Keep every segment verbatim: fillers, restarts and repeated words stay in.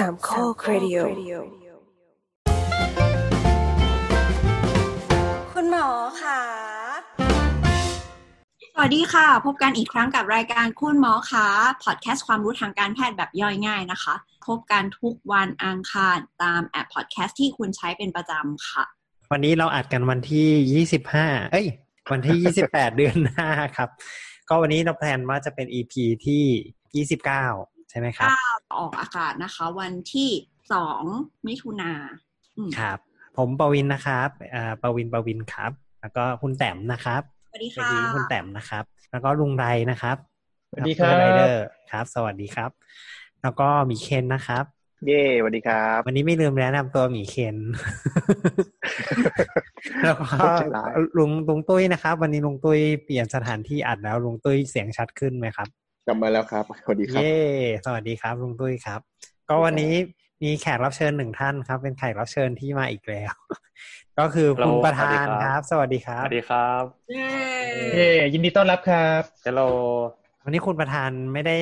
สามข้อเรดิโอคุณหมอค่ะสวัสดีค่ะพบกันอีกครั้งกับรายการคุณหมอคะพอดแคสต์ความรู้ทางการแพทย์แบบย่อยง่ายนะคะพบกันทุกวันอังคารตามแอปพอดแคสต์ที่คุณใช้เป็นประจำค่ะวันนี้เราอัดกันวันที่ยี่สิบห้าเอ้ยวันที่ยี่สิบแปด เดือนหน้าครับก็วันนี้เราแพลนว่าจะเป็น อี พี ที่ยี่สิบเก้าใช่ไหมครับออกอากาศนะคะวันที่สองมิถุนายนครับผมปวินนะครับเอ่อปวินปวินครับแล้วก็คุณแต้มนะครับสวัสดีค่ะคุณแต้มนะครับแล้วก็ลุงไรนะครับสวัสดีครับไรเดอร์ครับสวัสดีครับแล้วก็หมีเคนนะครับเย้สวัสดีครับวันนี้ไม่ลืมแนะนำตัวหมีเคนแล้วก็ลุงลุงตุ้ยนะครับวันนี้ลุงตุ้ยเปลี่ยนสถานที่อัดแล้วลุงตุ้ยเสียงชัดขึ้นไหมครับกลับมาแล้วครับสวัสดีครับเย้สวัสดีครับลุงตุ้ยครับก็วันนี้มีแขกรับเชิญหนึ่งท่านครับเป็นแขกรับเชิญที่มาอีกแล้วก็คือคุณประธานครับสวัสดีครับสวัสดีครับเย้เย้ยินดีต้อนรับครับฮัลโหลวันนี้คุณประธานไม่ได้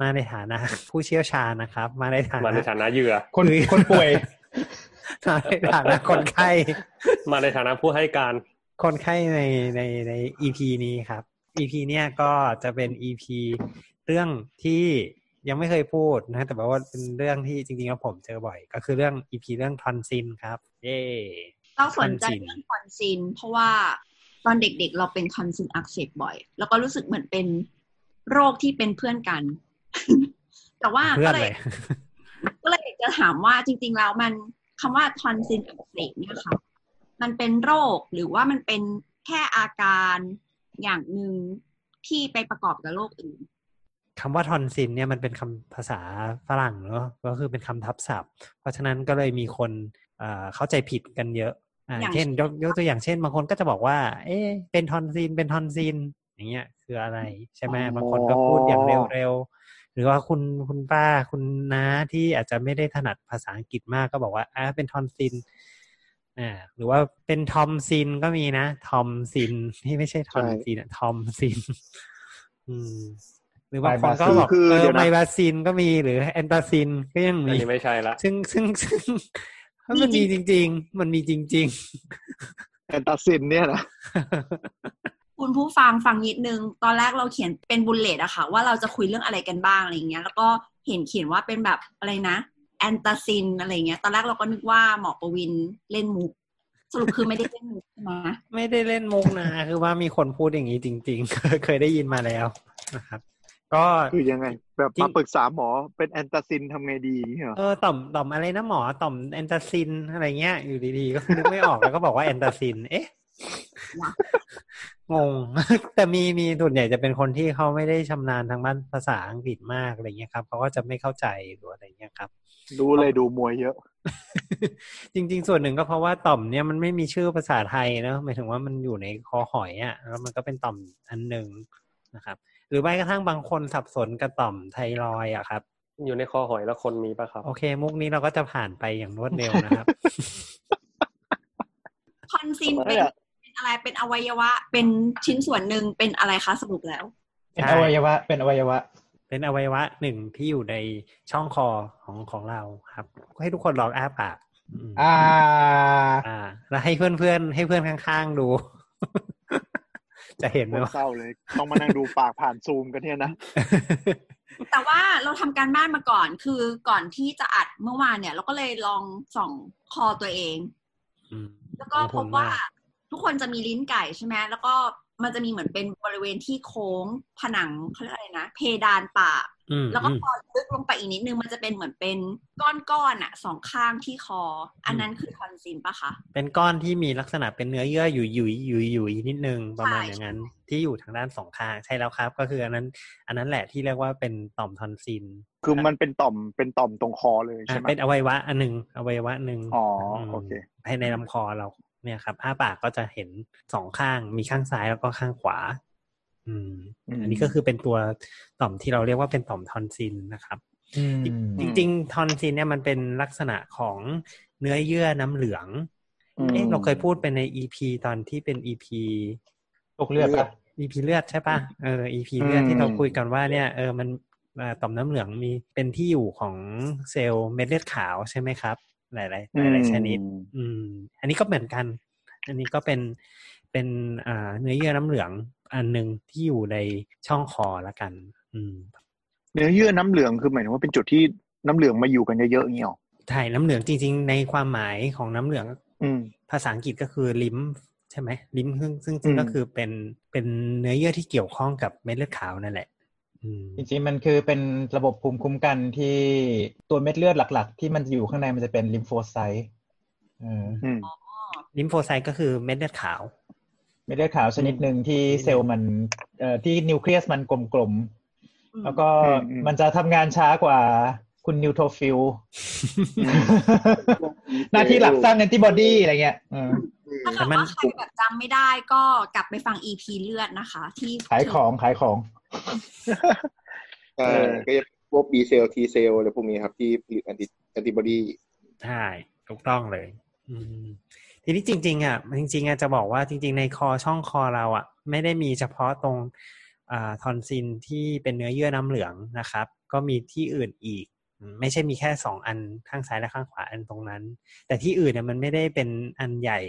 มาในฐานะผู้เชี่ยวชาญนะครับมาในฐานะมาในฐานะเหยื่อคนคนป่วยมาในฐานะคนไข้มาในฐานะผู้ให้การคนไข้ในในใน อี พี นี้ครับ อี พี เนี้ยก็จะเป็น อี พี เรื่องที่ยังไม่เคยพูดนะแต่ว่าเป็นเรื่องที่จริงๆแล้วผมเจอบ่อยก็คือเรื่อง อี พี เรื่องทอนซิลครับเย้เราสนใจเรื่องทอนซิลเพราะว่าตอนเด็กๆเราเป็นทอนซิลอักเสบบ่อยแล้วก็รู้สึกเหมือนเป็นโรคที่เป็นเพื่อนกัน แต่ว่าก็เลยก็เลยจะถามว่าจริงๆแล้วมันคำว่าทอนซิลอักเสบเนี่ยค่ะมันเป็นโรคหรือว่ามันเป็นแค่อาการอย่างนึงที่ไปประกอบกับโรคอื่นคำว่าทอนซิลเนี่ยมันเป็นคำภาษาฝรั่งเนอะก็คือเป็นคำทับศัพท์เพราะฉะนั้นก็เลยมีคนเอ่อเข้าใจผิดกันเยอะอ่าเช่นยกตัวอย่างเช่นบางคนก็จะบอกว่าเอ๊ะเป็นทอนซิลเป็นทอนซิลอย่างเงี้ยคืออะไรใช่ไหมบางคนก็พูดอย่างเร็วๆหรือว่าคุณคุณป้าคุณน้าที่อาจจะไม่ได้ถนัดภาษาอังกฤษมากก็บอกว่าอ่าเป็นทอนซิลอ่าหรือว่าเป็นทอมซิลก็มีนะทอมซิลที่ไม่ใช่ทอนซิลทอมซิลอืมหรือบางคนก็บอกเออไมบาซินก็มีหรือแอนตาซินก็ยังมีไม่ใช่ละซึ่งซึ่งซึ่งมันมีจริงๆมันมีจริงๆแอนตาซินเนี่ยนะคุณผู้ฟังฟังนิดนึงตอนแรกเราเขียนเป็นบุลเลตอะค่ะว่าเราจะคุยเรื่องอะไรกันบ้างอะไรอย่างเงี้ยแล้วก็เห็นเขียนว่าเป็นแบบอะไรนะแอนตาซินอะไรเงี้ยตอนแรกเราก็นึกว่าหมอปวินเล่นมุกสรุปคือไม่ได้เล่นมุกนะไม่ได้เล่นมุกนะคือว่ามีคนพูดอย่างนี้จริงๆเคยได้ยินมาแล้วนะครับก็คือยังไงแบบมาปรึกษาหมอเป็นแอนตาซินทำไงดีเหรอเออต่อมต่อมอะไรนะหมอต่อมแอนตาซินอะไรเงี้ยอยู่ดีๆก็นึกไม่ออกแล้วก็บอกว่าแอนตาซินเอ๊ะงงแต่มีมีส่วนใหญ่จะเป็นคนที่เขาไม่ได้ชำนาญทางภาษาอังกฤษมากอะไรเงี้ยครับเขาก็จะไม่เข้าใจหรืออะไรเงี้ยครับดูเลยดูมวยเยอะจริงๆส่วนหนึ่งก็เพราะว่าต่อมเนี่ยมันไม่มีชื่อภาษาไทยนะหมายถึงว่ามันอยู่ในคอหอยอ่ะแล้วมันก็เป็นต่อมอันนึงนะครับหรือไม่กระทั่งบางคนสับสนกับต่อมไทรอยด์อ่ะครับอยู่ในคอหอยแล้วคนมีป่ะครับโอเคมุกนี้เราก็จะผ่านไปอย่างรวดเร็วนะครับทอนซิลเป็นอะไรเป็นอวัยวะเป็นชิ้นส่วนหนึ่งเป็นอะไรคะสรุปแล้วเป็นอวัยวะเป็นอวัยวะเป็นอวัยวะหนึ่งที่อยู่ในช่องคอของของเราครับให้ทุกคนลองอ้าปากอ่าอ่าแล้วให้เพื่อนๆให้เพื่อนข้างๆดูจะเห็นไหมว่าเศร้าเลยต้องมานั่งดูปากผ่านซูมกันเนี่ยนะแต่ว่าเราทำการบ้านมาก่อนคือก่อนที่จะอัดเมื่อวานเนี่ยเราก็เลยลองส่องคอตัวเองแล้วก็พบว่าทุกคนจะมีลิ้นไก่ใช่ไหมแล้วก็มันจะมีเหมือนเป็นบริเวณที่โค้งผนังเขาเรียกอะไรนะเพดานปากแล้วก็พอลึกลงไปอีกนิดนึงมันจะเป็นเหมือนเป็นก้อนๆอ่ะสองข้างที่คออันนั้นคือทอนซิลป่ะคะเป็นก้อนที่มีลักษณะเป็นเนื้อเยื่ออยู่ๆอยู่ๆนิดนึงประมาณอย่างนั้นที่อยู่ทางด้านสองข้างใช่แล้วครับก็คืออันนั้นอันนั้นแหละที่เรียกว่าเป็นต่อมทอนซิลคือมันเป็นต่อมเป็นต่อมตรงคอเลยใช่ไหมเป็นอวัยวะอันนึงอวัยวะนึงอ๋อโอเคภายในลำคอเราเนี่ยครับอ้าปากก็จะเห็นสองข้างมีข้างซ้ายแล้วก็ข้างขวาอืมอันนี้ก็คือเป็นตัวต่อมที่เราเรียกว่าเป็นต่อมทอนซิลนะครับจริงๆทอนซิลเนี่ยมันเป็นลักษณะของเนื้อเยื่อน้ำเหลืองเอ๊ะเราเคยพูดไปใน อี พี ตอนที่เป็น อี พี ตกเลือด อี พี เลือดใช่ป่ะเออ อี พี เลือดที่เราคุยกันว่าเนี่ยเออมัน ต่อมน้ำเหลืองมีเป็นที่อยู่ของเซลล์เม็ดเลือดขาวใช่ไหมครับหลายๆหลายๆชนิดอืมอันนี้ก็เหมือนกันอันนี้ก็เป็นเป็นอ่าเนื้อเยื่อน้ำเหลืองอันนึงที่อยู่ในช่องคอละกันอืมเนื้อเยื่อน้ำเหลืองคือหมายถึงว่าเป็นจุดที่น้ำเหลืองมาอยู่กันเยอะๆอย่างนี้หรอใช่น้ำเหลืองจริงๆในความหมายของน้ำเหลืองภาษาอังกฤษก็คือลิมใช่ไหมลิมซึ่งซึ่งก็คือเป็นเป็นเนื้อเยื่อที่เกี่ยวข้องกับเม็ดเลือดขาวนั่นแหละจริงๆมันคือเป็นระบบภูมิคุ้มกันที่ตัวเม็ดเลือดหลักๆที่มันอยู่ข้างในมันจะเป็นลิมโฟไซต์ลิมโฟไซต์ก็คือเม็ดเลือดขาวเม็ดเลือดขาวชนิดหนึ่งที่เซลล์มันที่นิวเคลียสมันกลมๆแล้วก็มันจะทำงานช้ากว่าคุณนิวโทฟิลหน้าที่หลักสร้างแอนติบอดีอะไรเงี้ยถ้าหากว่าใครแบบจำไม่ได้ก็กลับไปฟัง อี พี เลือดนะคะที่ขายของขายของเออก็จะพวก B เซลล์ T เซลล์อะไรพวกนี้ครับที่ผลิตแอนติบอดีใช่ถูกต้องเลยทีนี้จริงๆอ่ะจริงๆอ่ะจะบอกว่าจริงๆในคอช่องคอเราอ่ะไม่ได้มีเฉพาะตรงอ่าทอนซิลที่เป็นเนื้อเยื่อน้ำเหลืองนะครับก็มีที่อื่นอีกไม่ใช่มีแค่สองอันข้างซ้ายและข้างขวาอันตรงนั้นแต่ที่อื่นเนี่ยมันไม่ได้เป็นอันใหญ่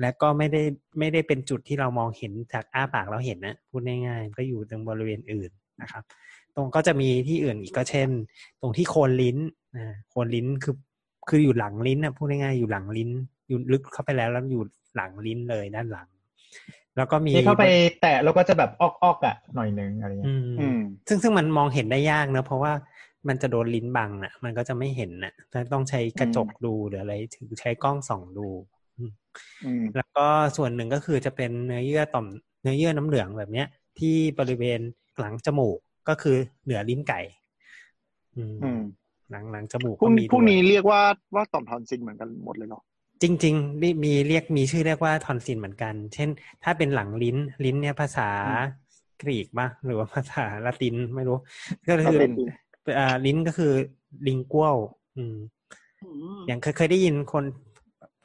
และก็ไม่ได้ไม่ได้เป็นจุดที่เรามองเห็นจากอ้าปากเราเห็นนะพูดง่ายๆก็อยู่ตรงบริเวณอื่นนะครับตรงก็จะมีที่อื่นอีกก็เช่นตรงที่โคนลิ้นนะโคนลิ้นคือคืออยู่หลังลิ้นนะพูดง่ายๆอยู่หลังลิ้นอยู่ลึกเข้าไปแล้วแล้วอยู่หลังลิ้นเลยด้านหลังแล้วก็มีเข้าไปแตะแล้วก็จะแบบออกๆอ่ะหน่อยนึงอะไรอย่างเงี้ยซึ่งซึ่งมันมองเห็นได้ยากนะเพราะว่ามันจะโดนลิ้นบังน่ะมันก็จะไม่เห็นน่ะต้องใช้กระจกดูหรืออะไรถึงใช้กล้องส่องดูแล้วก็ส่วนหนึ่งก็คือจะเป็นเนื้อเยื่อต่อมเนื้อเยื่อน้ำเหลืองแบบเนี้ยที่บริเวณหลังจมูกก็คือเหนือลิ้นไก่หลังหลังจมูกพวกนี้พวกนี้เรียกว่าว่าต่อมทอนซิลเหมือนกันหมดเลยเนาะจริงๆมีเรียกมีชื่อเรียกว่าทอนซิลเหมือนกันเช่นถ้าเป็นหลังลิ้นลิ้นเนี่ยภาษากรีกป่ะหรือว่าภาษาละตินไม่รู้ก็คืออ่าลิ้นก็คือ lingual อืมอย่างเคยได้ยินคน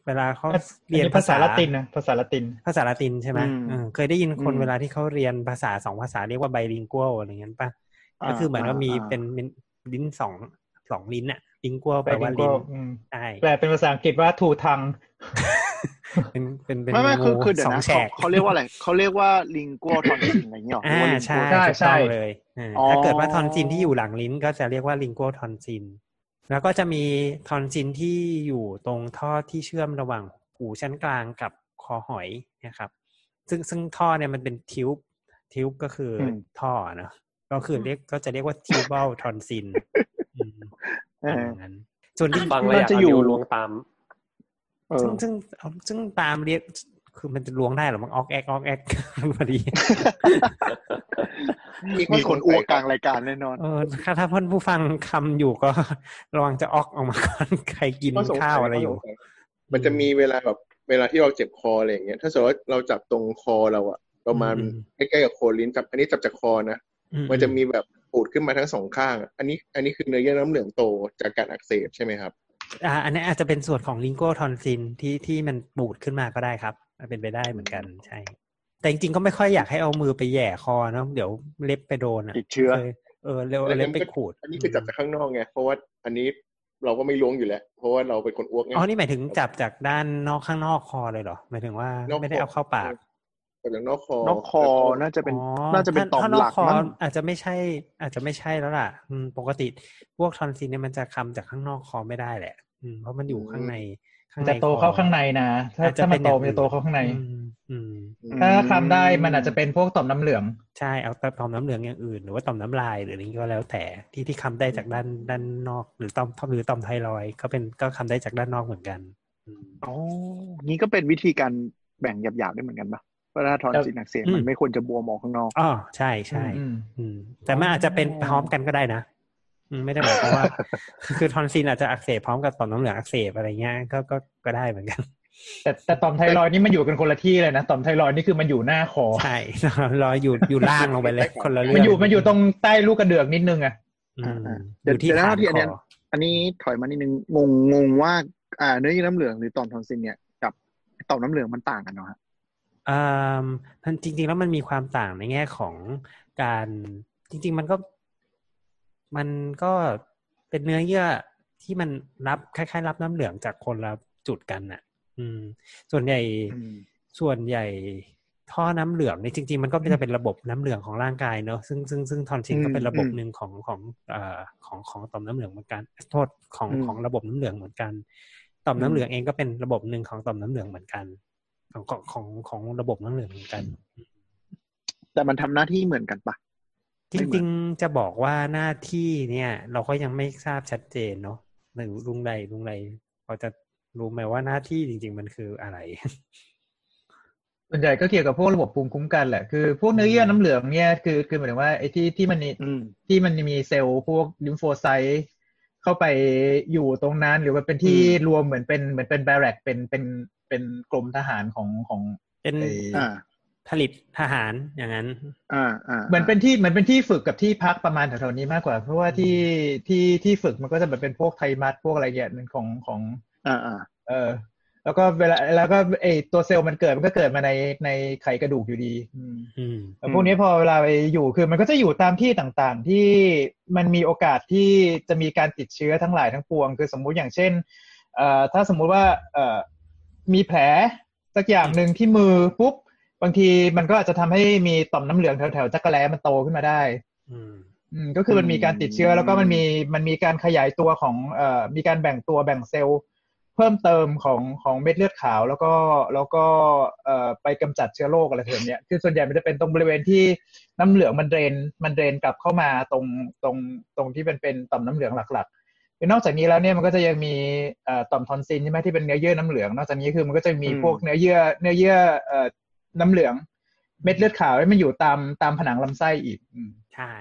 เวลาเขาเรียนภาษาละตินนะภาษาละตินภาษาละตินใช่ไหมเคยได้ยินคนเวลาที่เขาเรียนภาษาสองภาษาเรียกว่า bilingual อะไรเงี้ยป่ะก็คือเหมือนว่ามีเป็นลิ้นสองสองลิ้นอะ lingual แปลว่าลิ้นใช่แปลเป็นภาษาอังกฤษว่าทูทังเป็นเป็นเป็นไม่ไม่คือคือเดี๋ยวนะเขาเรียกว่าอะไรเขาเรียกว่าลิงกัวทอนซินอะไรเงี้ยหรออ่าใช่ใช่เลยถ้าเกิดว่าทอนซินที่อยู่หลังลิ้นก็จะเรียกว่าลิงกัวทอนซินแล้วก็จะมีทอนซินที่อยู่ตรงท่อที่เชื่อมระหว่างหูชั้นกลางกับคอหอยนะครับซึ่งซึ่งท่อเนี่ยมันเป็นทิวบ์ทิวบ์ก็คือท่อเนาะก็คือเรียกก็จะเรียกว่าทิวบัลทอนซินอย่างนั้นส่วนที่ฟังแล้วจะอยู่ลวงตามซึ่งซึ่งซึ่งตามเรียกคือมันจะล้วงได้หรอมันออกแอกออกแอกพอดีมีคนอ้วกกลางรายการแน่นอนเออถ้าท่านผู้ฟังคำอยู่ก็ระวังจะออกออกมาก่อนใครกินข้าวอะไรอยู่มันจะมีเวลาแบบเวลาที่เราเจ็บคออะไรอย่างเงี้ยถ้าสมมติเราจับตรงคอเราอะประมาณใกล้ๆกับโคนลิ้นจับอันนี้จับจากคอนะมันจะมีแบบปูดขึ้นมาทั้งสองข้างอันนี้อันนี้คือเนื้อเยื่อน้ำเหลืองโตจากการอักเสบใช่ไหมครับอ่าอันนี้อาจจะเป็นส่วนของลิงโกทอนซินที่ที่มันปูดขึ้นมาก็ได้ครับเป็นไปได้เหมือนกันใช่แต่จริงๆก็ไม่ค่อยอยากให้เอามือไปแหย่คอเนาะเดี๋ยวเล็บไปโดนอ่ะติดเชื้อเออเร็วเล็บไปขูดอันนี้คือจับจากข้างนอกไงเพราะว่าอันนี้เราก็ไม่ล้วงอยู่แล้วเพราะว่าเราเป็นคนอ้วกไงอ๋อนี่หมายถึงจับจากด้านนอกข้างนอกคอเลยเหรอหมายถึงว่าไม่ได้เอาเข้าปากแต่นอกคอนอกคอน่าจะเป็นน่าจะเป็นต่อมหลักมั้งอาจจะไม่ใช่อาจจะไม่ใช่แล้วล่ะปกติพวกทอนซิลเนี่ยมันจะคำจากข้างนอกคอไม่ได้แหละเพราะมันอยู่ข้างในข้างในจะโตเข้าข้างในนะถ้าจะมันโตมันจะโตเข้าข้างในถ้าคำได้มันอาจจะเป็นพวกต่อมน้ำเหลืองใช่เอาต่อมน้ำเหลืองอย่างอื่นหรือว่าต่อมน้ำลายหรืออะไรก็แล้วแต่ที่ที่คำได้จากด้านด้านนอกหรือต่อมหรือต่อมไทรอยด์ก็เป็นก็คำได้จากด้านนอกเหมือนกันอ๋อนี่ก็เป็นวิธีการแบ่งหยาบๆได้เหมือนกันปะเพราะถ้าทอนซิลอักเสบมันไม่ควรจะบวมออกข้างนอกอ๋อใช่ใช่แต่มันอาจจะเป็นพร้อมกันก็ได้นะไม่ได้หมายความว่าคือทอนซิลอาจจะอักเสบพร้อมกับต่อมน้ำเหลืองอักเสบอะไรเงี้ยก็ก็ก็ได้เหมือนกันแต่แต่ต่อมไทรอยด์นี่มันอยู่กันคนละที่เลยนะต่อมไทรอยด์นี่คือมันอยู่หน้าคอใช่รอยอยู่อยู่ล่างลงไปเลยคนละเรื่องมันอยู่มันอยู่ตรงใต้ลูกกระเดือกนิดนึงอ่ะเดี๋ยวที่หน้าที่อันนี้อันนี้ถอยมานิดนึงงงงงว่าอ่าเนื้อเยื่อน้ำเหลืองหรือต่อมทอนซิลเนี่ยกับต่อมน้ำเหลืองมันต่างกันเนาะอ่าจริงๆแล้วมันมีความต่างในแง่ของการจริงๆมันก็ มันก็เป็นเนื้อเยื่อที่มันรับคล้ายๆรับน้ำเหลืองจากคนละจุดกันน่ะอืมส่วนใหญ่ส่วนใหญ่ท่อน้ำเหลืองนี่จริงๆมันก็จะเป็นระบบน้ำเหลืองของร่างกายเนอะซึ่งซึ่งซึ่งทอนซิลก็เป็นระบบหนึ่งของของเอ่อของของต่อมน้ำเหลืองเหมือนกันโทษของของระบบน้ำเหลืองเหมือนกันต่อมน้ำเหลืองเองก็เป็นระบบหนึ่งของต่อมน้ำเหลืองเหมือนกันของของของระบบน้ำเหลืองเหมือนกันแต่มันทำหน้าที่เหมือนกันปะจริงๆจะบอกว่าหน้าที่เนี่ยเราก็ยังไม่ทราบชัดเจนเนาะลุงใดลุงใดพอจะรู้ไหมว่าหน้าที่จริงๆมันคืออะไรส่วนใหญ่ก็เกี่ยวกับพวกระบบภูมิคุ้มกันแหละคือพวกเนื้อเยื่อน้ำเหลืองเนี่ยคือคือหมายถึงว่าไอ้ที่ที่มันที่มันมีเซลล์พวกลิมโฟไซต์เข้าไปอยู่ตรงนั้นหรือว่าเป็นที่รวมเหมือนเป็นเหมือนเป็นแบร็กเป็นเป็นเป็นกรมทหารของของเป็นผลิตทหารอย่างนั้นอ่าอ่าเหมือนเป็นที่เหมือนเป็นที่ฝึกกับที่พักประมาณแถวๆนี้มากกว่าเพราะว่าที่ที่ที่ฝึกมันก็จะแบบเป็นพวกไทมัสพวกอะไรอย่างเงี้ยมันของของอ่าอ่าเออแล้วก็เวลาแล้วก็ไอตัวเซลล์มันเกิดมันก็เกิดมาในในไขกระดูกอยู่ดีอืมแต่พวกนี้พอเวลาไปอยู่คือมันก็จะอยู่ตามที่ต่างๆที่มันมีโอกาสที่จะมีการติดเชื้อทั้งหลายทั้งปวงคือสมมุติอย่างเช่นเอ่อถ้าสมมุติว่าเอ่อมีแผลสักอย่างนึงที่มือปุ๊บบางทีมันก็อาจจะทำให้มีต่อมน้ำเหลืองแถวๆจักระแลมันโตขึ้นมาได้อืมอืมก็คือมันมีการติดเชื้อแล้วก็มันมีมันมีการขยายตัวของเอ่อมีการแบ่งตัวแบ่งเซลล์เพิ่มเติมของของเม็ดเลือดขาวแล้วก็แล้วก็เอ่อไปกำจัดเชื้อโรคอะไรแบบเนี้ยคือส่วนใหญ่มันจะเป็นตรงบริเวณที่น้ำเหลืองมันเดรนมันเดรนกลับเข้ามาตรงตรงตรงที่เป็นเป็นต่อมน้ำเหลืองหลักๆคือนอกจากนี้แล้วเนี่ยมันก็จะยังมีเอ่อต่อมทอนซิลใช่ไหมที่เป็นเนื้อเยื่อน้ำเหลืองนอกจากนี้คือมันก็จะมีพวกเนื้อเยื่อเนื้อเยื่อเอ่อน้ำเหลืองเม็ดเลือดขาวมันอยู่ตามตามผนังลำไส้อีกใช่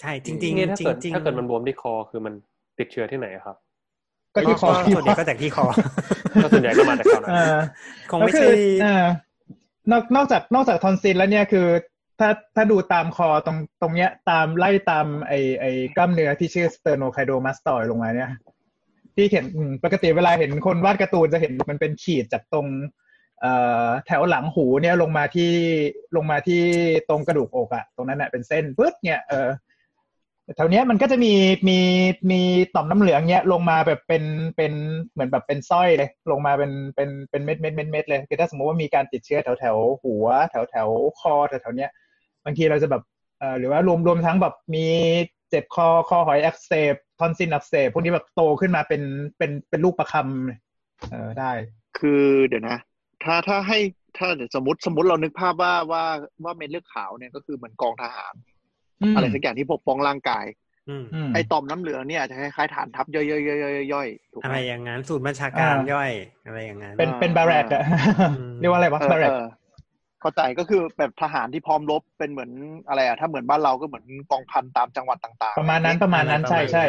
ใช่จริงจริงถ้าเกิดถ้าเกิดมันบวมที่คอคือมันติดเชื้อที่ไหนครับก็ที่คอส่วนใหญ่ก็จากที่คอก็ส่วนใหญ่ก็มาจากคอนะคงไม่ใช่นอกนอกจากนอกจากทอนซิลแล้วเนี่ยคือถ้าถ้าดูตามคอตรงตรงเนี้ยตามไล่ตามไอไอกล้ามเนื้อที่ชื่อสเตอร์โนไคโดมาสตอยลงมาเนี่ยที่เห็นปกติเวลาเห็นคนวาดการ์ตูนจะเห็นมันเป็นขีดจากตรงแถวหลังหูเนี่ยลงมาที่ลงมาที่ตรงกระดูกอกอะตรงนั้นน่ะเป็นเส้นปึ๊ดเนี่ยเออแถวเนี้ยมันก็จะมีมีมีต่อมน้ำเหลืองเนี้ยลงมาแบบเป็นเป็นเหมือนแบบเป็นสร้อยเลยลงมาเป็นเป็นเป็นเม็ดเม็ดเม็ดเม็ดเลยคือถ้าสมมติว่ามีการติดเชื้อแถวแถวหัวแถวแถวคอแถวแถวเนี้ยบางทีเราจะแบบเออหรือว่ารวมรวมทั้งแบบมีเจ็บคอคอหอยอักเสบทอนซิลอักเสบพวกนี้แบบโตขึ้นมาเป็นเป็นเป็นลูกประคำเออได้คือเดี๋ยวนะถ้าถ้าให้ถ้าสมมติสมมติเรานึกภาพว่าว่าว่าเม็ดเลือดขาวเนี่ยก็คือเหมือนกองทหารอะไรสักอย่างที่ปกป้องร่างกายไอต่อมน้ำเหลืองเนี่ยอาจจะคล้ายๆฐานทัพย่อยๆๆๆๆอะไรอย่างงั้นศูนย์บัญชาการย่อยอะไรอย่างงั้นเป็นเป็นบาแรกอะเรียกว่าอะไรวะบาแรกเข้าใจก็คือแบบทหารที่พร้อมรบเป็นเหมือนอะไรอะถ้าเหมือนบ้านเราก็เหมือนกองพันตามจังหวัดต่างๆประมาณนั้นประมาณนั้นใช่ใช่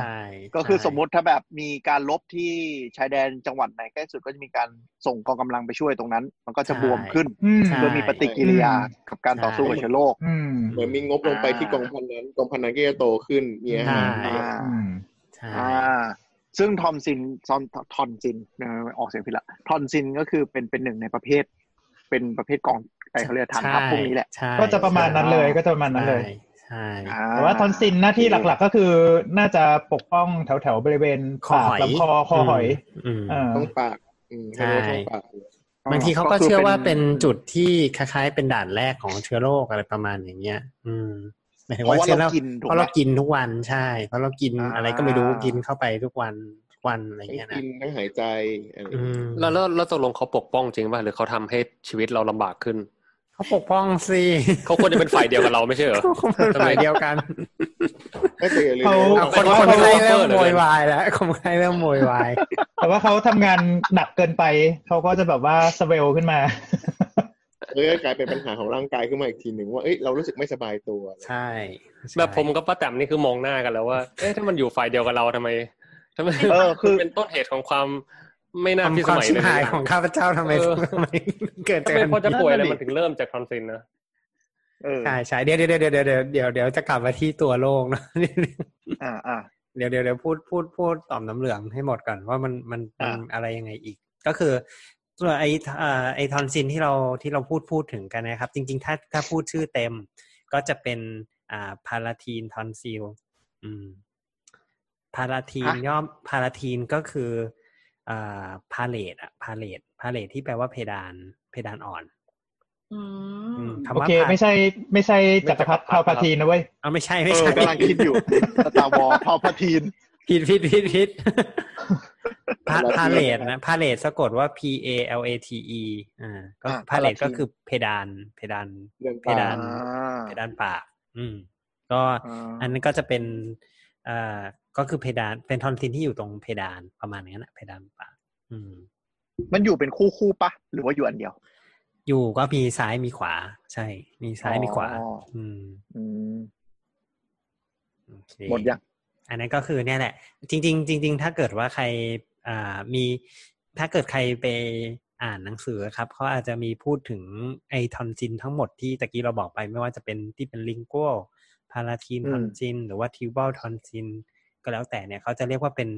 ใช่ก็คือสมมติถ้าแบบมีการรบที่ชายแดนจังหวัดไหนใกล้สุดก็จะมีการส่งกองกำลังไปช่วยตรงนั้นมันก็จะบวมขึ้นโดยมีปฏิกิริยากับการต่อสู้กับเชื้อโรคเหมือนมีงบลงไปที่กองพันนั้นกองพันนั้นก็จะโตขึ้นเนี่ยอ่าซึ่งทอนซิลทอนซิลออกเสียงผิดละทอนซิลก็คือเป็นเป็นหนึ่งในประเภทเป็นประเภทกองไอเขาเรียกฐานทัพพวกนี้แหละก็จะประมาณนั้นเลยก็จะประมาณนั้นเลยใช่แต่ว่าทอนซิลหน้าที่หลักๆก็คือน่าจะปกป้องแถวๆบริเวณคอลำคอคอหอยช่องปากใช่บางทีเขาก็เชื่อว่าเป็นจุดที่คล้ายๆเป็นด่านแรกของเชื้อโรคอะไรประมาณอย่างเงี้ยหมายถึงว่าเชื้อโรคเพราะเรากินทุกวันใช่เพราะเรากินอะไรก็ไม่รู้กินเข้าไปทุกวันวันอะไรอย่างเงี้ยนะกินทั้งหายใจแล้วแล้วแล้วตกลงเขาปกป้องจริงป่ะหรือเขาทำให้ชีวิตเราลำบากขึ้นเขาปกป้องสิเขาควรจะเป็นฝ่ายเดียวกับเราไม่ใช่เหรอฝ่ายเดียวกันเขาคนคนไข้เริ่มโวยวายแล้วคนไข้เริ่มโวยวายแต่ว่าเขาทำงานหนักเกินไปเขาก็จะแบบว่าสเวลขึ้นมาเอ้ยกลายเป็นปัญหาของร่างกายขึ้นมาอีกทีหนึ่งว่าเอ้ยเรารู้สึกไม่สบายตัวใช่แบบผมกับป้าแตมนี่คือมองหน้ากันแล้วว่าเอ๊ะถ้ามันอยู่ฝ่ายเดียวกับเราทำไมทำไมเออคือเป็นต้นเหตุของความไม่น่าพิสมัยเลยของข้าพเจ้าทำไมทำไมเกิดจากพอจะป่วยอะไรมันถึงเริ่มจากทอนซิลนะใช่ใช่เดี๋ยวเดี๋ยวเดี๋ยวเดี๋ยวเดี๋ยวเดี๋ยวจะกลับมาที่ตัวโรคนะอ่าอ่าเดี๋ยวเดี๋ยวเดี๋ยวพูดพูดพูดต่อมน้ำเหลืองให้หมดก่อนว่ามันมันอะไรยังไงอีกก็คือตัวไอไอทอนซิลที่เราที่เราพูดพูดถึงกันนะครับจริงๆถ้าถ้าพูดชื่อเต็มก็จะเป็นอ่าพาราทีนทอนซิล พาราทีนย่อมพาราทีนก็คืออ่าพาเลตอะพาเลตพาเลตที่แปลว่าเพดานเพดานอ่อนอืมโอเคไม่ใช่ไม่ใช่จักรพรรดิพาพาทีนนะเว้ยอ้าวไม่ใช่ไม่ใช่กำลังคิดอยู่ตาวอพาพาทีนผิดผิดผิดผิดพาเลตนะพาเลตสะกดว่า P A L A T E อ่าก็พาเลตก็คือเพดานเพดานเพดานเพดานปากอืมก็อันนั้นก็จะเป็นอ่าก็คือเพดานเป็นทอนซิลที่อยู่ตรงเพดานประมาณนั้นนะเพดานปากอืมมันอยู่เป็นคู่คู่ปะหรือว่าอยู่อันเดียวอยู่ก็มีซ้ายมีขวาใช่มีซ้ายมีขวาอืมอืมหมดยังอันนั้นก็คือเนี่ยแหละจริงๆจริงๆถ้าเกิดว่าใครอ่ามีถ้าเกิดใครไปอ่านหนังสือครับเขาอาจจะมีพูดถึงไอทอนซินทั้งหมดที่ตะกี้เราบอกไปไม่ว่าจะเป็นที่เป็นลิงกัวพาราทีนทอนซินหรือว่าทิวบัลทอนซินก็แล้วแต่เนี่ยเขาจะเรียกว่าเป็น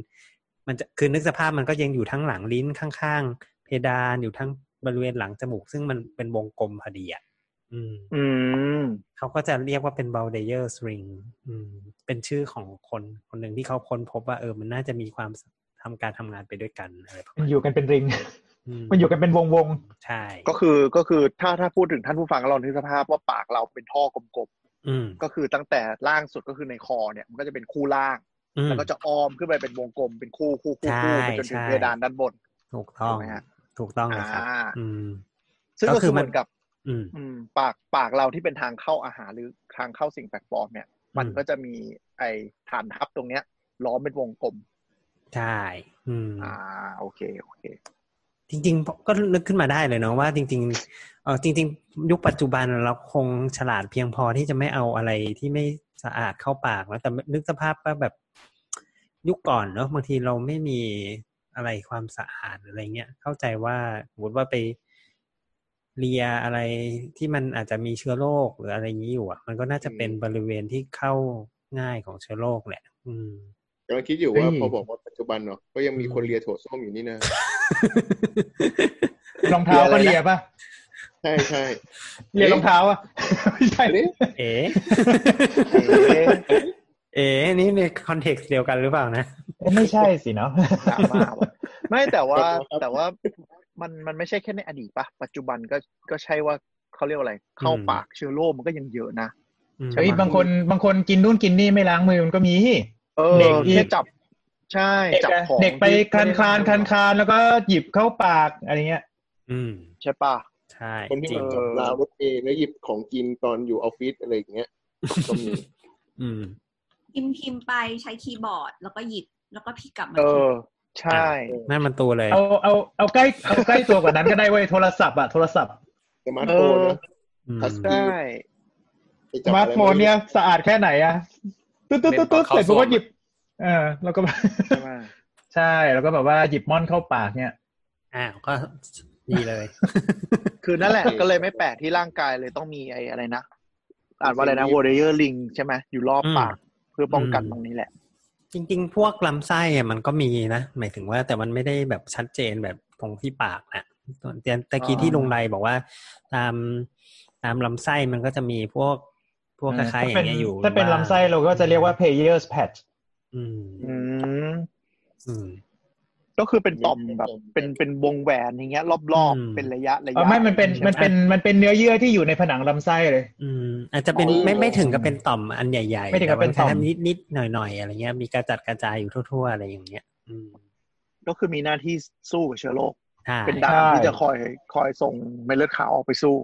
มันจะคือนึกสภาพมันก็ยังอยู่ทั้งหลังลิ้นข้างๆเพดานอยู่ทั้งบริเวณหลังจมูกซึ่งมันเป็นวงกลมพอดีอ่ะอืมอืมเขาก็จะเรียกว่าเป็น Waldeyer's Ring อืมเป็นชื่อของคนคนหนึ่งที่เขาค้นพบว่าเออมันน่าจะมีความทำการทำงานไปด้วยกันอะไรประมาณมันอยู่กันเป็นริงมันอยู่กันเป็นวงๆใช่ก็คือก็คือถ้าถ้าพูดถึงท่านผู้ฟังลองนึกสภาพว่าปากเราเป็นท่อกลมๆก็คือตั้งแต่ล่างสุดก็คือในคอเนี่ยมันก็จะเป็นคู่ล่างแล้วก็จะอ้อมขึ้นไปเป็นวงกลมเป็นคู่คู่คู่คู่ไปจนถึงเพดานด้านบนถูกต้องนะฮะถูกต้องเลยครับอืมซึ่งก็คือเหมือนกับอืมปากปากเราที่เป็นทางเข้าอาหารหรือทางเข้าสิ่งแปลกปลอมเนี่ยมันก็จะมีไอ้ฐานทับตรงเนี้ยล้อมเป็นวงกลมใช่อืมอ่าโอเคโอเคจริงๆก็นึกขึ้นมาได้เลยเนาะว่าจริงๆเออจริงๆยุคปัจจุบันเราคงฉลาดเพียงพอที่จะไม่เอาอะไรที่ไม่สะอาดเข้าปากแล้วแต่นึกสภาพว่าแบบยุคก่อนเนาะบางทีเราไม่มีอะไรความสะอาดอะไรเงี้ยเข้าใจว่าสมมติว่าไปเลียอะไรที่มันอาจจะมีเชื้อโรคหรืออะไรอย่างนี้อยู่อ่ะมันก็น่าจะเป็นบริเวณที่เข้าง่ายของเชื้อโรคแหละอืมแต่เราคิดอยู่ว่าพอบอกว่าปัจจุบันเนาะก็ยังมีคนเลียถั่วส้มอยู่นี่นะรองเท้าก็เลียป่ะใช่ใช่เลียรองเท้าอ่ะไม่ใช่เอ๋เอ๋นี่ในคอนเท็กซ์เดียวกันหรือเปล่านะไม่ใช่สิเนาะไม่แต่ว่าแต่ว่ามันมันไม่ใช่แค่ในอดีตปะปัจจุบันก็ก็ใช่ว่าเขาเรียกอะไรเข้าปากเชื้อโรคมันก็ยังเยอะนะเฮ้ยบางคนบางคนกินนู่นกินนี่ไม่ล้างมือมันก็มีเด็กที่จับใช่จับของเด็กไปคลานคลานคลานคลานแล้วก็หยิบเข้าปากอะไรเงี้ยอืมใช่ปะใช่คนที่มาจับลาวรถเองแล้วหยิบของกินตอนอยู่ออฟฟิศอะไรอย่างเงี้ยก็มีอืมพิมพ์พิมพ์ไปใช้คีย์บอร์ดแล้วก็หยิบแล้วก็พี่กลับมาเออใช่นั่นมันตัวเลยเอาเอาเอาใกล้เอาใกล้ตัวกว่านั้นก็ได้เว้ยโทรศัพท์อะโทรศัพท์สมาร์ทโฟนนะใช่สมาร์ทโฟนเนี่ยสะอาดแค่ไหนอะตุ๊ดตุ๊ดตุ๊ดตุ๊ดเสร็จปุ๊บก็หยิบเออแล้วก็ใช่แล้วก็แบบว่าหยิบม่อนเข้าปากเนี่ยอ้าวก็ดีเลยคือนั่นแหละก็เลยไม่แปลกที่ร่างกายเลยต้องมีไอ้อะไรนะอ่านว่าอะไรนะ Waldeyer's Ring ใช่ไหมอยู่รอบปากเพื่อป้องกันตรงนี้แหละจริงๆพวกลำไส้อะมันก็มีนะหมายถึงว่าแต่มันไม่ได้แบบชัดเจนแบบตรงที่ปากนะเตียนตะกี้ที่ลุงไรบอกว่าตามตามลำไส้มันก็จะมีพวกพวกคล้ายๆอย่างเงี้ยอยู่ถ้าเป็นลำไส้เราก็จะเรียกว่า Peyer's patch อืมอืมอืมก็คือเป็นต่อมแบบเป็นเป็นวงแหวนอย่างเงี้ยรอบๆเป็นระยะระยะอ๋อไม่มันเป็นมันเป็นมันเป็นเนื้อเยื่อที่อยู่ในผนังลำไส้เลยอืมอาจจะเป็นไม่ไม่ถึงกับเป็นต่อมอันใหญ่ๆไม่ถึงกับเป็นต่อมนิดๆหน่อยๆอะไรเงี้ยมีกระจัดกระจายอยู่ทั่วๆอะไรอย่างเงี้ยอืมก็คือมีหน้าที่สู้กับเชื้อโรคเป็นด่านที่จะคอยคอยส่งเม็ดเลือดขาวออกไปสู้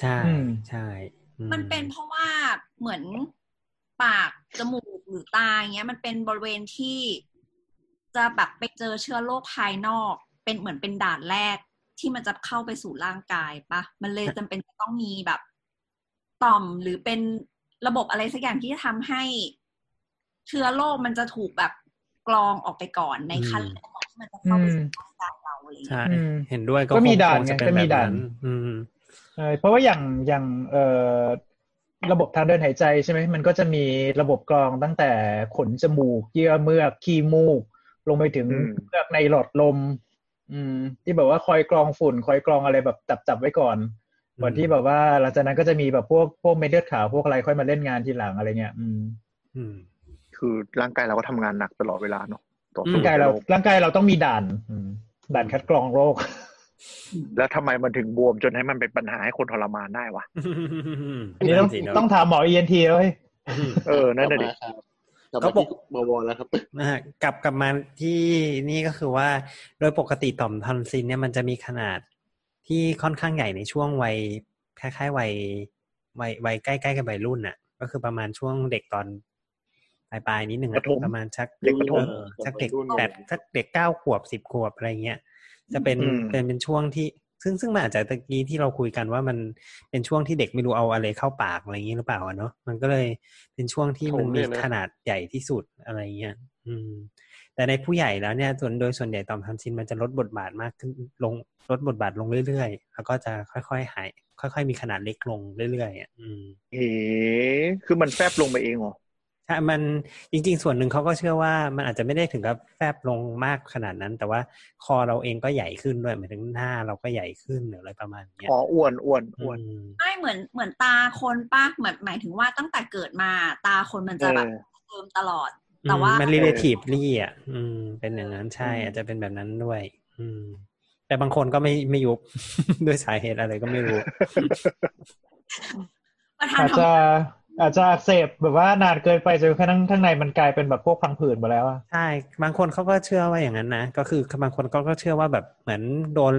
ใช่ใช่มันเป็นเพราะว่าเหมือนปากจมูกหรือตาอย่างเงี้ยมันเป็นบริเวณที่จะแบบไปเจอเชื้อโรคภายนอกเป็นเหมือนเป็นด่านแรกที่มันจะเข้าไปสู่ร่างกายปะมันเลยจำเป็นจะต้องมีแบบต่อมหรือเป็นระบบอะไรสักอย่างที่จะทำให้เชื้อโรคมันจะถูกแบบกรองออกไปก่อนในขั้นแรกที่มันจะเข้าไปสู่ร่างกายเราเลยใช่เห็นด้วยก็มีด่านไงก็มีด่านเพราะว่าอย่างอย่างระบบทางเดินหายใจใช่ไหมมันก็จะมีระบบกรองตั้งแต่ขนจมูกเยื่อเมือกขี้มูกลงไปถึงเลือกในหลอดลมที่แบบว่าคอยกรองฝุ่นคอยกรองอะไรแบบจับๆไว้ก่อนก่อนที่แบบว่าหลังจากนั้นก็จะมีแบบพวกพวกเม็ดเลือดขาวพวกอะไรค่อยมาเล่นงานทีหลังอะไรเงี้ย คือร่างกายเราก็ทำงานหนักตลอดเวลาเนาะร่างกายเราร่างกายเราต้องมีด่านด่านคัดกรองโรคแล้วทำไมมันถึงบวมจนให้มันเป็นปัญหาให้คนทรมานได้วะอันนี้ต้องต้องถามหมอ อี เอ็น ที แล้วเออนั่นน่ะดิก็ปกบวมแล้วครับกลับกลับมาที่นี่ก็คือว่าโดยปกติต่อมทอนซิลเนี่ยมันจะมีขนาดที่ค่อนข้างใหญ่ในช่วงวัยคล้ายๆวัยวัยวัยใกล้ๆกับวัยรุ่นน่ะก็คือประมาณช่วงเด็กตอนปลายๆนิดนึงอ่ะประมาณสักเด็กประถมสักเด็กแปดสักเด็กเก้าขวบสิบขวบอะไรเงี้ยจะเป็นเป็นเป็นช่วงที่ซึ่งซึ่งมันอาจจะตะกี้ที่เราคุยกันว่ามันเป็นช่วงที่เด็กไม่รู้เอาอะไรเข้าปากอะไรอย่างนี้หรือเปล่าเนาะมันก็เลยเป็นช่วงที่มันมีขนาดใหญ่ที่สุดอะไรเงี้ยอืมแต่ในผู้ใหญ่แล้วเนี่ยส่วนโดยส่วนใหญ่ต่อมทอนซิลมันจะลดบทบาทมากขึ้นลงลดบทบาทลงเรื่อยๆแล้วก็จะค่อยๆหายค่อยๆมีขนาดเล็กลงเรื่อยๆอ่ะอืมเอ๋คือมันแฟบลงไปเองเหรอถ้ามันจริงๆส่วนหนึ่งเขาก็เชื่อว่ามันอาจจะไม่ได้ถึงกับแฟบลงมากขนาดนั้นแต่ว่าคอเราเองก็ใหญ่ขึ้นด้วยหมายถึงหน้าเราก็ใหญ่ขึ้นหรืออะไรประมาณนี้อ๋ออ้วนอ้วนอ้วนไม่เหมือนเหมือนตาคนป่ะหมายหมายถึงว่าตั้งแต่เกิดมาตาคนมันจะแบบเติมตลอดแต่ว่ามัน relatively อ่ะอืมเป็นอย่างนั้นใช่อาจจะเป็นแบบนั้นด้วยอืมแต่บางคนก็ไม่ไม่ยุบ ด้วยสาเหตุอะไรก็ไม่รู้ อาจจะอาจจะอักเสบแบบว่านานเกินไปจนข้างข้างในมันกลายเป็นแบบพวกพังผืดหมดแล้วใช่บางคนเขาก็เชื่อว่าอย่างนั้นนะก็คือบางคนเขาก็เชื่อว่าแบบเหมือนโดน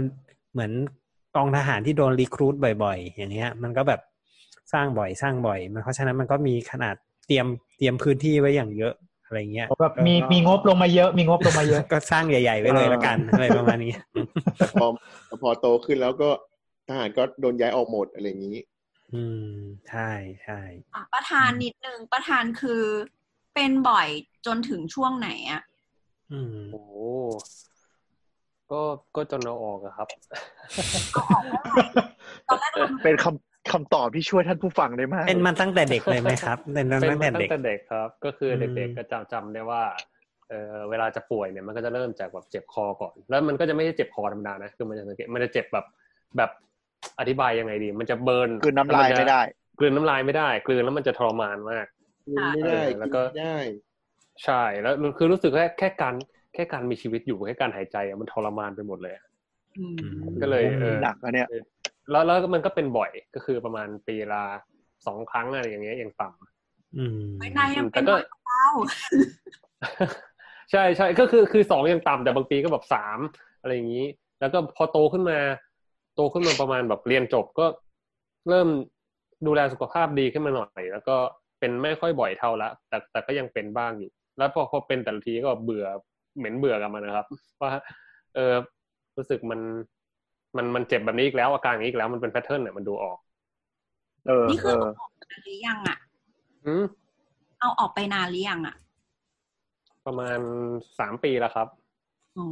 เหมือนกองทหารที่โดนรีครูทบ่อยๆอย่างเงี้ยมันก็แบบสร้างบ่อยสร้างบ่อยมันเพราะฉะนั้นมันก็มีขนาดเตรียมเตรียมพื้นที่ไว้อย่างเยอะอะไรเงี้ยแบบมีมีงบลงมาเยอะมีงบลงมาเยอะก็สร้างใหญ่ๆไว้เลยละกันอะไรประมาณนี้พอพอโตขึ้นแล้วก็ทหารก็โดนย้ายออกหมดอะไรอย่างนี้อืมใช่ใช่ประธานนิดนึงประธานคือเป็นบ่อยจนถึงช่วงไหนอ่ะอืมโอ้ก็ก็จนเราออกอะครับตอนแรกเป็นคำคำตอบที่ช่วยท่านผู้ฟังได้มากเป็นมันตั้งแต่เด็กเลยไหมครับเป็นตั้งแต่เด็กตั้งแต่เด็กครับก็คือเด็กๆก็จำจำได้ว่าเออเวลาจะป่วยเนี่ยมันก็จะเริ่มจากแบบเจ็บคอก่อนแล้วมันก็จะไม่ใช่เจ็บคอธรรมดานะคือมันจะสังเกตมันจะเจ็บแบบแบบอธิบายยังไงดีมันจะเบิร์นกลืนน้ำลายไม่ได้กลืนน้ำลายไม่ได้กลืนแล้วมันจะทรมานมากไม่ได้แล้วก็ได้ใช่แล้วคือรู้สึกแค่แค่การแค่การมีชีวิตอยู่แค่การหายใจมันทรมานไปหมดเลยก็เลยเออหนักอะเนี่ยแล้วแล้วมันก็เป็นบ่อยก็คือประมาณปีละสองครั้งอะไรอย่างเงี้ยอย่างต่ำไม่นายยังเป็นบ่อยเล่าใช่ใช่ก็คือคือสองอย่างต่ำแต่บางปีก็แบบสามอะไรอย่างนี้แล้วก็พอโตขึ้นมาโตขึ้นมาประมาณแบบเรียนจบก็เริ่มดูแลสุขภาพดีขึ้นมาหน่อยแล้วก็เป็นไม่ค่อยบ่อยเท่าละแต่แต่ก็ยังเป็นบ้างอยู่แล้วพอพอเป็นแต่ละทีก็เบื่อเหม็นเบื่อกับมันนะครับว่าเออรู้สึกมันมันมันเจ็บแบบนี้อีกแล้วอาการนี้อีกแล้วมันเป็นแพทเทิร์นเนี่ยมันดูออกเออนี่คือเอาออกไปหรือยังอ่ะอืมเอาออกไปนานหรือยังอ่ะประมาณสามปีแล้วครับอ๋อ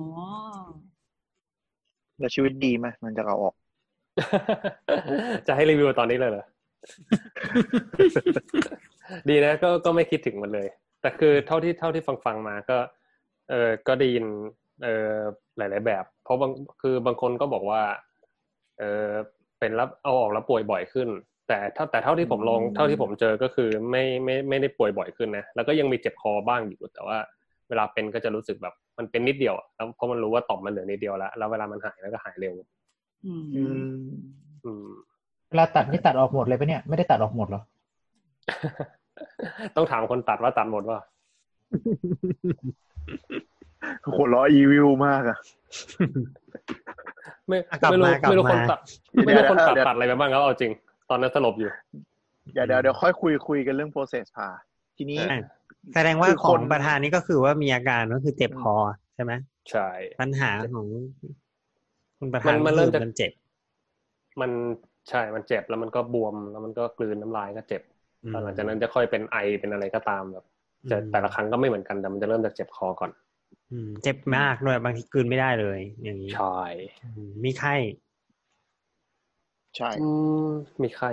แล้วชีวิตดีไหมมันจะเอาออกจะให้รีวิวตอนนี้เลยเหรอ ดีนะก็ก็ไม่คิดถึงมันเลยแต่คือเท่าที่เท่าที่ฟังฟังมาก็เออก็ได้ยินเออหลายๆแบบเพราะบางคือบางคนก็บอกว่าเออเป็นรับเอาออกแล้วป่วยบ่อยขึ้นแต่ถ้าแต่เท่าที่ผมลองเท่าที่ผมเจอก็คือไม่ไม่ไม่ได้ป่วยบ่อยขึ้นนะแล้วก็ยังมีเจ็บคอบ้างอยู่แต่ว่าเวลาเป็นก็จะรู้สึกแบบมันเป็นนิดเดียวแล้วเพราะมันรู้ว่าต่อมมันเหลือนิดเดียวแล้วแล้วเวลามันหายแล้วก็หายเร็วอืมอืมเวลาตัดนี่ตัดออกหมดเลยป่ะเนี่ยไม่ได้ตัดออกหมดหรอ ต้องถามคนตัดว่าตัดหมดป่ะ คนร้อยอีวิวมากอ่ะ ไม่ไม่รู้ไม่รู้คนตัดไม่รู้คนตัดตัดอะไรไปบ้างครับเอาจริงตอนนั้นสลบอยู่เดี๋ยวเดี๋ยวค่อยคุยคุยกันเรื่อง process ผ่าทีนี้แสดงว่าคนประธานนี่ก็คือว่ามีอาการก็คือเจ็บคอใช่ไหมใช่ปัญหาของคุณประธานมันเริ่มจากเจ็บมันใช่มันเจ็บแล้วมันก็บวมแล้วมันก็กลืนน้ำลายก็เจ็บหลังจากนั้นจะค่อยเป็นไอเป็นอะไรก็ตามแบบจะแต่ละครั้งก็ไม่เหมือนกันแต่มันจะเริ่มจากเจ็บคอก่อนเจ็บมากด้วยบางทีกลืนไม่ได้เลยอย่างนี้ใช่มีไข้ใช่มีไข้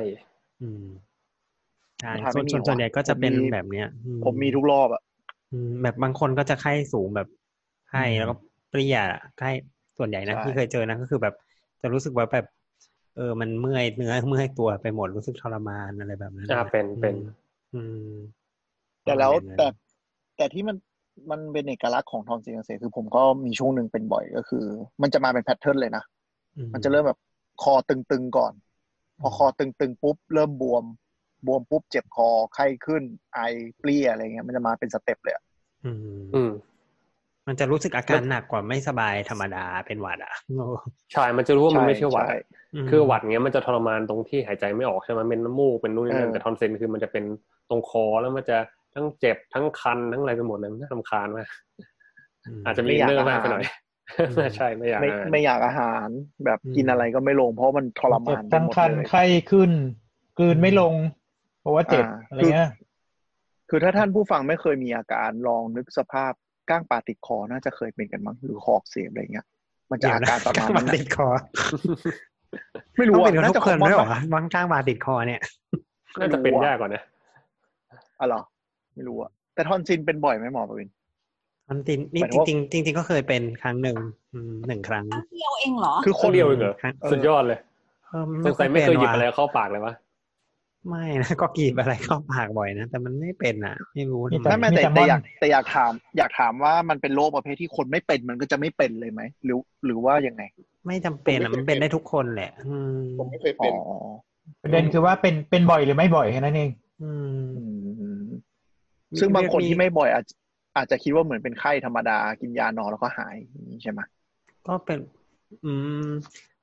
ส่วนส่วนใหญ่ก็จะเป็นแบบเนี้ยผมมีทุกรอบอ่ะแบบบางคนก็จะไข้สูงแบบไข้แล้วก็เปรี้ยไข้ส่วนใหญ่นะที่เคยเจอนะก็คือแบบจะรู้สึกว่าแบบเออมันเมื่อยเนื้อเมื่อยตัวไปหมดรู้สึกทรมานอะไรแบบนั้นจะเป็นเป็นแต่แล้วแต่ แต่ที่มันมันเป็นเอกลักษณ์ของทอนซิลอักเสบคือผมก็มีช่วงหนึ่งเป็นบ่อยก็คือมันจะมาเป็นแพทเทิร์นเลยนะมันจะเริ่มแบบคอตึงๆก่อนพอคอตึงๆปุ๊บเริ่มบวมบวมปุ๊บเจ็บคอไข้ขึ้นไอเปรี้ยอะไรเงี้ยมันจะมาเป็นสเต็ปเลยอืมมันจะรู้สึกอาการหนักกว่าไม่สบายธรรมดาเป็นหวัดอ่ะใช่มันจะรู้ว่ามันไม่ใช่หวัดคือหวัดเงี้ยมันจะทรมานตรงที่หายใจไม่ออกใช่ไหมเป็นน้ำมูกเป็นนู่นนั่นแต่ทอนซิลคือมันจะเป็นตรงคอแล้วมันจะทั้งเจ็บทั้งคันทั้งอะไรไปหมดเลยมันน่ารำคาญมากอาจจะมีเนื้อมากไปหน่อยใช่ไม่อยากไม่ไม่อยากอาหารแบบกินอะไรก็ไม่ลงเพราะมันทรมานทั้งคันไข้ขึ้นกลืนไม่ลงเพราะว่าเจ็บอะไรเงี้ยคือถ้าท่านผู้ฟังไม่เคยมีอาการลองนึกสภาพก้างปลาติดคอน่าจะเคยเป็นกันมั้งหรือคอเสียบอะไรเงี้ยมันจะอาการประมาณนั้นติดคอไม่รู้ว่าน่าจะคนไม่หรอมั้งก้างปลาติดคอเนี่ยน่าจะเป็นยากกว่านะอ๋อเหรอไม่รู้อะแต่ทอนซิลเป็นบ่อยไหมหมอประวินทอนซิลนี่จริงจริงจริงก็เคยเป็นครั้งหนึ่งหนึ่งครั้งครั้งเดียวเองเหรอคือคนเดียวเองเหรอสุดยอดเลยสงสัยไม่เคยหยิบอะไรเข้าปากเลยวะไม่นะก็กีบอะไรเข้าปากบ่อยนะแต่มันไม่เป็นอ่ะไม่รู้ถ้าไม่แต่แต่อยากแต่อยากถามอยากถามว่ามันเป็นโรคประเภทที่คนไม่เป็นมันก็จะไม่เป็นเลยไหมหรือหรือว่ายังไงไม่จำเป็นอ่ะมันเป็นได้ทุกคนแหละผมไม่เคยเป็นประเด็นคือว่าเป็นเป็นบ่อยหรือไม่บ่อยแค่นั้นเองซึ่งบางคนที่ไม่บ่อยอาจอาจจะคิดว่าเหมือนเป็นไข้ธรรมดากินยานอนแล้วก็หายใช่ไหมก็เป็นอืม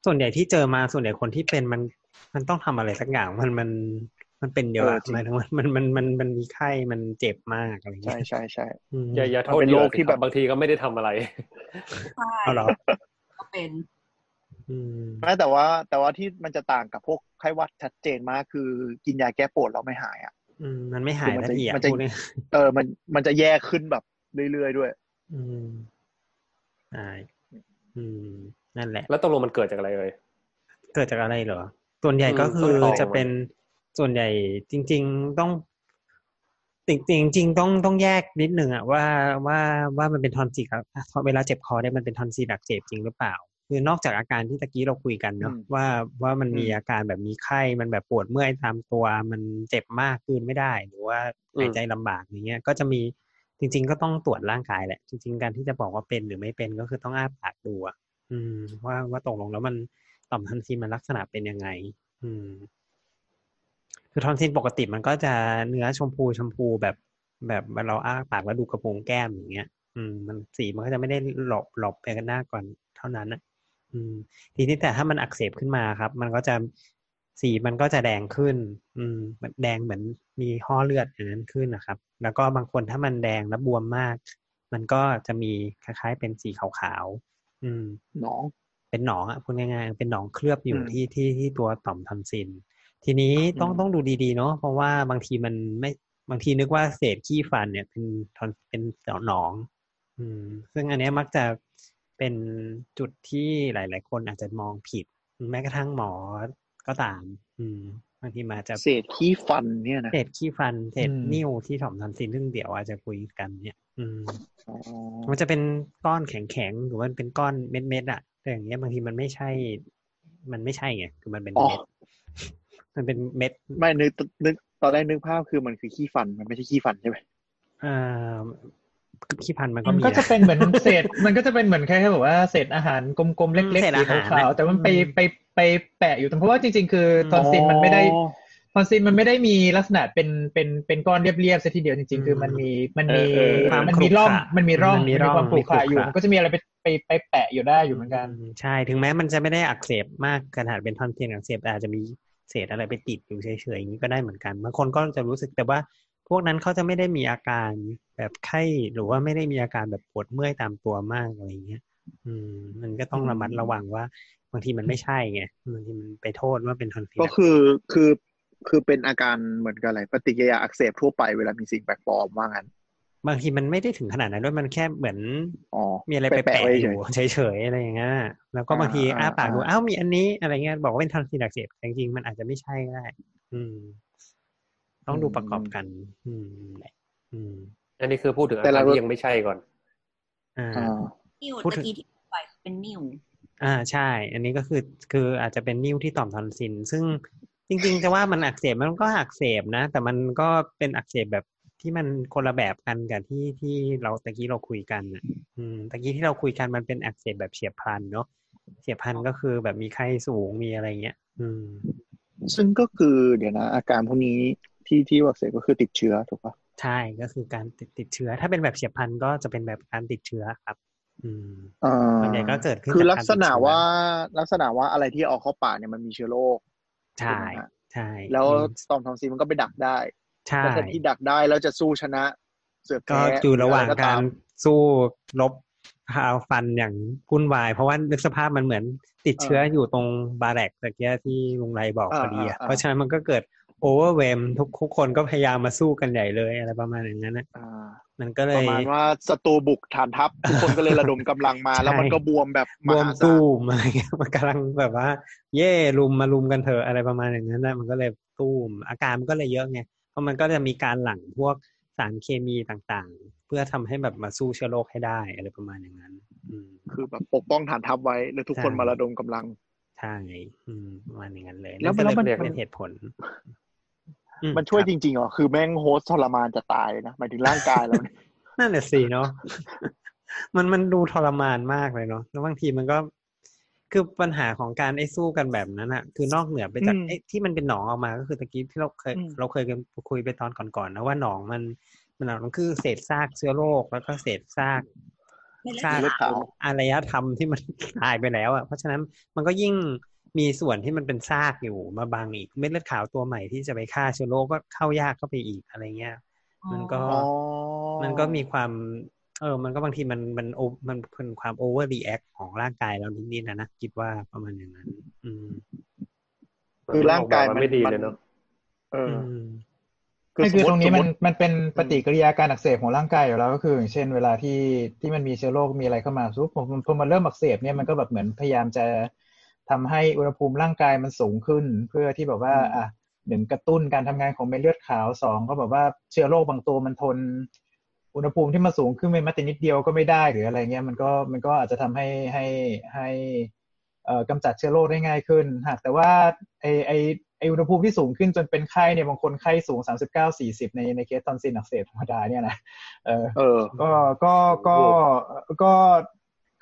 ส่วนใหญ่ที่เจอมาส่วนใหญ่คนที่เป็นมันมันต้องทำอะไรสักอย่างมันมันมันเป็นเยอะหมายถึงว่ามันมันมันมันมีไข้มันเจ็บมากอะไรอย่างเงี้ยใช่ใช่ๆอย่าอย่าโทษโรคที่แบบบางทีก็ไม่ได้ทำอะไรเอาหรอก็เป็นอืมแต่ว่าแต่ว่าที่มันจะต่างกับพวกไข้หวัดชัดเจนมากคือกินยาแก้ปวดแล้วไม่หายอ่ะอืมมันไม่หายละเอียดเออมันมันจะแย่ขึ้นแบบเรื่อยๆด้วยอืมใช่อืมนั่นแหละแล้วตกลงมันเกิดจากอะไรเอ่ยเกิดจากอะไรเหรอส่วนใหญ่ก็คือจะเป็นส่วนใหญ่จริงๆต้องจริงๆจริงต้องต้องแยกนิดนึงอะว่าว่าว่ามันเป็นทอนซิลครับเวลาเจ็บคอเนี่ยมันเป็นทอนซิลอักเสบจริงหรือเปล่าคือนอกจากอาการที่ตะกี้เราคุยกันเนาะว่าว่ามันมีอาการแบบมีไข้มันแบบปวดเมื่อยตามตัวมันเจ็บมากกลืนไม่ได้หรือว่าหายใจลำบากอย่างเงี้ยก็จะมีจริงๆก็ต้องตรวจร่างกายแหละจริงๆการที่จะบอกว่าเป็นหรือไม่เป็นก็คือต้องอ้าปากดูอะว่าว่าตกลงแล้วมันต่อมทอนซิลมันลักษณะเป็นยังไงอืมคือทอนซิลปกติมันก็จะเนื้อชมพูชมพูแบบแบบเราอ้าปากแล้วดูกระโปรงแก้มอย่างเงี้ยอืมมันสีมันก็จะไม่ได้หลบหลบไปกันหน้าก่อนเท่านั้นนะอืมทีนี้แต่ถ้ามันอักเสบขึ้นมาครับมันก็จะสีมันก็จะแดงขึ้นอืมแดงเหมือนมีห้อเลือดอย่างนั้นขึ้นนะครับแล้วก็บางคนถ้ามันแดงแล้วบวมมากมันก็จะมีคล้ายๆเป็นสีขาวๆอืมหนองเป็นหนองอ่ะพูดง่ายๆเป็นหนองเคลือบอยู่ที่ที่ที่ตัวต่อมทอนซิลทีนี้ต้องต้องดูดีๆเนาะเพราะว่าบางทีมันไม่บางทีนึกว่าเศษขี้ฟันเนี่ยเป็นทอนเป็นหนองอืมซึ่งอันนี้มักจะเป็นจุดที่หลายๆคนอาจจะมองผิดแม้กระทั่งหมอก็ตามอืมบางทีมาจะเศษขี้ฟันเนี่ยนะเศษขี้ฟันเศษนิ้วที่ต่อมทอนซิลซึ่งเดี๋ยวอาจจะคุยกันเนี่ยอืมมันจะเป็นก้อนแข็งๆหรือว่าเป็นก้อนเม็ดๆอ่ะแต่อย่างเงี้ยบางทีมันไม่ใช่มันไม่ใช่ไงคือมันเป็นเม็ดมันเป็นเม็ดไม่นึกนึกตอนแรกนึกภาพคือมันคือขี้ฟันมันไม่ใช่ขี้ฟันใช่ไหมอ่าขี้ฟันมันก็มันก็จะเป็นเหมือนเศษมันก็จะเป็นเหมือนแค่แค่แบบว่าเศษอาหารกลมๆเล็กๆสีขาวๆแต่มันไปไปไปแปะอยู่ตรงเพราะว่าจริงๆคือทอนซิลมันไม่ได้ทอนซิลมันไม่ได้มีลักษณะเป็นเป็นเป็นก้อนเรียบๆซะทีเดียวจริงๆคือมันมีมันมีมันมีร่องมันมีร่องมีความขรุขระอยู่มันก็จะมีอะไรไปไปไปแปะอยู่ได้อยู่เหมือนกันใช่ถึงแม้มันจะไม่ได้อักเสบมากขนาดเป็นทอนซิลอักเสบอาจจะมีเศษอะไรไปติดอยู่เฉยๆอย่างนี้ก็ได้เหมือนกันบางคนก็จะรู้สึกแต่ว่าพวกนั้นเขาจะไม่ได้มีอาการแบบไข้หรือว่าไม่ได้มีอาการแบบปวดเมื่อยตามตัวมากอะไรอย่างเงี้ยอืมมันก็ต้องระมัดระวังว่าบางทีมันไม่ใช่ไงบางทีมันไปโทษว่าเป็นทอนซิลก็คือคือคือเป็นอาการเหมือนกับอะไรปฏิกิริยาอักเสบทั่วไปเวลามีสิ่งแปลกปลอมว่างั้นบางทีมันไม่ได้ถึงขนาดนั้นด้วยมันแค่เหมือนอ๋อมีอะไรไปแปะอยู่เฉยๆอะไรอย่างเงี้ยแล้วก็บางทีอ้าปากดูอ้าวมีอันนี้อะไรเงี้ยบอกว่าเป็นทอนซิลอักเสบจริงๆมันอาจจะไม่ใช่ก็ได้อืมต้องดูประกอบกันอืมอืมอันนี้คือพูดถึงอาการที่ยังไม่ใช่ก่อนอ่านิ้วตะกี้ที่ไปเป็นนิ้วอ่าใช่อันนี้ก็คือคืออาจจะเป็นนิ้วที่ต่อมทอนซิลซึ่งจริงๆจะว่ามันอักเสบมันก็อักเสบนะแต่มันก็เป็นอักเสบแบบ ที่มันคนละแบบกันกับที่ที่เราตะกี้เราคุยกันอ่ะอืมตะกี้ที่เราคุยกันมันเป็นอักเสบแบบเฉียบพลันเนาะเฉียบพลันก็คือแบบมีไข้สูงมีอะไรเงี้ยอืมซึ่งก็คือเดี๋ยวนะอาการพวกนี้ที่ที่อักเสบก็คือติดเชื้อถูกป่ะใช่ก็คือการติดติดเชื้อถ้าเป็นแบบเฉียบพลันก็จะเป็นแบบการติดเชื้อครับอืมอ่าส่วนใหญ่ก็เกิดขึ้นคือลักษณะว่าลักษณะว่าอะไรที่ออกเข้าปากเนี่ยมันมีเชื้อโรคใช่ใช่แล้วต่อมทอนซิลมันก็ไปดักได้ใช่ที่ดักได้แล้วจะสู้ชนะเสือแพ้ก็อยู่ระหว่างการสู้ลบพาฟันอย่างวุ่นวายเพราะว่านึกสภาพมันเหมือนติดเชื้ออยู่ตรงบาแรกตะเกียที่ลุงไรบอกพอดีเพราะฉะนั้นมันก็เกิดโอเวอร์เวมทุกคนก็พยายามมาสู้กันใหญ่เลยอะไรประมาณอย่างนั้นนะมันก็เลยประมาณว่าศัตรูบุกฐานทัพทุกคนก็เลยระดมกำลังมาแล้วมันก็บวมแบบบวมสู้อะไรเงี้ยมันกำลังแบบว่าเย่ลุมมาลุมกันเถอะอะไรประมาณอย่างนั้นนะมันก็เลยตู้มอาการมันก็เลยเยอะไงเพราะมันก็จะมีการหลั่งพวกสารเคมีต่างๆเพื่อทำให้แบบมาสู้เชื้อโรคให้ได้อะไรประมาณอย่างนั้นคือแบบปกป้องฐานทัพไว้แล้วทุกคนมาระดมกำลังใช่ประมาณอย่างนั้นเลยแล้วมันเป็นเหตุผลมันช่วยจริงๆอ๋อคือแม่งโฮสทรมานจะตายเลยนะหมายถึงร่างกายเราเนี่ยนั่นแหละสิเนาะมันมันดูทรมานมากเลยเนาะแล้วบางทีมันก็คือปัญหาของการไอ้สู้กันแบบนั้นอะคือนอกเหนือไปจากไอ้ที่มันเป็นหนองออกมาก็คือตะกี้ที่เราเคยเราเคยคุยไปตอนก่อนๆนะว่าหนองมันมันมันคือเศษซากเชื้อโรคแล้วก็เศษซากซากอารยธรรมที่มันตายไปแล้วอะเพราะฉะนั้นมันก็ยิ่งมีส่วนที่มันเป็นซากอยู่มาบังอีกเม็ดเลือดขาวตัวใหม่ที่จะไปฆ่าเชื้อโรคก็เข้ายากเข้าไปอีกอะไรเงี้ยมันก็มันก็มีความเออมันก็บางทีมันมันมันเป็นความโอเวอร์รีแอคของร่างกายเรานิดๆนะนะคิดว่าประมาณอย่างนั้นอืมคือร่างกายมันไม่ดีเลยเนาะเออคือตรงนี้มันมันเป็นปฏิกิริยาการอักเสบของร่างกายอยู่แล้วก็คืออย่างเช่นเวลาที่ที่มันมีเชื้อโรคมีอะไรเข้ามาซุบพอมันเริ่มอักเสบเนี่ยมันก็แบบเหมือนพยายามจะทำให้อุณหภูมิร่างกายมันสูงขึ้นเพื่อที่แบบว่าอ่ะหนึ่งกระตุ้นการทำงานของเม็ดเลือดขาวสองก็แบบว่าเชื้อโรคบางตัวมันทนอุณหภูมิที่มันสูงขึ้นไปแม้แต่นิดเดียวก็ไม่ได้หรืออะไรเงี้ยมันก็มันก็อาจจะทำให้ให้ให้เอ่อกำจัดเชื้อโรคได้ง่ายขึ้นหากแต่ว่าไอไอไออุณหภูมิที่สูงขึ้นจนเป็นไข้เนี่ยบางคนไข้สูง สามสิบเก้า สี่สิบ ในในเคสตอนซินอักเสบธรรมดาเนี่ยนะเออเออก็ก็ก็ก็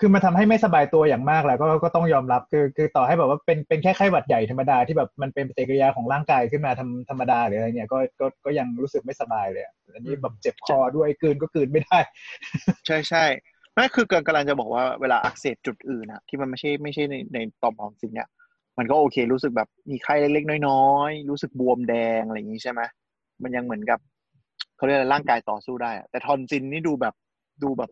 คือมันทำให้ไม่สบายตัวอย่างมากแหละก็ก็ต้องยอมรับคือคือต่อให้แบบว่าเป็นเป็นแค่ไข้หวัดใหญ่ธรรมดาที่แบบมันเป็นปฏิกิริยาของร่างกายขึ้นมาธรรมดาหรืออะไรเนี่ยก็ก็ก็ยังรู้สึกไม่สบายเลยอันนี้แบบเจ็บคอด้วยกลืนก็กลืนไม่ได้ใช่ใช่นั่นคือเกินกำลังจะบอกว่าเวลาอักเสบจุดอื่นนะที่มันไม่ใช่ไม่ใช่ในในต่อมของสิ่งเนี้ยมันก็โอเครู้สึกแบบมีไข้เล็กๆน้อยๆรู้สึกบวมแดงอะไรอย่างนี้ใช่ไหมมันยังเหมือนกับเขาเรียกอะไรร่างกายต่อสู้ได้แต่ทอนซิลนี่ดูแบบดูแบบ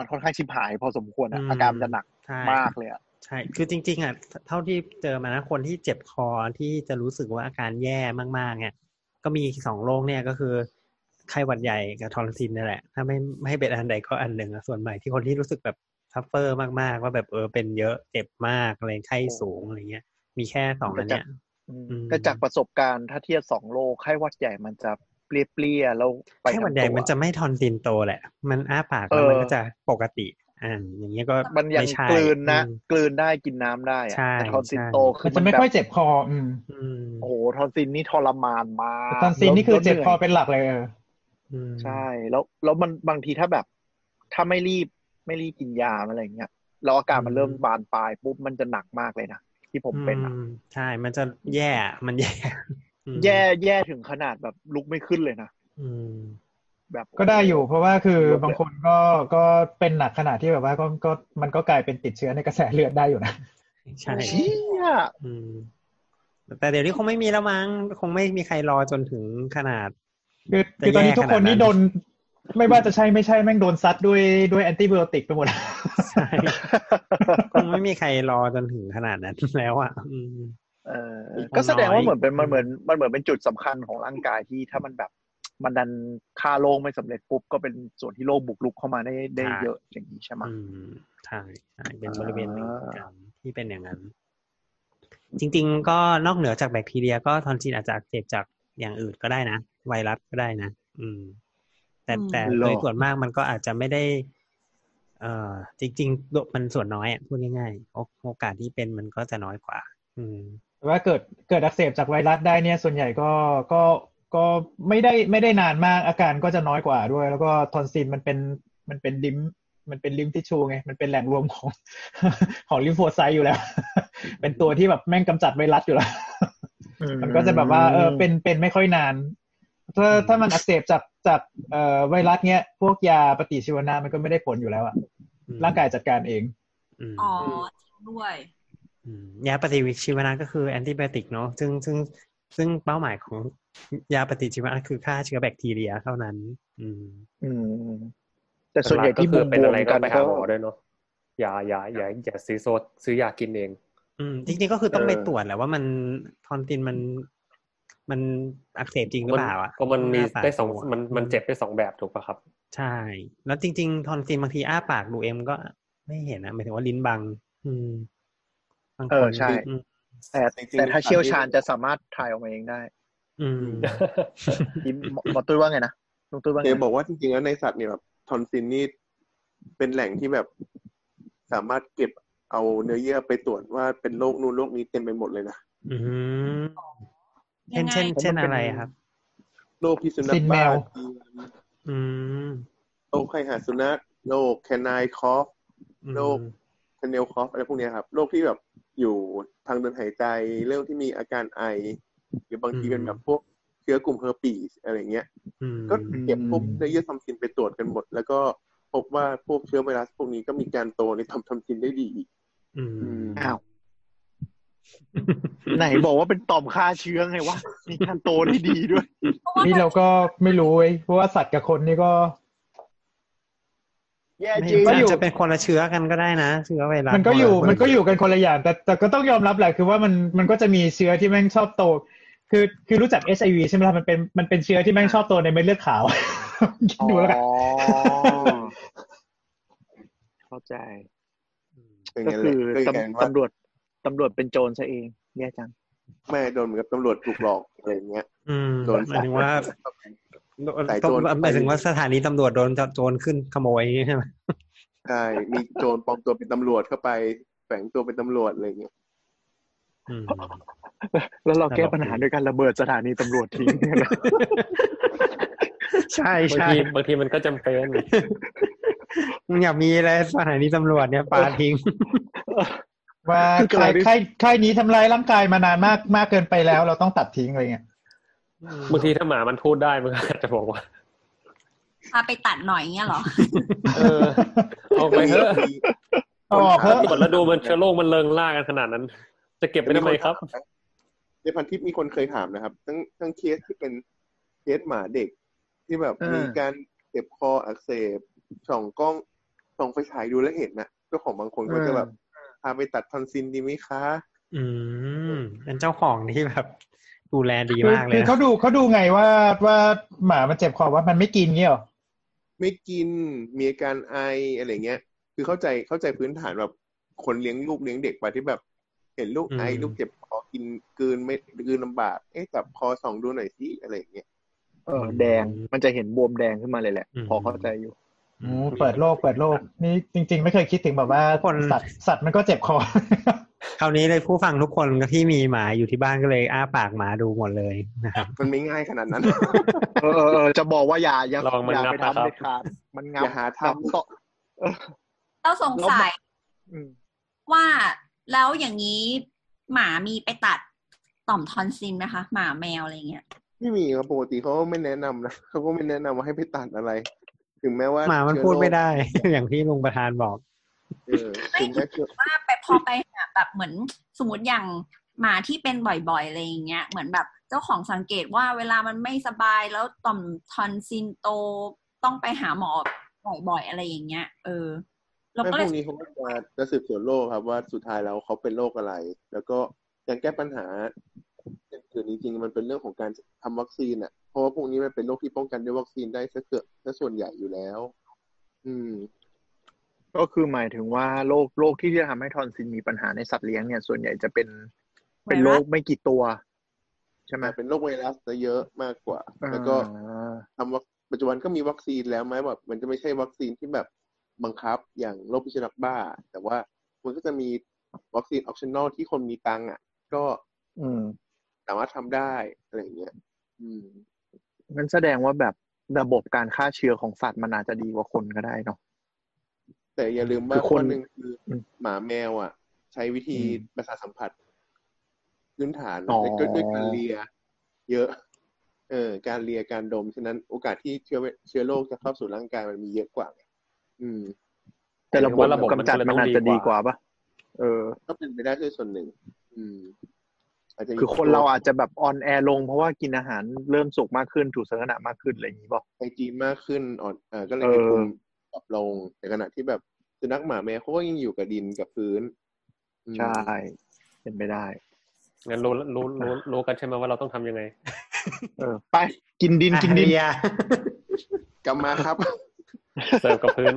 มันค่อนข้างชิบหายพอสมควรอ่ะอาการมันจะหนักมากเลยอ่ะใช่คือจริงๆอ่ะเท่าที่เจอมานะคนที่เจ็บคอที่จะรู้สึกว่าอาการแย่มากๆเนี่ยก็มีสองโรคเนี่ยก็คือไข้หวัดใหญ่กับทอนซิลนั่นแหละถ้าไม่ไม่เป็นอันใดก็อันหนึ่งส่วนใหม่ที่คนที่รู้สึกแบบซัฟเฟอร์มากๆว่าแบบเออเป็นเยอะเจ็บมากอะไรไข้สูงอะไรเงี้ยมีแค่สองอันเนี้ยก็จากประสบการณ์ถ้าเทียบสองโรคไข้หวัดใหญ่มันจะเปรี้ยวๆแล้วไปไข้หวัดใหญ่มันจะไม่ทอนซิลโตแหละมันอ้าปากแล้วมันก็จะปกติอ่าอย่างเงี้ยก็มันยังกลืนนะกลืนได้กินน้ำได้อ่ะแต่ทอนซิลโตคือมันไม่ค่อยเจ็บคออืมโอ้โหทอนซิลนี่ทรมานมากทอนซิลนี่คือเจ็บคอเป็นหลักเลยอืมใช่แล้วแล้วมันบางทีถ้าแบบถ้าไม่รีบไม่รีบกินยาอะไรอย่างเงี้ยแล้วอาการมันเริ่มบานปลายปุ๊บมันจะหนักมากเลยนะที่ผมเป็นอ่ะใช่มันจะแย่มันแย่แย่แย่ถึงขนาดแบบลุกไม่ขึ้นเลยนะแบบก็ได้อยู่เพราะว่าคือบางคนก็ก็เป็นหนักขนาดที่แบบว่าก็ก็มันก็กลายเป็นติดเชื้อในกระแสเลือดได้อยู่นะใช่แต่เดี๋ยวนี้คงไม่มีแล้วมั้งคงไม่มีใครรอจนถึงขนาดคือคือตอนนี้ทุกคนนี่โดนไม่ว่าจะใช่ไม่ใช่แม่งโดนซัดด้วยด้วยแอนติไบโอติกไปหมดใช่คงไม่มีใครรอจนถึงขนาดนั้นแล้วอ่ะเออก็แสดงว่าเหมือนเป็นมันเหมือนมันเหมือนเป็นจุดสำคัญของร่างกายที่ถ้ามันแบบมันดันฆ่าโรคไม่สำเร็จปุ๊บก็เป็นส่วนที่โรคบุกรุกเข้ามาได้ได้เยอะอย่างนี้ใช่ไหมอืมใช่ใช่เป็นบริเวณหนึ่งที่เป็นอย่างนั้นจริงๆก็นอกเหนือจากแบคทีเรียก็ทอนซิลอาจจะอักเสบจากอย่างอื่นก็ได้นะไวรัสก็ได้นะอืมแต่แต่โดยส่วนมากมันก็อาจจะไม่ได้เอ่อจริงๆมันส่วนน้อยอ่ะพูดง่ายๆโอกาสที่เป็นมันก็จะน้อยกว่าอืมว่าเกิดเกิดอักเสบจากไวรัสได้เนี่ยส่วนใหญ่ก็ก็ ก็ไม่ได้ไม่ได้นานมากอาการก็จะน้อยกว่าด้วยแล้วก็ทอนซิลมันเป็นมันเป็นลิมมันเป็นลิมทิชชูไงมันเป็นแหล่งรวมของของลิมโฟไซต์อยู่แล้วเป็นตัวที่แบบแม่งกำจัดไวรัสอยู่แล้วมันก็จะแบบว่าเออเป็นเป็นไม่ค่อยนานถ้าถ้ามันอักเสบจากจากเอ่อไวรัสเนี้ยพวกยาปฏิชีวนะมันก็ไม่ได้ผลอยู่แล้วอ่ะร่างกายจัดการเองอ๋อด้วยยาปฏิชีวนะก็คือแอนติไบโอติกเนาะซึ่งซึ่งซึ่งเป้าหมายของยาปฏิชีวนะคือฆ่าเชื้อแบคทีเรียเท่านั้นอืมอืมแต่ส่วนใหญ่ที่บูมเป็นอะไรก็ไปหาหมอด้วยเนาะอย่าอย่าอย่าอย่าซื้อโซดซื้อยากินเองอืมจริงๆก็คือต้องไปตรวจแหละว่ามันทอนซิลมันมันอักเสบจริงหรือเปล่าอ่ะก็มันมีได้สองมันมันเจ็บได้สองแบบถูกป่ะครับใช่แล้วจริงๆทอนซิลบางทีอ้าปากดูเอ็มก็ไม่เห็นนะหมายถึงว่าลิ้นบังอืมเออใช่แต่แต่ถ้าเชี่ยวชาญจะสามารถถ่ายออกมาเองได้อืมหมอตุ้ยว่าไงนะลุงตุ้ยว่าไงบอกว่าจริงๆแล้วในสัตว์เนี่ยแบบทอนซิลนี่เป็นแหล่งที่แบบสามารถเก็บเอาเนื้อเยื่อไปตรวจว่าเป็นโรคนู้นโรคนี้เต็มไปหมดเลยนะอืมเช่นเช่นเช่นอะไรครับโรคพิษสุนัขบ้าอืมโรคไข้หวัดสุนัขโรคแคนไนคอฟโรคแคนเนลคอฟอะไรพวกนี้ครับโรคที่แบบอยู่ทางเดินหายใจเรื่องที่มีอาการไอหรือบางทีเป็นแบบพวกเชื้อกลุ่มเฮอร์ปีสอะไรเงี้ยก็เก็บพวกเนื้อเยื่อทอนซิลไปตรวจกันหมดแล้วก็พบว่าพวกเชื้อไวรัสพวกนี้ก็มีการโตในทอมทอนซิลได้ดีอีกอ้าวไหนบอกว่าเป็นต่อมฆ่าเชื้อไงวะมีการโตได้ดีด้วยนี่เราก็ไม่รู้เว้ยเพราะว่าสัตว์กับคนนี่ก็แย่จริงก็จะเป็นคนละเชื้อกันก็ได้นะเชื้อไวรัสมันก็อยู่มันก็อยู่กันคนละอย่างแต่แต่ก็ต้องยอมรับแหละคือว่ามันมันก็จะมีเชื้อที่แม่งชอบโตคือคือรู้จัก เอช ไอ วี ใช่ไหมล่ะมันเป็นมันเป็นเชื้อที่แม่งชอบโตในเม็ดเลือดขาวคิดดูแล้วกันเข้าใจก็คือตำรวจตำรวจเป็นโจรซะเองแย่จังไม่โดนเหมือนกับตำรวจถูกหลอกอะไรอย่างเงี้ยโดนหมายถึงว่าหมายถึงว่าสถานีตำรวจโดนโจรขึ้นขโมยใช่ไหมใช่มีโจรปลอมตัวเป็นตำรวจเข้าไปแฝงตัวเป็นตำรวจอะไรอย่างเงี้ยแล้วเราแก้ปัญหาด้วยการระเบิดสถานีตำรวจทิ้งใช่ใช่บางทีมันก็จำเป็นอย่ามีอะไรสถานีตำรวจเนี่ยปาทิ้งว่าค่ายค่ายค่ายนี้ทำลายร่างกายมานานมากมากเกินไปแล้วเราต้องตัดทิ้งอะไรเงี้ยบางทีถ้าหมามันพูดได้มันก็จะบอกว่าพาไปตัดหน่อยเงี้ยหรอเออออกไปเถอะออกเถอะกดแล้วดูมันเชื้อโรคมันเลิงล่ากันขนาดนั้นจะเก็บไว้ทำไมครับในพันทิปมีคนเคยถามนะครับทั้งทั้งเคสที่เป็นเคสหมาเด็กที่แบบมีการเจ็บคออักเสบส่องกล้องส่องไฟฉายดูแล้วเห็นนะเจ้าของบางคนก็จะแบบพาไปตัดทอนซิลดีไหมคะอืมเป็นเจ้าของที่แบบดูแลดีมากเลยคือเขาดูเขาดูไงว่าว่าหมามันเจ็บคอว่ามันไม่กินเงี้ยหรอไม่กินมีอาการไออะไรเงี้ยคือเข้าใจเข้าใจพื้นฐานแบบคนเลี้ยงลูกเลี้ยงเด็กไปที่แบบเห็นลูกไอลูกเจ็บคอกินกืนไม่กืนลำบากเอ๊ะจับคอส่องดูหน่อยสิอะไรเงี้ยเออแดงมันจะเห็นบวมแดงขึ้นมาเลยแหละพอเข้าใจอยู่อืมเปิดโลกเปิดโลกนี่จริงๆไม่เคยคิดถึงแบบว่าสัตว์สัตว์มันก็เจ็บคอคราวนี้เลยผู้ฟังทุกคนที่มีหมาอยู่ที่บ้านก็เลยอ้าปากหมาดูหมดเลยนะครับมันไม่ง่ายขนาดนั้นเออจะบอกว่าอย่าอย่าอย่าไปทำเลยครับมันงับอย่าหาทำต่อเราสงสัยว่าแล้วอย่างนี้หมามีไปตัดต่อมทอนซิลไหมคะหมาแมวอะไรเงี้ยไม่มีครับปกติเขาไม่แนะนำนะเขาก็ไม่แนะนำว่าให้ไปตัดอะไรถึงแม้ว่าหมามันพูดไม่ได้อย่างที่ลุงประธานบอกเออถึงแม้ว่าไปพอไปแบบเหมือนสมมติอย่างหมาที่เป็นบ่อยๆอะไรอย่างเงี้ยเหมือนแบบเจ้าของสังเกตว่าเวลามันไม่สบายแล้วต่อมทอนซิลโตต้องไปหาหมอบ่อยๆอะไรอย่างเงี้ยเออแล้วก็เลยพวกนี้เขาจะจะสืบสวนโรคครับว่าสุดท้ายแล้วเขาเป็นโรคอะไรแล้วก็การแก้ปัญหาคือจริงๆมันเป็นเรื่องของการทำวัคซีนอ่ะเพราะว่าพวกนี้มันเป็นโรคที่ป้องกันด้วยวัคซีนได้ซะเกือบซะส่วนใหญ่อยู่แล้วอืมก็คือหมายถึงว่าโรคโรคที่จะทำให้ทอนซิลมีปัญหาในสัตว์เลี้ยงเนี่ยส่วนใหญ่จะเป็นเป็นโรคไม่กี่ตัวใช่ไหมเป็นโรคไวรัสซะเยอะมากกว่าแล้วก็ทำวัคปัจจุบันก็มีวัคซีนแล้วไหมแบบมันจะไม่ใช่วัคซีนที่แบบบังคับอย่างโรคพิษสุนัขบ้าแต่ว่ามันก็จะมีวัคซีนออปชั่นแนลที่คนมีตังค์อ่ะก็สามารถทำได้อะไรอย่างเงี้ยอืม งั้นแสดงว่าแบบระบบการฆ่าเชื้อของสัตว์มันอาจจะดีกว่าคนก็ได้เนาะแต่อย่าลืมว่าคนหนึ่งคือหมาแมวอ่ะใช้วิธีประสาทสัมผัสพื้นฐานก็ด้วยการเลียเยอะเออการเลียการดมฉะนั้นโอกาสที่เชื้อเชื้อโรคจะเข้าสู่ร่างกายมันมีเยอะกว่าอืมแต่ระบบระบบกำจัดมันอาจจะดีกว่าป่ะเออก็เป็นไปได้ด้วยส่วนหนึ่งอืมคือคนเราอาจจะแบบออนแอลงเพราะว่ากินอาหารเริ่มสุกมากขึ้นถูกสารอาหารมากขึ้นอะไรอย่างนี้ป่ะไอจีมากขึ้นอ่อนเออก็เลยมีภูมิปรับลงแต่ขณะที่แบบสุนัขหมาแมวเขาก็ยังอยู่กับดินกับพื้นใช่เป็นไปได้งั้นรู้รู้รู้รู้กันใช่ไหมว่าเราต้องทำยังไงเออไปกินดินกินดินกลับมาครับเสิร์ฟกับพื้น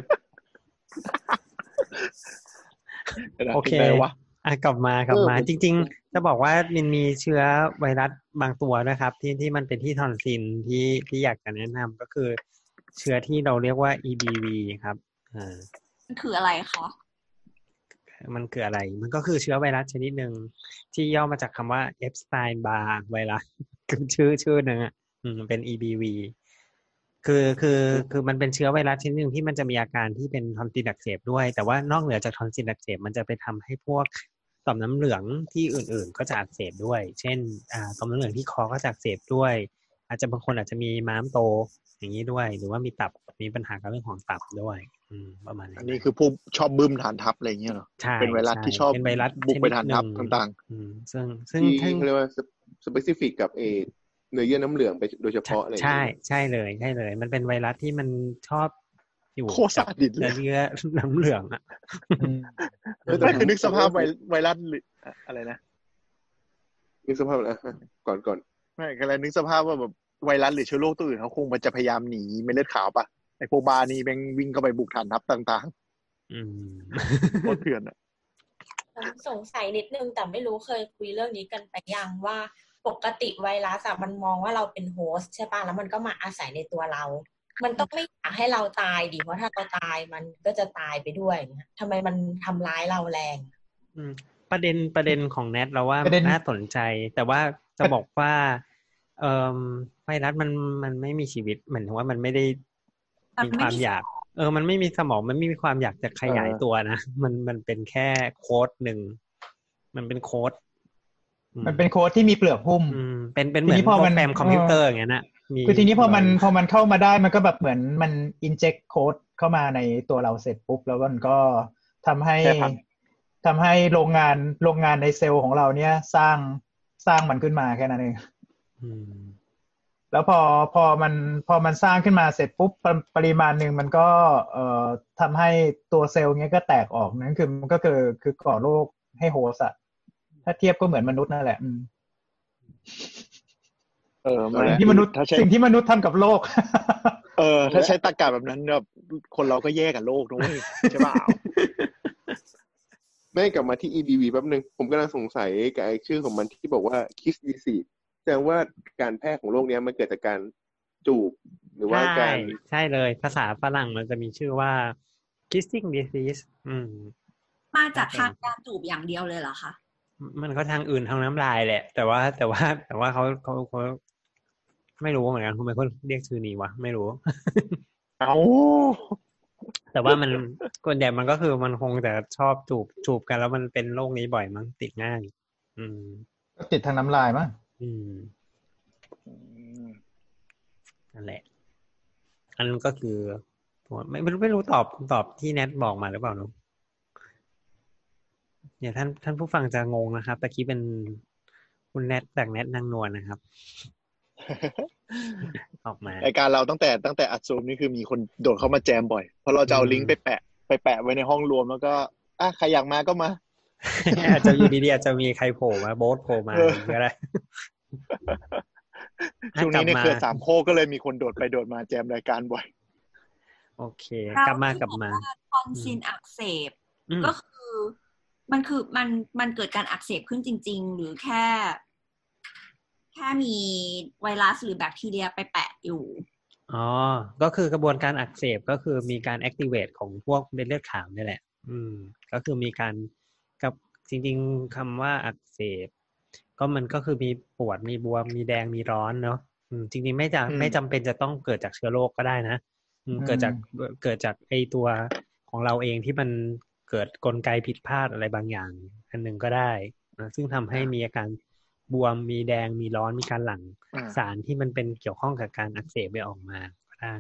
โอเคอ่ะกลับมากลับมาจริงๆจะบอกว่ามันมีเชื้อไวรัสบางตัวนะครับที่ที่มันเป็นที่ทอนซิลที่ที่อยากจะแนะนำก็คือเชื้อที่เราเรียกว่า อี บี วี ครับอ่ามันคืออะไรคะมันคืออะไรมันก็คือเชื้อไวรัสชนิดหนึ่งที่ย่อมาจากคำว่า Epstein-Barr Virus คือชื่อชื่อหนึ่งอ่ะเป็น อี บี วี คือคือคือมันเป็นเชื้อไวรัสชนิดหนึ่งที่มันจะมีอาการที่เป็นทอนซิลอักเสบด้วยแต่ว่านอกเหนือจากทอนซิลอักเสบมันจะไปทำให้พวกต่อมน้ำเหลืองที่อื่นๆก็จะอักเสบด้วยเช่นอ่าต่อมน้ำเหลืองที่คอก็จะอักเสบด้วยอาจจะบางคนอาจจะมีม้ามโตอย่างนี้ด้วยหรือว่ามีตับมีปัญหากับเรื่องของตับด้วยประมาณนี้อันนี้คือผู้ชอบบึ้มฐานทับอะไรอย่างเงี้ยเหรอเป็นไวรัสที่ชอบเป็นไวรัสบุกไปฐานทับต่างๆซึ่งซึ่งเรียกว่า specific กับเอเนื้อเยื่อน้ำเหลืองไปโดยเฉพาะอะไรใช่ใช่เลยใช่เลยมันเป็นไวรัสที่มันชอบอยู่โคตรสาดิสเนื้อน้ำเหลืองอ่ะนั่นคือนึกสภาพไวรัสอะไรนะนึกสภาพอะไรก่อนก่อนไม่อะไรนึกสภาพว่าแบบไวรัสหรือเชื้อโรคตัวอื่นเขาคงมันจะพยายามหนีเม็ดเลือดขาวป่ะไอ้พวกบานี่แม่งวิ่งเข้าไปบุกฐานทัพต่างๆอืมโคตรเถื่อนอ่ะสงสัยนิดนึงแต่ไม่รู้เคยคุยเรื่องนี้กันไปยังว่าปกติไวรัสมันมองว่าเราเป็นโฮสต์ใช่ป่ะแล้วมันก็มาอาศัยในตัวเรามันต้องไม่อยากให้เราตายดิเพราะถ้าเราตายมันก็จะตายไปด้วยทำไมมันทำร้ายเราแรงประเด็นประเด็นของแนทเราว่าน่าสนใจแต่ว่าจะบอกว่าเอ่อไวรัสมันมันไม่มีชีวิตเหมือนว่ามันไม่ได้มีความอยากเออมันไม่มีสมองมันไม่มีความอยากจะขยายตัวนะมันมันเป็นแค่โค้ดหนึ่งมันเป็นโค้ดมันเป็นโค้ดที่มีเปลือกหุ้มเป็นเป็นเหมือนโปรแกรมคอมพิวเตอร์อย่างนั้นนะคือทีนี้พอมันพอมันเข้ามาได้มันก็แบบเหมือนมันอินเจคโค้ดเข้ามาในตัวเราเสร็จปุ๊บแล้วมันก็ทำให้ทำให้โรงงานโรงงานในเซลล์ของเราเนี่ยสร้างสร้างมันขึ้นมาแค่นั้นเองแล้วพอพอมันพอมันสร้างขึ้นมาเสร็จปุ๊บปริมาณหนึ่งมันก็เอ่อทำให้ตัวเซลล์เงี้ยก็แตกออกนั่นคือมันก็คือคือก่อโรคให้โฮสต์อะถ้าเทียบก็เหมือนมนุษย์นั่นแหละเออสิ่งที่มนุษย์สิ่งที่มนุษย์ทำกับโลกเออถ้าใช้ตรรกะแบบนั้นแบบคนเราก็แย่กับโลกนะเว้ยใช่เปล่าไม่กลับมาที่ อี บี วี แป๊บนึงผมกำลังสงสัยกับชื่อของมันที่บอกว่า kiss disease แสดงว่าการแพร่ของโรคนี้มันเกิดจากการจูบหรือว่าการใช่เลยภาษาฝรั่งมันจะมีชื่อว่า kissing disease อืมมาจากทางการจูบอย่างเดียวเลยเหรอคะมันก็ทางอื่นทางน้ำลายแหละแต่ว่าแต่ว่าแต่ว่าเขาเขาเขาไม่รู้เหมือนกันทำไมเขาเรียกชื่อนี้วะไม่รู้เอาแต่ว่ามันคนแดดมันก็คือมันคงแต่ชอบจูบจูบกันแล้วมันเป็นโรคนี้บ่อยมั้งติดง่ายอืมก็ติดทางน้ำลายมั้งอืมนั่นแหละอันนั้นก็คือไม่ไม่รู้ไม่รู้ตอบตอบที่แนทบอกมาหรือเปล่าลูกเนี่ยท่านท่านผู้ฟังจะงงนะครับตะกี้เป็นคุณแนทจากแนทนางนวลนะครับออกมารายการเราตั้งแต่ตั้งแต่อัดซูมนี่คือมีคนโดดเข้ามาแจมบ่อยเพราะเราจะเอาลิงก์ไปแปะไปแปะไว้ในห้องรวมแล้วก็อ่ะใครอยากมาก็มาอาจจะอยู่ดีๆอาจจะมีใครโผล่มาโบ๊ทโผล่มาก็ได้ช่วงนี้ในเครือสามโคกก็เลยมีคนโดดไปโดดมาแจมรายการบ่อยโอเคกลับมากลับมาคอนซินอักเสบก็คือมันคือมันมันเกิดการอักเสบขึ้นจริงๆหรือแค่แค่มีไวรัสหรือแบคทีเรียไปแปะอยู่อ๋อก็คือกระบวนการอักเสบก็คือมีการแอคทีเวตของพวกเม็ดเลือดขาวนี่แหละอืมก็คือมีการกับจริงๆคำว่าอักเสบก็มันก็คือมีปวดมีบวมมีแดงมีร้อนเนาะ จริงๆไม่จำไม่จำเป็นจะต้องเกิดจากเชื้อโรคก็ได้นะเกิดจากเกิดจากไอตัวของเราเองที่มันเกิดกลไกผิดพลาดอะไรบางอย่างอันหนึ่งก็ได้นะซึ่งทำให้มีอาการบวมมีแดงมีร้อนมีการหลั่งสารที่มันเป็นเกี่ยวข้องกับการอักเสบไปออกมาก็ได้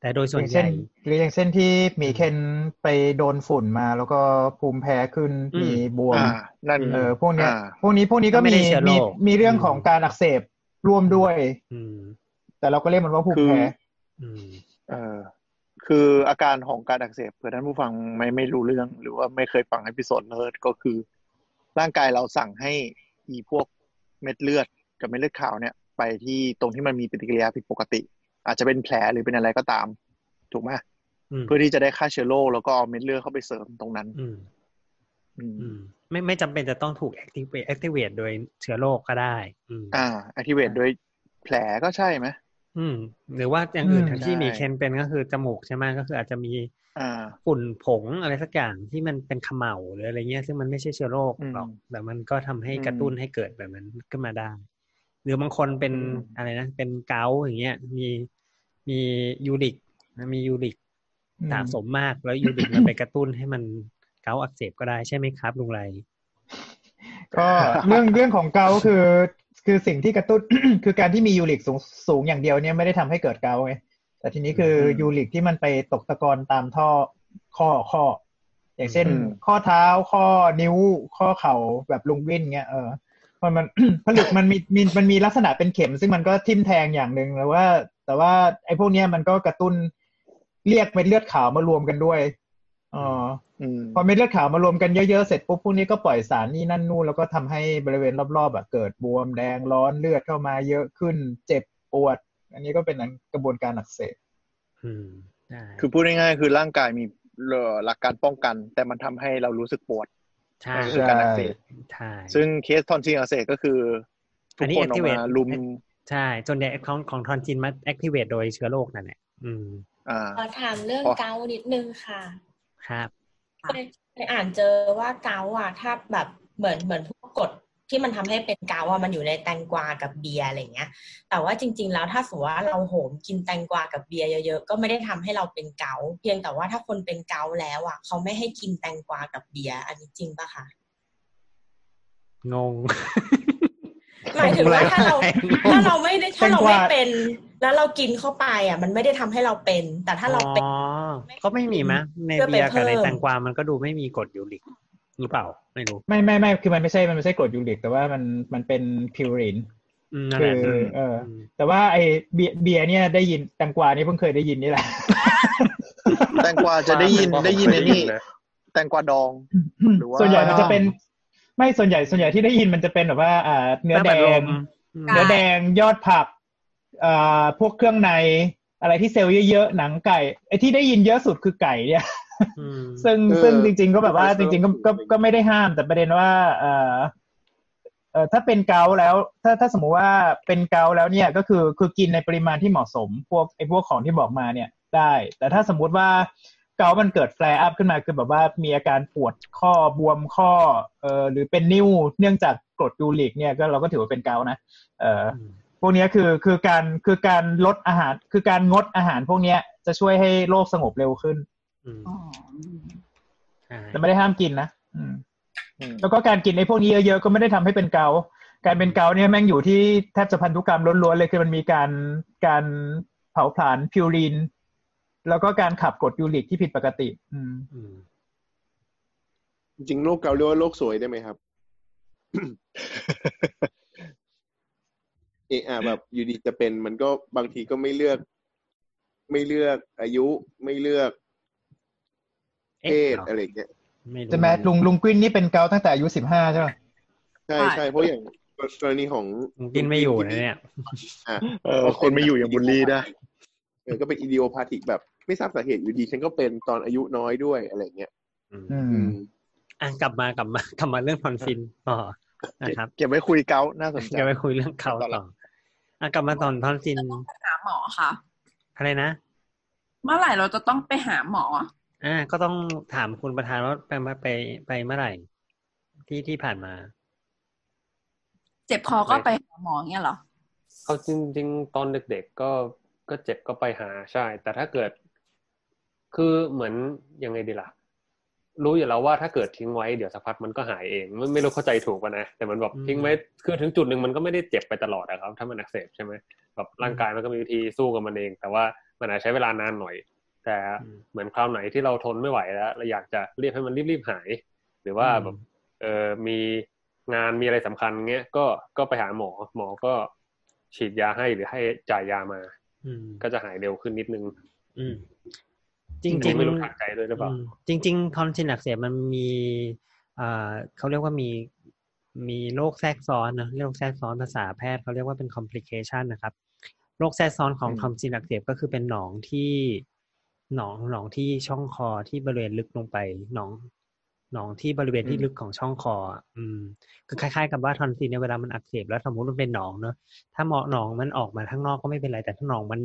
แต่โดยส่วนใหญ่หรืออย่างเช่นที่มีเคนไปโดนฝุ่นมาแล้วก็ภูมิแพ้ขึ้นมีบวมนั่นเออพวกนี้พวกนี้พวกนี้ก็มีมีเรื่องของการอักเสบร่วมด้วยแต่เราก็เรียกมันว่าภูมิแพ้เออคืออาการของการอักเสบเผื่อท่านผู้ฟังไม่ไม่รู้เรื่องหรือว่าไม่เคยฟังเอพิโซดเลิศก็คือร่างกายเราสั่งให้อีพวกเม็ดเลือดกับเม็ดเลือดขาวเนี่ยไปที่ตรงที่มันมีปฏิกิริยาผิดปกติอาจจะเป็นแผลหรือเป็นอะไรก็ตามถูกไหมเพื่อที่จะได้ฆ่าเชื้อโรคแล้วก็เอาเม็ดเลือดเข้าไปเสริมตรงนั้นไม่ไม่จำเป็นจะต้องถูก activate activate โดยเชื้อโรคก็ได้อ่า activate โดยแผลก็ใช่ไหมอืมหรือว่าอย่างอื่นที่มีเคนเป็นก็คือจมูกใช่ไหมก็คืออาจจะมีฝุ่นผงอะไรสักอย่างที่มันเป็นเขม่าหรืออะไรเงี้ยซึ่งมันไม่ใช่เชื้อโรคหรอกแต่มันก็ทำให้กระตุ้นให้เกิดแบบนั้นขึ้นมาได้หรือบางคนเป็นอะไรนะเป็นเกาอย่างเงี้ยมีมียูริกมียูริกสะสมมากแล้วยูริกมันไปกระตุ้นให้มันเกาอักเสบก็ได้ใช่ไหมครับลุงไรก็เรื่องเรื่องของเกาคือคือสิ่งที่กระตุ้น คือการที่มียูริกสูงสูงอย่างเดียวเนี่ยไม่ได้ทำให้เกิดเกาไงแต่ทีนี้คือยูริกที่มันไปตกตะกอนตามท่อข้อข้ออย่างเช่นข้อเท้าข้อนิ้วข้อเข่าแบบลุงวินเงี้ยเออมันมันผลึกมันมีมีมันมีลักษณะเป็นเข็มซึ่งมันก็ทิ่มแทงอย่างนึงแล้วว่าแต่ว่าไอ้พวกเนี้ยมันก็กระตุ้นเรียกเม็ดเลือดขาวมารวมกันด้วยอ๋อพอเม็ดเลือดขาวมารวมกันเยอะๆเสร็จปุ๊บพวกนี้ก็ปล่อยสารนี่นั่นนู่นแล้วก็ทำให้บริเวณรอบๆอ่ะเกิดบวมแดงร้อนเลือดเข้ามาเยอะขึ้นเจ็บปวดอันนี้ก็เป็นกระบวนการอักเสบอืมได้คือพูดง่ายๆคือร่างกายมีหลักการป้องกันแต่มันทำให้เรารู้สึกปวดใช่การอักเสบใช่ซึ่งเคสทอนซิลอักเสบก็คือทุกคนออกมาลุมใช่จนเนี่ยของของทอนซิลมาแอคทีเวทโดยเชื้อโรคนั่นแหละอืมอ่าขอถามเรื่องเกานิดนึงค่ะครับไปอ่านเจอว่าเกาอ่ะถ้าแบบเหมือนเหมือนพวกกรดที่มันทำให้เป็นเกาอ่ะมันอยู่ในแตงกวากับเบียร์อะไรเงี้ยแต่ว่าจริงๆแล้วถ้าสมมติว่าเราโหมกินแตงกวากับเบียร์เยอะๆก็ไม่ได้ทำให้เราเป็นเกาเพียงแต่ว่าถ้าคนเป็นเกาแล้วอ่ะเขาไม่ให้กินแตงกวากับเบียร์อันนี้จริงป่ะคะงงหมายถึงว่าถ้าเราถ้าเราไม่ได้ถ้าเราไม่เป็นแล้วเรากินเข้าไปอ่ะมันไม่ได้ทำให้เราเป็นแต่ถ้าเราเป็นก็ไม่มีมั้ยในเบียร์กับในแตงกวามันก็ดูไม่มีกรดยูริกหรือเปล่าไม่รู้ไม่ไม่ไม่คือมันไม่ใช่มันไม่ใช่กรดยูริกแต่ว่ามันมันเป็นพิวรินคือเออแต่ว่าไอเบียร์เบียร์เนี่ยได้ยินแตงกวานี่เพิ่งเคยได้ยินนี่แหละแตงกวาจะได้ยินได้ยินในนี่แตงกวาดองหรือว่าส่วนใหญ่มันจะเป็นไม่ส่วนใหญ่ส่วนใหญ่ที่ได้ยินมันจะเป็นแบบว่าอ่าเนื้อแดงเนื้อแดงยอดผักอ่าพวกเครื่องในอะไรที่เซลล์เยอะๆหนังไก่ไอ้ที่ได้ยินเยอะสุดคือไก่เนี่ยซึ่งซึ่งจริงๆก็แบบว่าจริงๆก็ก็ก็ไม่ได้ห้ามแต่ประเด็นว่าเอ่อเอ่อถ้าเป็นเกาต์แล้วถ้าถ้าสมมุติว่าเป็นเกาต์แล้วเนี่ยก็คือคือกินในปริมาณที่เหมาะสมพวกไอ้พวกของที่บอกมาเนี่ยได้แต่ถ้าสมมุติว่าเกาต์มันเกิดแฟลร์อัพขึ้นมาคือแบบว่ามีอาการปวดข้อบวมข้อเอ่อหรือเป็นนิ่วเนื่องจากกรดยูริกเนี่ยก็เราก็ถือว่าเป็นเกาต์นะเอ่อพวกนี้คือคือการคือการลดอาหารคือการงดอาหารพวกนี้จะช่วยให้โรคสงบเร็วขึ้นแต่ไม่ได้ห้ามกินนะแล้วก็การกินไอ้พวกนี้เยอะๆก็ไม่ได้ทำให้เป็นเกาการเป็นเกาเนี่ยแม่งอยู่ที่แทบจะพันธุกรรมล้วนๆเลยคือมันมีการการเผาผลาญพิวรินแล้วก็การขับกรดยูริกที่ผิดปกติจริงโรคเกาเรียกว่าโรคสวยได้ไหมครับ เออแบบอยู่ดีจะเป็นมันก็บางทีก็ไม่เลือกไม่เลือกอายุไม่เลือกเพศอะไรอย่างเงี้ยจะแม้ลุงลุงกวินนี่เป็นเกาตั้งแต่อายุสิบห้าใช่ป่ะใช่ใช่เพราะอย่างกรณีของกินไม่อยู่นะเนี่ยเออคนไม่อยู่อย่างบุลลี่ได้เออก็เป็นอิดิโอพาธิกแบบไม่ทราบสาเหตุอยู่ดีฉันก็เป็นตอนอายุน้อยด้วยอะไรอย่างเงี้ยอืมอ่ะกลับมากลับมากลับมาเรื่องทอนซิลต่อนะครับเก็บไว้คุยเกาน่าสนใจเก็บไว้คุยเรื่องเกาต่ออ่ะกลับมาตอนทอนซิลหาหมอค่ะอะไรนะเมื่อไหร่เราจะต้องไปหาหมออ่าก็ต้องถามคุณประธานว่าไปไปไปเมื่อไหร่ที่ที่ผ่านมาเจ็บคอก็ไปหาหมอเงี้ยเหรอ เอาจริงๆตอนเด็กๆก็ก็เจ็บก็ไปหาใช่แต่ถ้าเกิดคือเหมือนยังไงดีล่ะรู้อยู่แล้วว่าถ้าเกิดทิ้งไว้เดี๋ยวสักพักมันก็หายเองไม่ไม่รู้เข้าใจถูกป่ะนะแต่มันแบบทิ้งไว้คือถึงจุดหนึ่งมันก็ไม่ได้เจ็บไปตลอดนะครับถ้ามันอักเสบใช่ไหมแบบร่างกายมันก็มีวิธีสู้กับมันเองแต่ว่ามันอาจใช้เวลานานหน่อยแต่เหมือนคราวไหนที่เราทนไม่ไหวแล้วเราอยากจะรีบให้มันรีบๆหายหรือว่าแบบเออมีงานมีอะไรสำคัญเงี้ยก็ก็ไปหาหมอหมอก็ฉีดยาให้หรือให้จ่ายยามาก็จะหายเร็วขึ้นนิดนึงจริงๆไม่รู้ทางใจด้วยหรือเปล่าจริงๆคอนซินอักเสบมันมีเขาเรียกว่ามีมีโรคแทรกซ้อนนะโรคแทรกซ้อนภาษาแพทย์เขาเรียกว่าเป็นคอมพลิเคชันนะครับโรคแทรกซ้อนของคอนซินอักเสบก็คือเป็นหนองที่หนองหนองที่ช่องคอที่บริเวณลึกลงไปหนองหนองที่บริเวณที่ลึกของช่องคออืมคือคล้ายๆกับว่าทอนซิลเนี่ยเวลามันอักเสบแล้วสมมติมันเป็นหนองเนอะถ้าหนองมันออกมาข้างนอกก็ไม่เป็นไรแต่ถ้าหนองมัน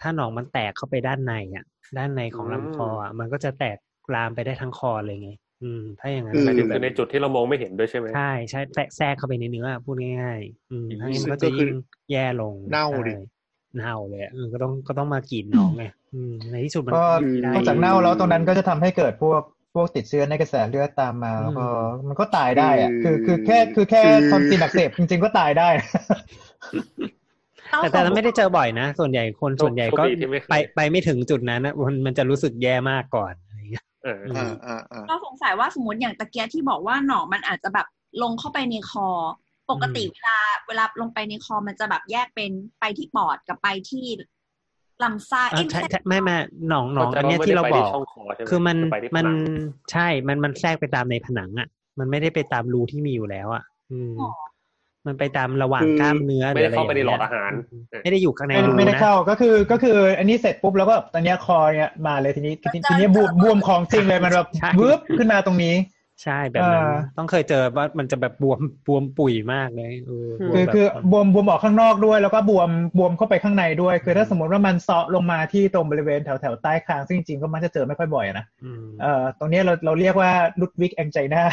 ถ้าหนองมันแตกเข้าไปด้านในอ่ะด้านในของลำคออ่ะมันก็จะแตกลามไปได้ทั้งคอเลยไงอืมถ้าอย่างนั้นมันคือในจุดที่เรามองไม่เห็นด้วยใช่ไหมใช่ใช่แทรกเข้าไปในเนื้อพูดง่ายๆอืมทั้งนี้มันก็จะยิ่งแย่ลงเน่าเลยเน่าเลยก็ต้องก็ต้องมากินหนองไงอืมในที่สุดมันนอกจากเน่าแล้วตรงนั้นก็จะทำให้เกิดพวกพวกติดเชื้อในกระแสเลือดตามมาแล้วก็มันก็ตายได้อ่ะคือคือแค่คือแค่ทอนซิลอักเสบจริงๆก็ตายได้แต่แต่ไม่ได้เจอบ่อยนะส่วนใหญ่คนส่วนใหญ่ก็ไปไปไม่ถึงจุดนั้นนะมันมันจะรู้สึกแย่มากก่อนอะไรเงี้ยเออก็สงสัยว่าสมมติอย่างตะเกียที่บอกว่าหนองมันอาจจะแบบลงเข้าไปในคอปกติเวลาเวลาลงไปในคอมันจะแบบแยกเป็นไปที่ปอดกับไปที่ลำไส้ไม่ไม่หนองหนองอันนี้ที่เราบอกคือมันมันใช่มันมันแทรกไปตามในผนังอ่ะมันไม่ได้ไปตามรูที่มีอยู่แล้วอ่ะมันไปตามระหว่างกล้ามเนื้อหรืออะไรอย่างเงี้ยไม่ได้เข้าไปในหลอดอาหารไม่ได้อยู่ข้างในรูนะไม่ได้เข้าก็คือก็คืออันนี้เสร็จปุ๊บแล้วก็ตอนนี้คอเนี่ยมาเลยทีนี้ทีนี้บวมบวมของจริงเลยมันแบบวืบขึ้นมาตรงนี้ใช่แบบนั้นต้องเคยเจอว่ามันจะแบบบวมบวมปุ๋ยมากเลยคือคือบวมบวมออกข้างนอกด้วยแล้วก็บวมบวมเข้าไปข้างในด้วยคือถ้าสมมติว่ามันเซาะลงมาที่ตรงบริเวณแถวแถวใต้คางซึ่งจริงๆก็มักจะเจอไม่ค่อยบ่อยนะเอ่อตรงนี้เราเราเรียกว่าลุดวิกแองไจน่า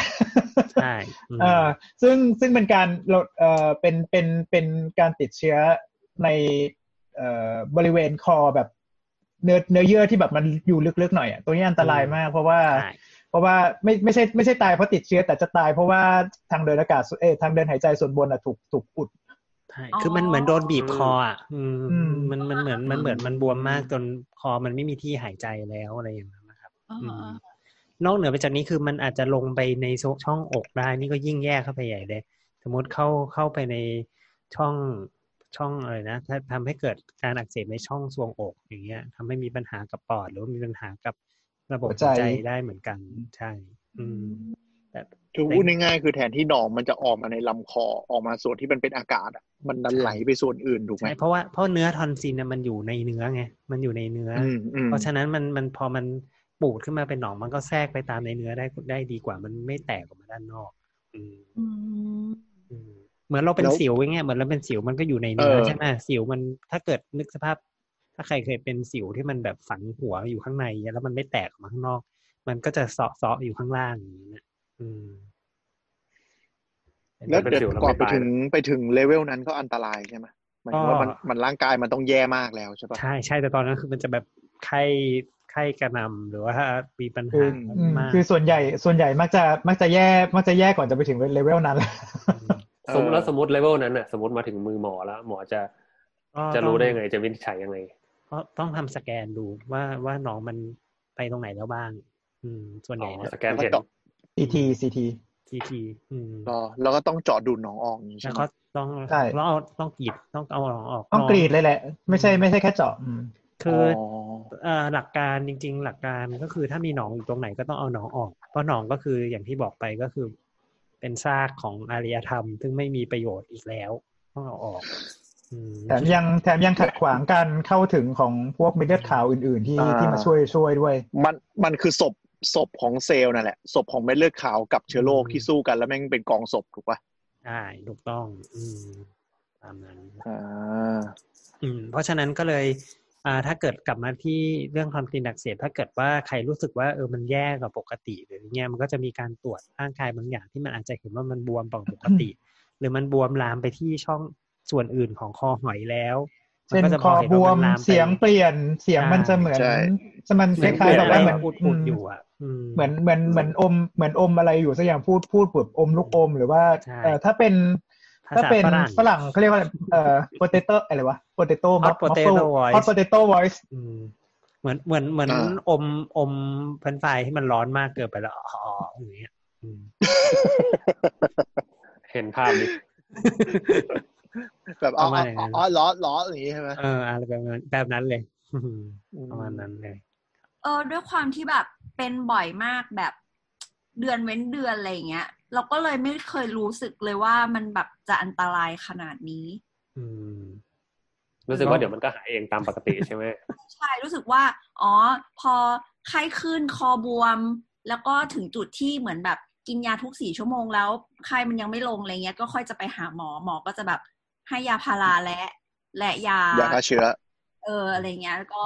ใช่เอ่อซึ่งซึ่งเป็นการเราเอ่อเป็นเป็นเป็นการติดเชื้อในเอ่อบริเวณคอแบบเนื้อเนื้อเยื่อที่แบบมันอยู่ลึกๆหน่อยอ่ะตัวนี้อันตรายมากเพราะว่าเพราะว่าไม่ไม่ใช่ไม่ใช่ตายเพราะติดเชื้อแต่จะตายเพราะว่าทางเดินอากาศเออทางเดินหายใจส่วนบนอ่ะถูกถูกอุดใช่คือมันเหมือนโดนบีบคออ่ะอืมมันมันเหมือนมันเหมือนมันบวมมากจนคอมันไม่มีที่หายใจแล้วอะไรอย่างเงี้ยนะครับนอกเหนือไปจากนี้คือมันอาจจะลงไปในช่องอกได้นี่ก็ยิ่งแย่เข้าไปใหญ่เลยสมมติเข้าเข้าไปในช่องช่องอะไรนะถ้าทำให้เกิดการอักเสบในช่องทรวงอกอย่างเงี้ยทำให้มีปัญหากับปอดหรือว่ามีปัญหากับระบบหัวใจได้เหมือนกันใช่คือพูดง่ายๆคือแทนที่หนองมันจะออกมาในลำคอออกมาส่วนที่มันเป็นอากาศมันดันไหลไปส่วนอื่นถูกไหมใช่เพราะว่าเพราะเนื้อทอนซิลเนี่ยมันอยู่ในเนื้อไงมันอยู่ในเนื้อเพราะฉะนั้นมันมันพอมันปูดขึ้นมาเป็นหนองมันก็แทรกไปตามในเนื้อได้ได้ดีกว่ามันไม่แตกออกมาด้านนอกเหมือนเราเป็นสิวอย่างเงี้ยเหมือนเราเป็นสิวมันก็อยู่ในเนื้อใช่ไหมสิวมันถ้าเกิดนึกสภาพถ้าใครเคยเป็นสิวที่มันแบบฝังหัวอยู่ข้างในแล้วมันไม่แตกออกมาข้างนอกมันก็จะเซาะๆอยู่ข้างล่างอย่างนี้นะอืมแล้วเดี๋ยวก่อนไปถึงไปถึงเลเวลนั้นก็อันตรายใช่ไหมหมายถึงว่ามันมันร่างกายมันต้องแย่มากแล้วใช่ปะใช่ใช่แต่ตอนนั้นคือมันจะแบบไข้ไข้กระหน่ำหรือว่ามีปัญหามากคือส่วนใหญ่ส่วนใหญ่มักจะมักจะแย่มักจะแย่ก่อนจะไปถึงเลเวลนั้นสมมติแล้วสมมติเลเวลนั้นอ่ะสมมติมาถึงมือหมอแล้วหมอจะจะรู้ได้ยังไงจะวินิจฉัยยังไงก็ต้องทำสแกนดูว่าว่าน้องมันไปตรงไหนแล้วบ้างอืมส่วนใหญ่นะสแกนเห็น ซี ที ซี ที ซี ที อืมก็แล้วก็ต้องเจาะดูดน้องออกอย่างงี้ใช่มั้ยต้องแล้วเอาต้องกรีดต้องเอาน้องออกต้องกรีดเลยแหละไม่ใช่ไม่ใช่แค่เจาะอืมคือเอ่อหลักการจริงๆหลักการก็คือถ้ามีน้องอยู่ตรงไหนก็ต้องเอาน้องออกเพราะน้องก็คืออย่างที่บอกไปก็คือเป็นซากของอารยธรรมซึ่งไม่มีประโยชน์อีกแล้วต้องเอาออกแถมยังแถมยังขัดขวางการเข้าถึงของพวกเม็ดเลือดขาวอื่นๆที่ที่มาช่วยช่วยด้วยมันมันคือศพศพของเซลล์นั่นแหละศพของเม็ดเลือดขาวกับเชื้อโรคที่สู้กันแล้วแม่งเป็นกองศพถูกป่ะใช่ถูกต้องอืมตามนั้นอ่าอืมเพราะฉะนั้นก็เลยอ่าถ้าเกิดกลับมาที่เรื่องทอนซิลอักเสบถ้าเกิดว่าใครรู้สึกว่าเออมันแย่กว่าปกติหรืออย่างเงี้ยมันก็จะมีการตรวจร่างกายบางอย่างที่มันอาจจะเห็นว่ามันบวมปกติหรือมันบวมลามไปที่ช่อง ส่วนอื่นของคอหอยแล้วเช่นคอบวมเสียงเปลี่ยนเสียงมันจะเหมือนมันคล้ายๆแบบว่าเหมือนพูดอยู่อ่ะเหมือนเหมือนเหมือนอมเหมือนอมอะไรอยู่สักอย่างพูดพูดแบบอมลูกอมหรือว่าเอ่อถ้าเป็นถ้าเป็นฝรั่งเขาเรียกว่าเอ่อ potato อะไรวะ potato muffle hot potato voice เหมือนเหมือนเหมือนอมอมเฟรนช์ฟรายที่มันร้อนมากเกินไปแล้วอ๋ออย่างเงี้ยเห็นภาพดิแบบอ๋ออ๋อล้อล้ออย่างงี้ใช่ไหมเอออะไรแบบนั้นแบบนั้นเลยประมาณนั้นเลยเออด้วยความที่แบบเป็นบ่อยมากแบบเดือนเว้นเดือนอะไรอย่างเงี้ยเราก็เลยไม่เคยรู้สึกเลยว่ามันแบบจะอันตรายขนาดนี้รู้สึกว่าเดี๋ยวมันก็หายเองตามปกติใช่ไหมใช่รู้สึกว่าอ๋อพอไข้ขึ้นคอบวมแล้วก็ถึงจุดที่เหมือนแบบกินยาทุกสี่ชั่วโมงแล้วไข้มันยังไม่ลงอะไรเงี้ยก็ค่อยจะไปหาหมอหมอก็จะแบบให้ยาพาราและและยายาฆ่าเชื้อเอออะไรเงี้ยก็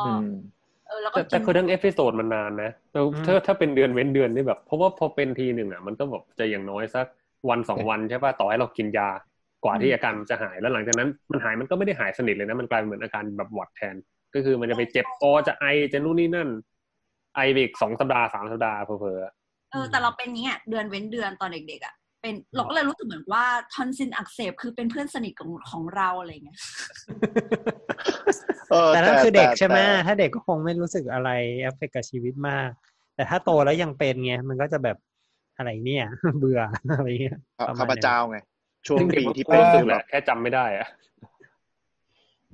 เออแล้วก็แต่คือทั้งเอพิโซดมันนานนะแต่ถ้าถ้าเป็นเดือนเว้นเดือนนี่แบบเพราะว่าพอเป็นทีหนึ่งอ่ะมันก็แบบจะอย่างน้อยสักวันสองวันใช่ป่ะต่อให้เรากินยากว่าที่อาการมันจะหายแล้วหลังจากนั้นมันหายมันก็ไม่ได้หายสนิทเลยนะมันกลายเป็นเหมือนอาการแบบหวัดแทนก็คือมันจะไปเจ็บคอจะไอจะนู่นนี่นั่นไออีกสองสัปดาห์สามสัปดาห์เผลอเออแต่เราเป็นเงี้ยเดือนเว้นเดือนตอนเด็กๆอ่ะเป็นเราก็เลยรู้สึกเหมือนว่าทอนซิลอักเสบคือเป็นเพื่อนสนิทของของเราอะไรเงี้ยแต่นั่นคือเด็กใช่ไหมถ้าเด็กก็คงไม่รู้สึกอะไรเอฟเฟกต์กับชีวิตมากแต่ถ้าโตแล้วยังเป็นไงมันก็จะแบบอะไรเนี่ยเบื่ออะไรเงี้ยข้าพเจ้าไงช่วงปีที่เป็นสึกแหละแค่จำไม่ได้อะ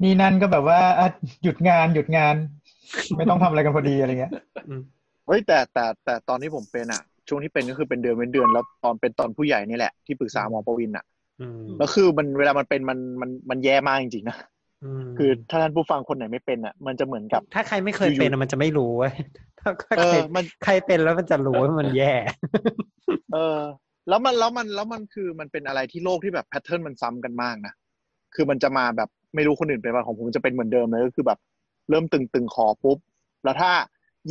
นี่นั่นก็แบบว่าหยุดงานหยุดงานไม่ต้องทำอะไรกันพอดีอะไรเงี้ยเฮ้ยแต่แต่แต่ตอนที่ผมเป็นอ่ะช่วงที่เป็นก็คือเป็นเดือนเป็นเดือนแล้วตอนเป็นตอนผู้ใหญ่นี่แหละที่ปรึกษาหมอปวินอ่ะแล้วคือมันเวลามันเป็นมันมันมันแย่มากจริงๆนะคือถ้าท่านผู้ฟังคนไหนไม่เป็นอ่ะมันจะเหมือนกับถ้าใครไม่เคยเป็นมันจะไม่รู้เว้ยถ้าใครเป็นแล้วมันจะรู้ว่ามันแย่เออแล้วมันแล้วมันแล้วมันคือมันเป็นอะไรที่โลกที่แบบแพทเทิร์นมันซ้ำกันมากนะคือมันจะมาแบบไม่รู้คนอื่นเป็นป่ะของผมจะเป็นเหมือนเดิมเลยก็คือแบบเริ่มตึงๆคอปุ๊บแล้วถ้า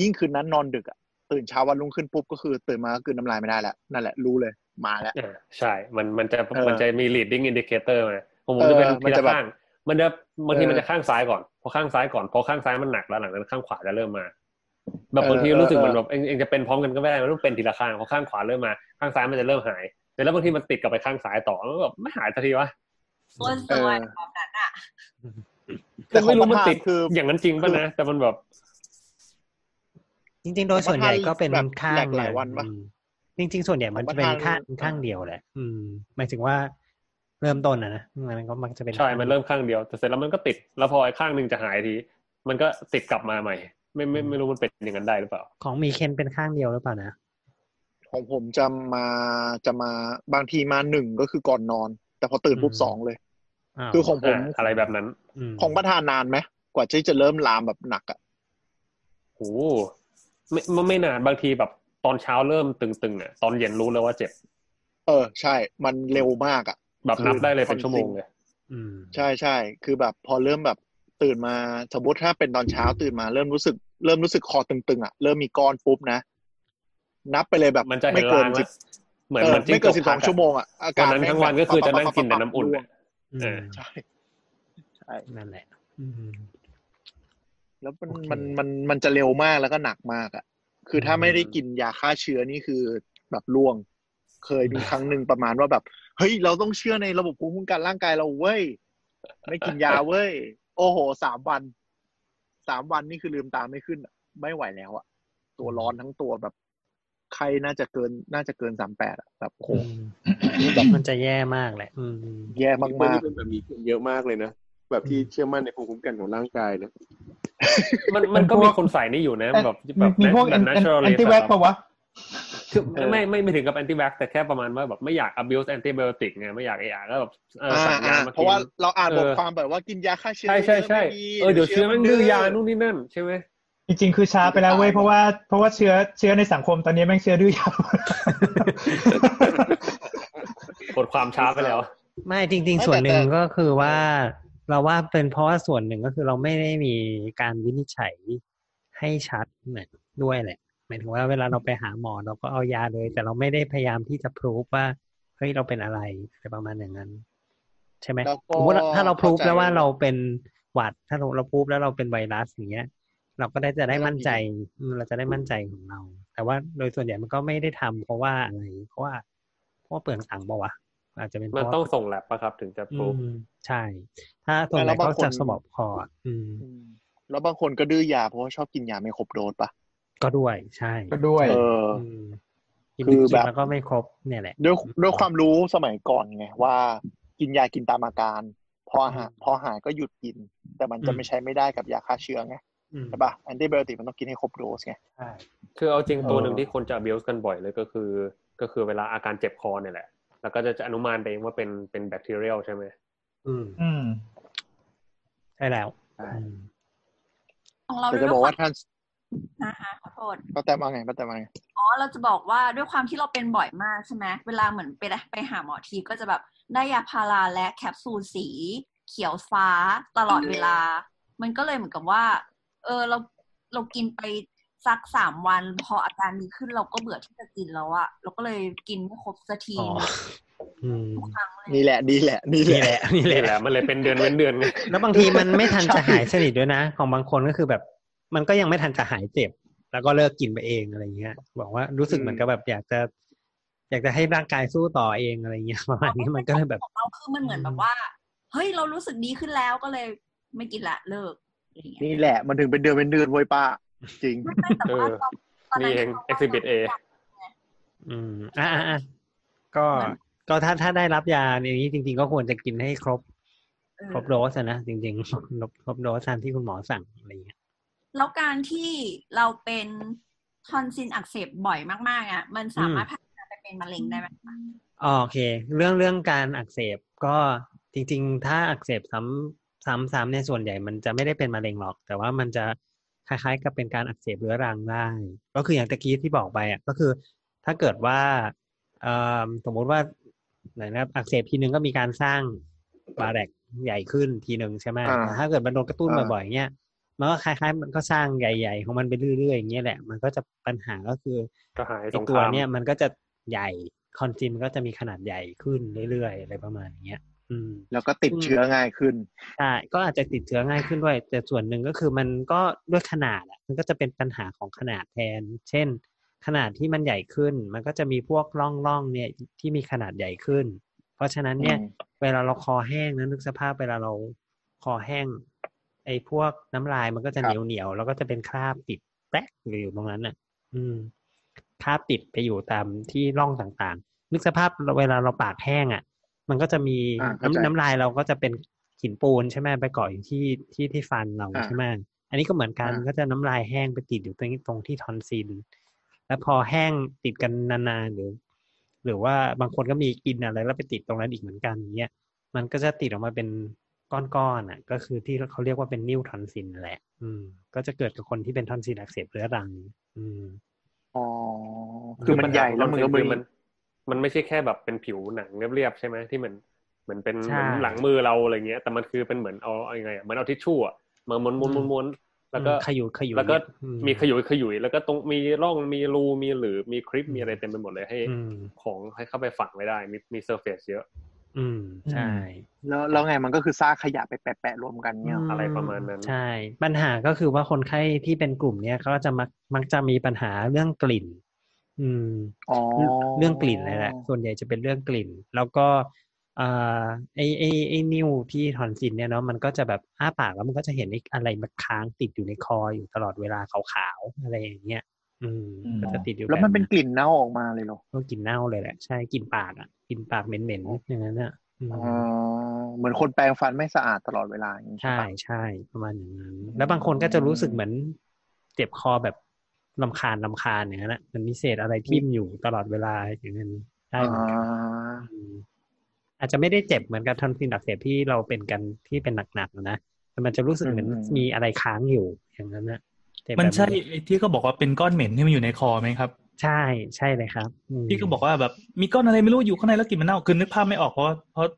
ยิ่งคืนนั้นนอนดึกอ่ะตื่นเช้าวันรุ่งขึ้นปุ๊บก็คือตื่นมาก็คือน้ำลายไม่ได้แล้วนั่นแหละรู้เลยมาแล้วใช่มันมันจะมันจะมี leading indicator มาของผมจะเป็นทีละข้างมันจะบางทีมันจะข้างซ้ายก่อนพอข้างซ้ายก่อนพอข้างซ้ายมันหนักแล้วหลังนั้นข้างขวาจะเริ่มมาแบบบางทีรู้สึกเหมือนแบบเองเองจะเป็นพร้อมกันก็ไม่ได้มันต้องเป็นทีละข้างพอข้างขวาเริ่มมาข้างซ้ายมันจะเริ่มหายแต่แล้วบางทีมันติดกลับไปข้างซ้ายต่อแล้วแบบไม่หายสักทีวะส่วนตัวของนั้นอ่ะแต่ไม่รู้มันติดคืออย่างนั้นจริงป่ะนะแต่มันแบบจริงๆโดยส่วนใหญ่ก็เป็นข้างหลายวันป่ะจริงๆส่วนใหญ่มันจะเป็นข้างข้างเดียวแหละอืมหมายถึงว่าเริ่มต้นนะนะมันก็มักจะเป็นใช่มันเริ่มข้างเดียวแต่เสร็จแล้วมันก็ติดแล้วพอไอ้ข้างนึงจะหายทีมันก็ติดกลับมาใหม่ไม่ไม่ไม่รู้มันเป็นอย่างนั้นได้หรือเปล่าของมีเคนเป็นข้างเดียวหรือเปล่านะของผมจะมาจะมาบางทีมาหนึ่งก็คือก่อนนอนแต่พอตื่นปุ๊บสองเลยคือของผมอะไรแบบนั้นของประธานนานไหมกว่าที่จะเริ่มลามแบบหนักอ่ะโหไม่ไม่นานบางทีแบบตอนเช้าเริ่มตึงๆอ่ะตอนเย็นรู้แล้วว่าเจ็บเออใช่มันเร็วมากอ่ะแบบนับได้เลยเป็นชั่วโมงเลยใช่ใช่คือแบบพอเริ่มแบบตื่นมาสมมติถ้าเป็นตอนเช้าตื่นมาเริ่มรู้สึกเริ่มรู้สึกคอตึงๆอ่ะเริ่มมีก้อนปุ๊บนะนับไปเลยแบบไม่เกินสิบเหมือนมันไม่เกินสิบสองชั่วโมงอ่ะอาการนั้นทั้งวันก็คือจะนั่งกินแต่น้ำอุ่นเออใช่ใช่นั่นแหละแล้วมันมันมันมันจะเร็วมากแล้วก็หนักมากอ่ะคือถ้าไม่ได้กินยาฆ่าเชื้อนี่คือแบบล่วงเคยมีครั้งนึงประมาณว่าแบบเฮ้ยเราต้องเชื่อในระบบภูมิคุ้มกันร่างกายเราเว้ยไม่กินยาเว้ยโอ้โหสามวันสามวันนี่คือลืมตาไม่ขึ้นไม่ไหวแล้วอ่ะตัวร้อนทั้งตัวแบบใครน่าจะเกินน่าจะเกินสามแปดอ่ะแบบโอ้โหมันจะแย่มากแหละแย่มากมากเป็นแบบมีคนเยอะมากเลยนะแบบที่เชื่อมั่นในภูมิคุ้มกันของร่างกายนะมันมันก็มีคนใส่นี่อยู่นะแบบแบบมีพวกแอนตี้แว็กป่ะวะคือไม่ไม่ไม่ถึงกับแอนตี้แว็กแต่แค่ประมาณว่าแบบไม่อยาก abuse antibiotic ไงไม่อยากไอ้อะก็แบบสั่งยามากินเพราะว่าเราอ่านบทความแบบว่ากินยาฆ่าเชื้อใช่ใช่เออเดี๋ยวเชื้อมันดื้อยานู่นนี่นั่นใช่ไหมจริงๆคือช้าไปแล้วเว้ยเพราะว่าเพราะว่าเชื้อเชื้อในสังคมตอนนี้แม่งเชื้อดื้อยาบทความช้าไปแล้วไม่จริงๆส่วนหนึ่งก็คือว่าเราว่าเป็นเพราะว่าส่วนหนึ่งก็คือเราไม่ได้มีการวินิจฉัยให้ชัดเหมือนด้วยแหละหมายถึงว่าเวลาเราไปหาหมอเราก็เอายาเลยแต่เราไม่ได้พยายามที่จะพิสูจน์ว่าเฮ้ยเราเป็นอะไรอะไรประมาณอย่างนั้น ใช่ไหมสมมติถ้าเราพูดแล้วว่าเราเป็นหวัดถ้าเราพูดแล้วเราเป็นไวรัสอย่างเงี้ยเราก็ได้จะได้มั่นใจเราจะได้มั่นใจของเราแต่ว่าโดยส่วนใหญ่มันก็ไม่ได้ทำเพราะว่าอะไรเพราะว่าเพราะเปลืองตังค์ป่าวะอาจจะเป็นมันต้องส่งแล็บป่ะครับถึงจะพูดใช่ถ้าส่งแล็บก็จะสมองพอดแล้วบางคนก็ดื้อยาเพราะว่าชอบกินยาไม่ครบโดสป่ะก็ด้วยใช่ก็ด้วยเออคือแบบก็ไม่ครบเนี่ยแหละด้วยด้วยความรู้สมัยก่อนไงว่ากินยากินตามอาการพอหายพอหายก็หยุดกินแต่มันจะไม่ใช้ไม่ได้กับยาฆ่าเชื้อไงใช่ป่ะแอนตี้ไบโอติกมันต้องกินให้ครบโดสไงใช่คือเอาจริงตัวหนึ่งที่คนจะบิ้วกันบ่อยเลยก็คือก็คือเวลาอาการเจ็บคอเนี่ยแหละแล้วก็จะจะอนุมานไปเองว่าเป็นเป็นแบคทีเรียลใช่ไหมอืมอืมใช่แล้วของเราจะบอกว่าท่านนะคะขอโทษก็แต่มาไงก็แต่มาไงอ๋อเราจะบอกว่าด้วยความที่เราเป็นบ่อยมากใช่ไหมเวลาเหมือนไปไปหาหมอทีก็จะแบบได้ยาพาราและแคปซูลสีเขียวฟ้าตลอดเวลามันก็เลยเหมือนกับว่าเออเราเรากินไปสักสามวันพออาการดีขึ้นเราก็เบื่อที่จะกินแล้วอะเราก็เลยกินไม่ครบสักทีทุกครั้งเลยนี่แหละนี่แหละนี่แหละนี่แหละมันเลยเป็นเดือนเว้นเดือนแล้วบางทีมันไม่ทันจะหายสนิทด้วยนะของบางคนก็คือแบบมันก็ยังไม่ทันจะหายเจ็บแล้วก็เลิกกินไปเองอะไรเงี้ยบอกว่ารู้สึกเหมือนกับแบบอยากจะอยากจะให้ร่างกายสู้ต่อเองอะไรเงี้ยประมาณนี้มันก็เลยแบบเราคือมันเหมือนแบบว่าเฮ้ยเรารู้สึกดีขึ้นแล้วก็เลยไม่กินละเลิกนี่แหละมันถึงเป็นเดือนเป็นเดือนโวยป้าจริงเออนี่เอง exhibit A อืมอ่ะๆก็ก็ถ้าถ้าได้รับยาอย่างนี้จริงๆก็ควรจะกินให้ครบครบโดสนะจริงๆครบโดสตามที่คุณหมอสั่งอะไรอย่างเงี้ยแล้วการที่เราเป็นทอนซิลอักเสบบ่อยมากๆอ่ะมันสามารถพัฒนาไปเป็นมะเร็งได้ไหมคะโอเคเรื่องเรื่องการอักเสบก็จริงๆถ้าอักเสบซ้ำซ้ำซ้ำในส่วนใหญ่มันจะไม่ได้เป็นมะเร็งหรอกแต่ว่ามันจะคล้ายๆกับเป็นการอักเสบเรื้อรังได้ก็คืออย่างตะกี้ที่บอกไปอ่ะก็คือถ้าเกิดว่าสมมติว่าไหนนะอักเสบทีนึงก็มีการสร้างบาแรกใหญ่ขึ้นทีนึงใช่ไหมถ้าเกิดมันโดนกระตุ้นบ่อยๆเนี้ยมันก็คล้ายๆมันก็สร้างใหญ่ๆของมันไปเรื่อยๆอย่างเงี้ยแหละมันก็จะปัญหาก็คือตัวเนี้ยมันก็จะใหญ่คอนซินก็จะมีขนาดใหญ่ขึ้นเรื่อยๆอะไรประมาณเนี้ยอืมแล้วก็ติดเชื้อง่ายขึ้นใช่ก็อาจจะติดเชื้อง่ายขึ้นด้วยแต่ส่วนหนึ่งก็คือมันก็ด้วยขนาดอ่ะมันก็จะเป็นปัญหาของขนาดแทนเช่นขนาดที่มันใหญ่ขึ้นมันก็จะมีพวกร่องๆเนี่ยที่มีขนาดใหญ่ขึ้นเพราะฉะนั้นเนี่ยเวลาเราคอแห้งนะนึกสภาพเวลาเราคอแห้งไอ้พวกน้ำลายมันก็จะเหนียวๆแล้วก็จะเป็นคราบติดแป๊กอยู่ตรงนั้นน่ะอืมคราบติดไปอยู่ตามที่ร่องต่างๆนึกสภาพเวลาเราปากแห้งอ่ะมันก็จะมีน้ำลายเราก็จะเป็นหินปูนใช่ไหมไปเกาะอยู่ที่ที่ที่ฟันเราใช่ไหมอันนี้ก็เหมือนกันก็จะน้ำลายแห้งไปติดอยู่ตรงตรงที่ทอนซิลแล้วพอแห้งติดกันนานๆหรือหรือว่าบางคนก็มีกินอะไรแล้วไปติดตรงนั้นอีกเหมือนกันอย่างเงี้ยมันก็จะติดออกมาเป็นก้อนๆอ่ะก็คือที่เขาเรียกว่าเป็นนิ่วทอนซิลแหละอืมก็จะเกิดกับคนที่เป็นทอนซิลอักเสบเรื้อรังอืมอ๋อคือมันใหญ่แล้วมันก็มีมันมันไม่ใช่แค่แบบเป็นผิวหนังเรียบๆใช่ไหมที่มันเหมือนเป็นหลังมือเราอะไรเงี้ยแต่มันคือเป็นเหมือนเอาอะไรไงเหมือนเอาทิชชู่อ่ะมาม้วนๆๆแล้วก็ขยุยๆแล้วก็มีขยุยขยุยแล้วก็ตรงมีร่องมีรูมีหลืบมีคลิปมีอะไรเต็มไปหมดเลยให้ของให้เข้าไปฝังไว้ได้มีมีเซอร์เฟซเยอะอืมใช่แล้วแล้วไงมันก็คือซากขยะไปแปะๆรวมกันเนี่ยอะไรประมาณนั้นใช่ปัญหาก็คือว่าคนไข้ที่เป็นกลุ่มเนี้ยเขาจะมักมักจะมีปัญหาเรื่องกลิ่นอืมอ๋อเรื่องกลิ่นเลยแหละส่วนใหญ่จะเป็นเรื่องกลิ่นแล้วก็เอ่อไอ้ไอ้ไอ้นิ้วที่ทอนซิลเนี่ยเนาะมันก็จะแบบอ้าปากแล้วมันก็จะเห็นอะไรมันค้างติดอยู่ในคออยู่ตลอดเวลาขาวๆอะไรอย่างเงี้ยอืมมันจะติดอยู่แล้วมันเป็นกลิ่นเน่าออกมาเลยเหรอก็กลิ่นเน่าเลยแหละใช่กลิ่นปากอ่ะกลิ่นปากเหม็นๆอย่างนั้นน่ะอ๋อเหมือนคนแปรงฟันไม่สะอาดตลอดเวลาอย่างงี้ใช่ใช่ประมาณอย่างนั้นแล้วบางคนก็จะรู้สึกเหมือนเจ็บคอแบบรำคาญรำคาญอย่างนั้นน่ะมันมีเศษอะไรทิ่มอยู่ตลอดเวลาอย่างนั้นได้เหมือนกันอาจจะไม่ได้เจ็บเหมือนกับทอนซิลอักเสบที่เราเป็นกันที่เป็นหนักๆนะแต่มันจะรู้สึกเหมือนมีอะไรค้างอยู่อย่างนั้นน่ะมันใช่ที่เขาบอกว่าเป็นก้อนเหม็นที่มันอยู่ในคอไหมครับใช่ใช่เลยครับที่เขาบอกว่าแบบมีก้อนอะไรไม่รู้อยู่ข้างในแล้วกลิ่นมันเน่าคือนึกภาพไม่ออกเพราะเพราะ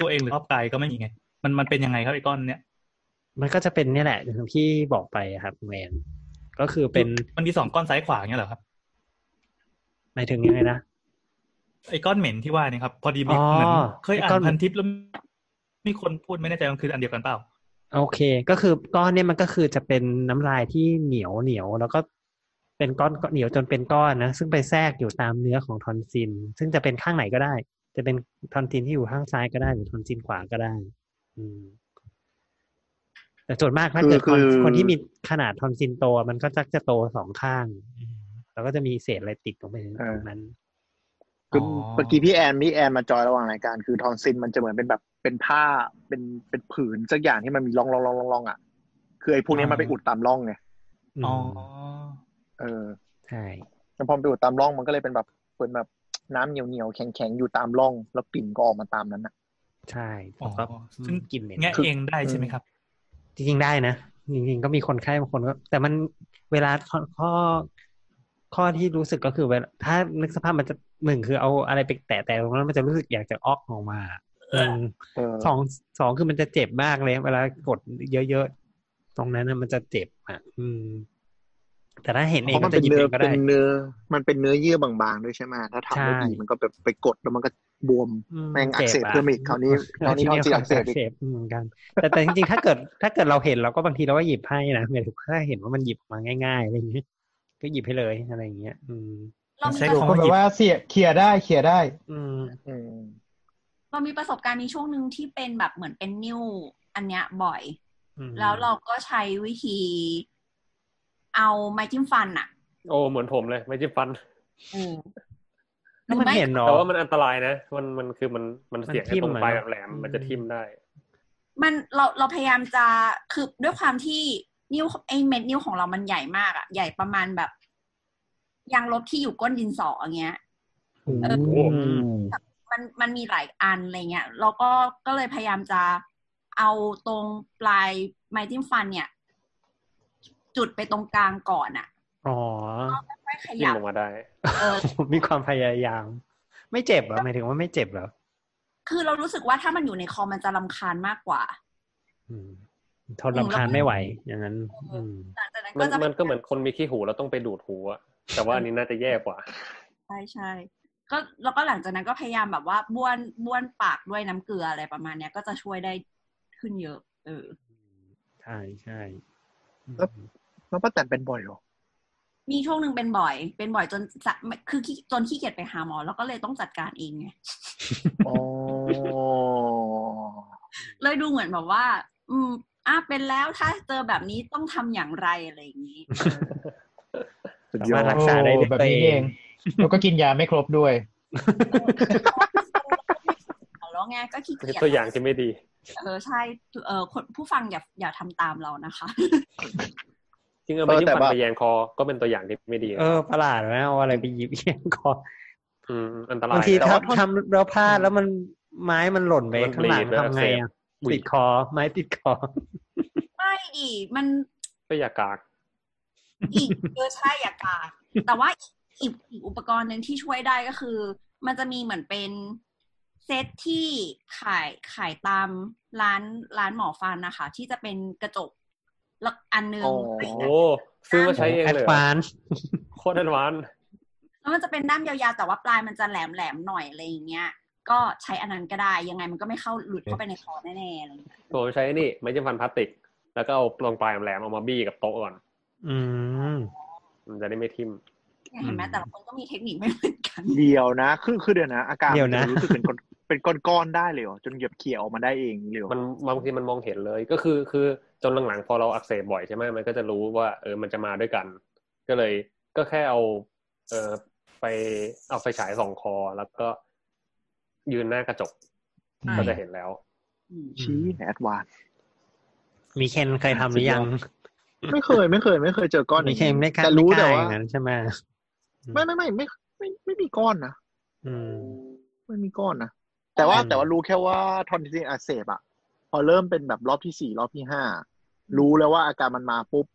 ตัวเองหรือรอบกายก็ไม่มีไงมันมันเป็นยังไงครับไอ้ก้อนเนี้ยมันก็จะเป็นนี่แหละอย่างที่บอกไปครับแมนก็คือเป็นมันมีสองก้อนซ้ายขวาเงี้ยเหรอครับหมายถึงยังไงนะ ไอ้ก้อนเหม็นที่ว่านี่ครับพอดีมีเหมือนเคยอ่านพันทิปแล้วมีคนพูดไม่แน่ใจมันคืออันเดียวกันเปล่าโอเคก็คือก้อนเนี่ยมันก็คือจะเป็นน้ำลายที่เหนียวเหนียวแล้วก็เป็นก้อนเหนียวจนเป็นก้อนนะซึ่งไปแทรกอยู่ตามเนื้อของทอนซิลซึ่งจะเป็นข้างไหนก็ได้จะเป็นทอนซิลที่อยู่ข้างซ้ายก็ได้หรือทอนซิลขวาก็ได้แต่ส่วนมากถ้าเกิดคนที่มีขนาดทอนซิลโตมันก็จะจะโตสองข้างแล้วก็จะมีเศษอะไรติดลงไปตรงนั้นคือเมื่อกี้พี่แอนพี่แอนมาจอยระหว่างรายการคือทอนซิลมันจะเหมือนเป็นแบบเป็นผ้าเป็นเป็นผืนสักอย่างที่มันมีร่องร่องร่องร่องอ่ะคือไอ้พวกนี้มันไปอุดตามร่องไงอ๋อเออใช่แล้วพอไปอุดตามร่องมันก็เลยเป็นแบบเป็นแบบน้ำเหนียวเหนียวแข็งแข็งอยู่ตามร่องแล้วปิ่นก็ออกมาตามนั้นอ่ะใช่ครับซึ่งกินแง่เองได้ใช่ไหมครับจริงๆได้นะจริงๆก็มีคนไข้บางคนก็แต่มันเวลาข้อข้อที่รู้สึกก็คือเวลาถ้านึกสภาพมันจะหนึ่งคือเอาอะไรไปแตะๆตรงนั้นมันจะรู้สึกอยากจะออกออกมาสองสองคือมันจะเจ็บมากเลยเวลากดเยอะๆตรงนั้นมันจะเจ็บอ่ะแต่ถ้าเห็นเองมันจะหยิบเองก็ได้มันเป็นเนื้อมันเป็นเนื้อเยื่อบางๆด้วยใช่ไหมถ้าทำไม่ดีมันก็แบบไปกดแล้วมันก็บวมแมงอักเสบเพิ่มอีกคราวนี้คราวนี้ท้องเสียอักเสบเหมือนกันแต่แต่จริงๆถ้าเกิดถ้าเกิดเราเห็นเราก็บางทีเราก็หยิบให้นะเหมือนถ้าเห็นว่ามันหยิบมาง่ายๆอะไรอย่างนี้ก็หยิบให้เลยอะไรอย่างเงี้ยใช้ของแบบว่าเสียเขี่ยได้เขี่ยได้เรามีประสบการณ์ในช่วงนึงที่เป็นแบบเหมือนเป็นนิ้วอันเนี้ยบ่อยแล้วเราก็ใช้วิธีเอาไม้จิ้มฟันอะโอ้เหมือนผมเลยไม้จิ้มฟันอืมมันเห็นเนาะแต่ว่ามันอันตรายนะมันมันคือมันมันเสียบตรงปลายแหลมมันจะทิ่มได้มันเราเราพยายามจะคือด้วยความที่นิ้วไอ้เม็ดนิ้วของเรามันใหญ่มากอะใหญ่ประมาณแบบยางลบที่อยู่ก้นดินสออย่างเงี้ยเออมันมันมีหลายอันอะไรเงี้ยเราก็ก็เลยพยายามจะเอาตรงปลายไม้จิ้มฟันเนี่ยจุดไปตรงกลางก่อนอ่ะอ๋อไม่ขยับลงมาได้เออมีความพยายามไม่เจ็บเหรอหมายถึงว่าไม่เจ็บเหรอคือเรารู้สึกว่าถ้ามันอยู่ในคอมันจะรำคาญมากกว่าอืมทนรำคาญไม่ไหวอย่างนั้นอืมมันมันก็เหมือนคนมีขี้หูเราต้องไปดูดหูอ่ะแต่ว่าอันนี้น่าจะแย่กว่าใช่ใช่ก็แล้วก็หลังจากนั้นก็พยายามแบบว่าบ้วนบ้วนปากด้วยน้ำเกลืออะไรประมาณเนี้ยก็จะช่วยได้ขึ้นเยอะเออใช่ใช่แล้วแล้วป้าแตนเป็นบ่อยหรอมีช่วงหนึ่งเป็นบ่อยเป็นบ่อยจนคือจนขี้เกียจไปหาหมอแล้วก็เลยต้องจัดการเองไงอ๋อเลยดูเหมือนแบบว่าอืมอ่ะเป็นแล้วถ้าเจอแบบนี้ต้องทำอย่างไรอะไรอย่างนี้มารักษาได้แบบนี้เองแล้วก็กินยาไม่ครบด้วยแล้วไงก็ขี้เกียจตัวอย่างที่ไม่ดีเออใช่เออผู้ฟังอย่าอย่าทำตามเรานะคะจริงๆไปยิบฟันไปแยงคอก็เป็นตัวอย่างที่ไม่ดีเออประหลาดนะเอาอะไรไปยิบแยงคออืมอันตรายบางทีถ้าทำเราพลาดแล้วมันไม้มันหล่นไปข้างหลังทำไงอ่ะติดคอไม้ติดคอไม่ดิมันก็อย่ากากอีกเออใช่อย่ากากแต่ว่าอีกอุปกรณ์นึงที่ช่วยได้ก็คือมันจะมีเหมือนเป็นเซตที่ขายขายตามร้านร้านหมอฟันนะคะที่จะเป็นกระจกแล้วอันนึงโอ้โหซื้อมาใช้เองเลยโคตรแอดวานซ์แล้วมันจะเป็นด้ามยาวๆแต่ว่าปลายมันจะแหลมๆหน่อยอะไรอย่างเงี้ยก็ใช้อันนั้นก็ได้ยังไงมันก็ไม่เข้าหลุดเข้าไปในคอแน่ๆอะไรอย่างเงี้ยผมใช้นี่ไม้จิ้มฟันพลาสติกแล้วก็เอาปลองปลายแหลมออกมาบี้กับโต๊ะก่อนอืมมันจะได้ไม่ทิ่มเห็นไหมแต่ละคนก็มีเทคนิคไม่เหมือนกันเดียวนะคือคือเดี๋ยวนะอาการรู้สึกเป็นเป็นก้อนๆได้เลยเหรอจนเหยียบเขี่ยออกมาได้เองเลยเหรอมันบางทีมันมองเห็นเลยก็คือคือจนหลังๆพอเราอักเสบบ่อยใช่ไหมมันก็จะรู้ว่าเออมันจะมาด้วยกันก็เลยก็แค่เอาเออไปเอาไฟฉายส่องคอแล้วก็ยืนหน้ากระจกก็จะเห็นแล้วชี้แอดวานซ์มีเคนเคยทำหรือยังไม่เคยไม่เคยไม่เคยเจอก้อนมีเคนไม่กล้ารู้แต่ว่าใช่ไหมไม่ไม่ไม่ไม่ไม่ไม่มีก้อนนะอืมไม่มีก้อนนะแต่ว่าแต่ว่ารู้แค่ว่าทอนซิลอักเสบอ่ะพอเริ่มเป็นแบบรอบที่สี่รอบที่ห้ารู้แล้วว่าอาการมันมาปุ๊บ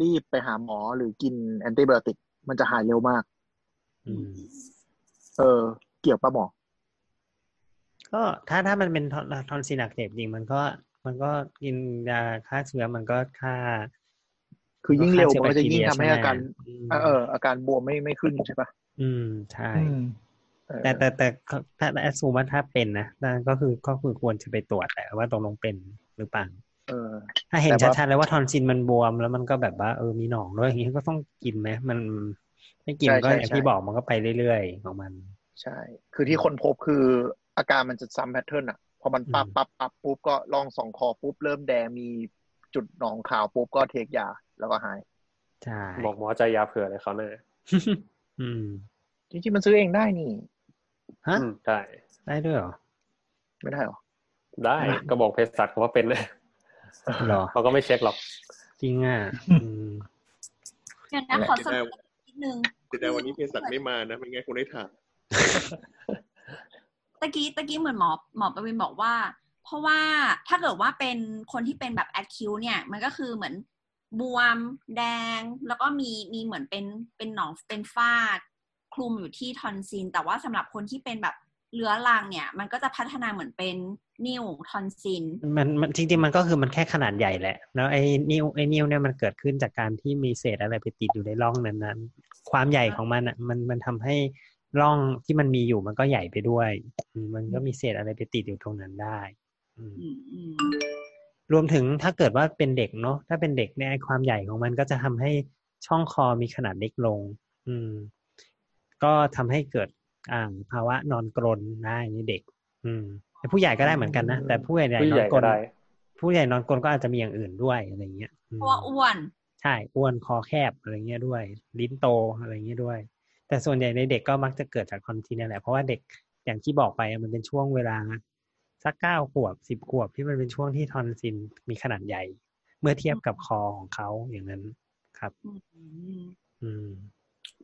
รีบไปหาหมอหรือกินแอนติไบโอติกมันจะหายเร็วมากอืมเออเกี่ยวป่ะหมอก็ถ้าถ้ามันเป็นทอนซิลอักเสบจริงมันก็มันก็กินยาฆ่าเชื้อมันก็ฆ่าคือยิ่งเร็วมันจะยิ่งทำให้อาการเอออาการบวมไม่ไม่ขึ้นใช่ป่ะอืมใช่ แต่แต่แต่ถ้าแอสซูมว่าถ้าเป็นนะนั่นก็คือก็คือควรจะไปตรวจแต่ว่าตรงลงเป็นหรือเปล่าถ้าเห็นชัดๆแล้วว่าทอนซิลมันบวมแล้วมันก็แบบว่าเออมีหนองด้วยอย่างนี้ก็ต้องกินไหมมันไม่กินก็อย่างที่บอกมันก็ไปเรื่อยๆของมันใช่คือที่คนพบคืออาการมันจะซ้ำแพทเทิร์นอ่ะพอมันปั๊บปั๊บปั๊บปุ๊บก็ลองส่องคอปุ๊บเริ่มแดงมีจุดหนองขาวปุ๊บก็เทคยาแล้วก็หายใช่บอกหมอใจยาเผื่อเลยเขาเนี่ยจริงๆมันซื้อเองได้นี่ฮะได้ได้ด้วยเหรอไม่ได้หรอได้ก็บอกเภสัชเขาว่าเป็นเลยหรอเขาก็ไม่เช็คหรอกจริงอ่ะเดี๋ยวนะขอสรุปนิดนึงแต่แต่วันนี้เภสัชไม่มานะเป็นไงคุณได้ถามตะกี้ตะกี้เหมือนหมอหมอประวินบอกว่าเพราะว่าถ้าเกิดว่าเป็นคนที่เป็นแบบ acute เนี่ยมันก็คือเหมือนบวมแดงแล้วก็มีมีเหมือนเป็นเป็นหนองเป็นฝ้าคลุมอยู่ที่ทอนซิลแต่ว่าสำหรับคนที่เป็นแบบเรื้อรังเนี่ยมันก็จะพัฒนาเหมือนเป็นนิ่วทอนซิลมันมันจริงๆมันก็คือมันแค่ขนาดใหญ่แหละแล้วไอ้นิ่วไอ้นิ่วเนี่ยมันเกิดขึ้นจากการที่มีเศษอะไรไปติดอยู่ในร่องนั้นๆความใหญ่ของมันอ่ะมันมันทำให้ร่องที่มันมีอยู่มันก็ใหญ่ไปด้วยมันก็มีเศษอะไรไปติดอยู่ตรงนั้นได้รวมถึงถ้าเกิดว่าเป็นเด็กเนาะถ้าเป็นเด็กเนี่ยความใหญ่ของมันก็จะทำให้ช่องคอมีขนาดเล็กลงอืมก็ทำให้เกิดอ่าภาวะนอนกรนได้ในเด็กอืมผู้ใหญ่ก็ได้เหมือนกันนะแต่ผู้ใหญ่นอนกรนผู้ใหญ่นอนกรนก็อาจจะมีอย่างอื่นด้วยอะไรเงี้ยเพราะอ้วนใช่อ้วนคอแคบอะไรเงี้ยด้วยลิ้นโตอะไรเงี้ยด้วยแต่ส่วนใหญ่ในเด็กก็มักจะเกิดจากคอนทีเนี่ยแหละเพราะว่าเด็กอย่างที่บอกไปมันเป็นช่วงเวลาสักเก้าขวบสิบขวบที่มันเป็นช่วงที่ทอนซิลมีขนาดใหญ่เมื่อเทียบกับคอของเขาอย่างนั้นครับอืม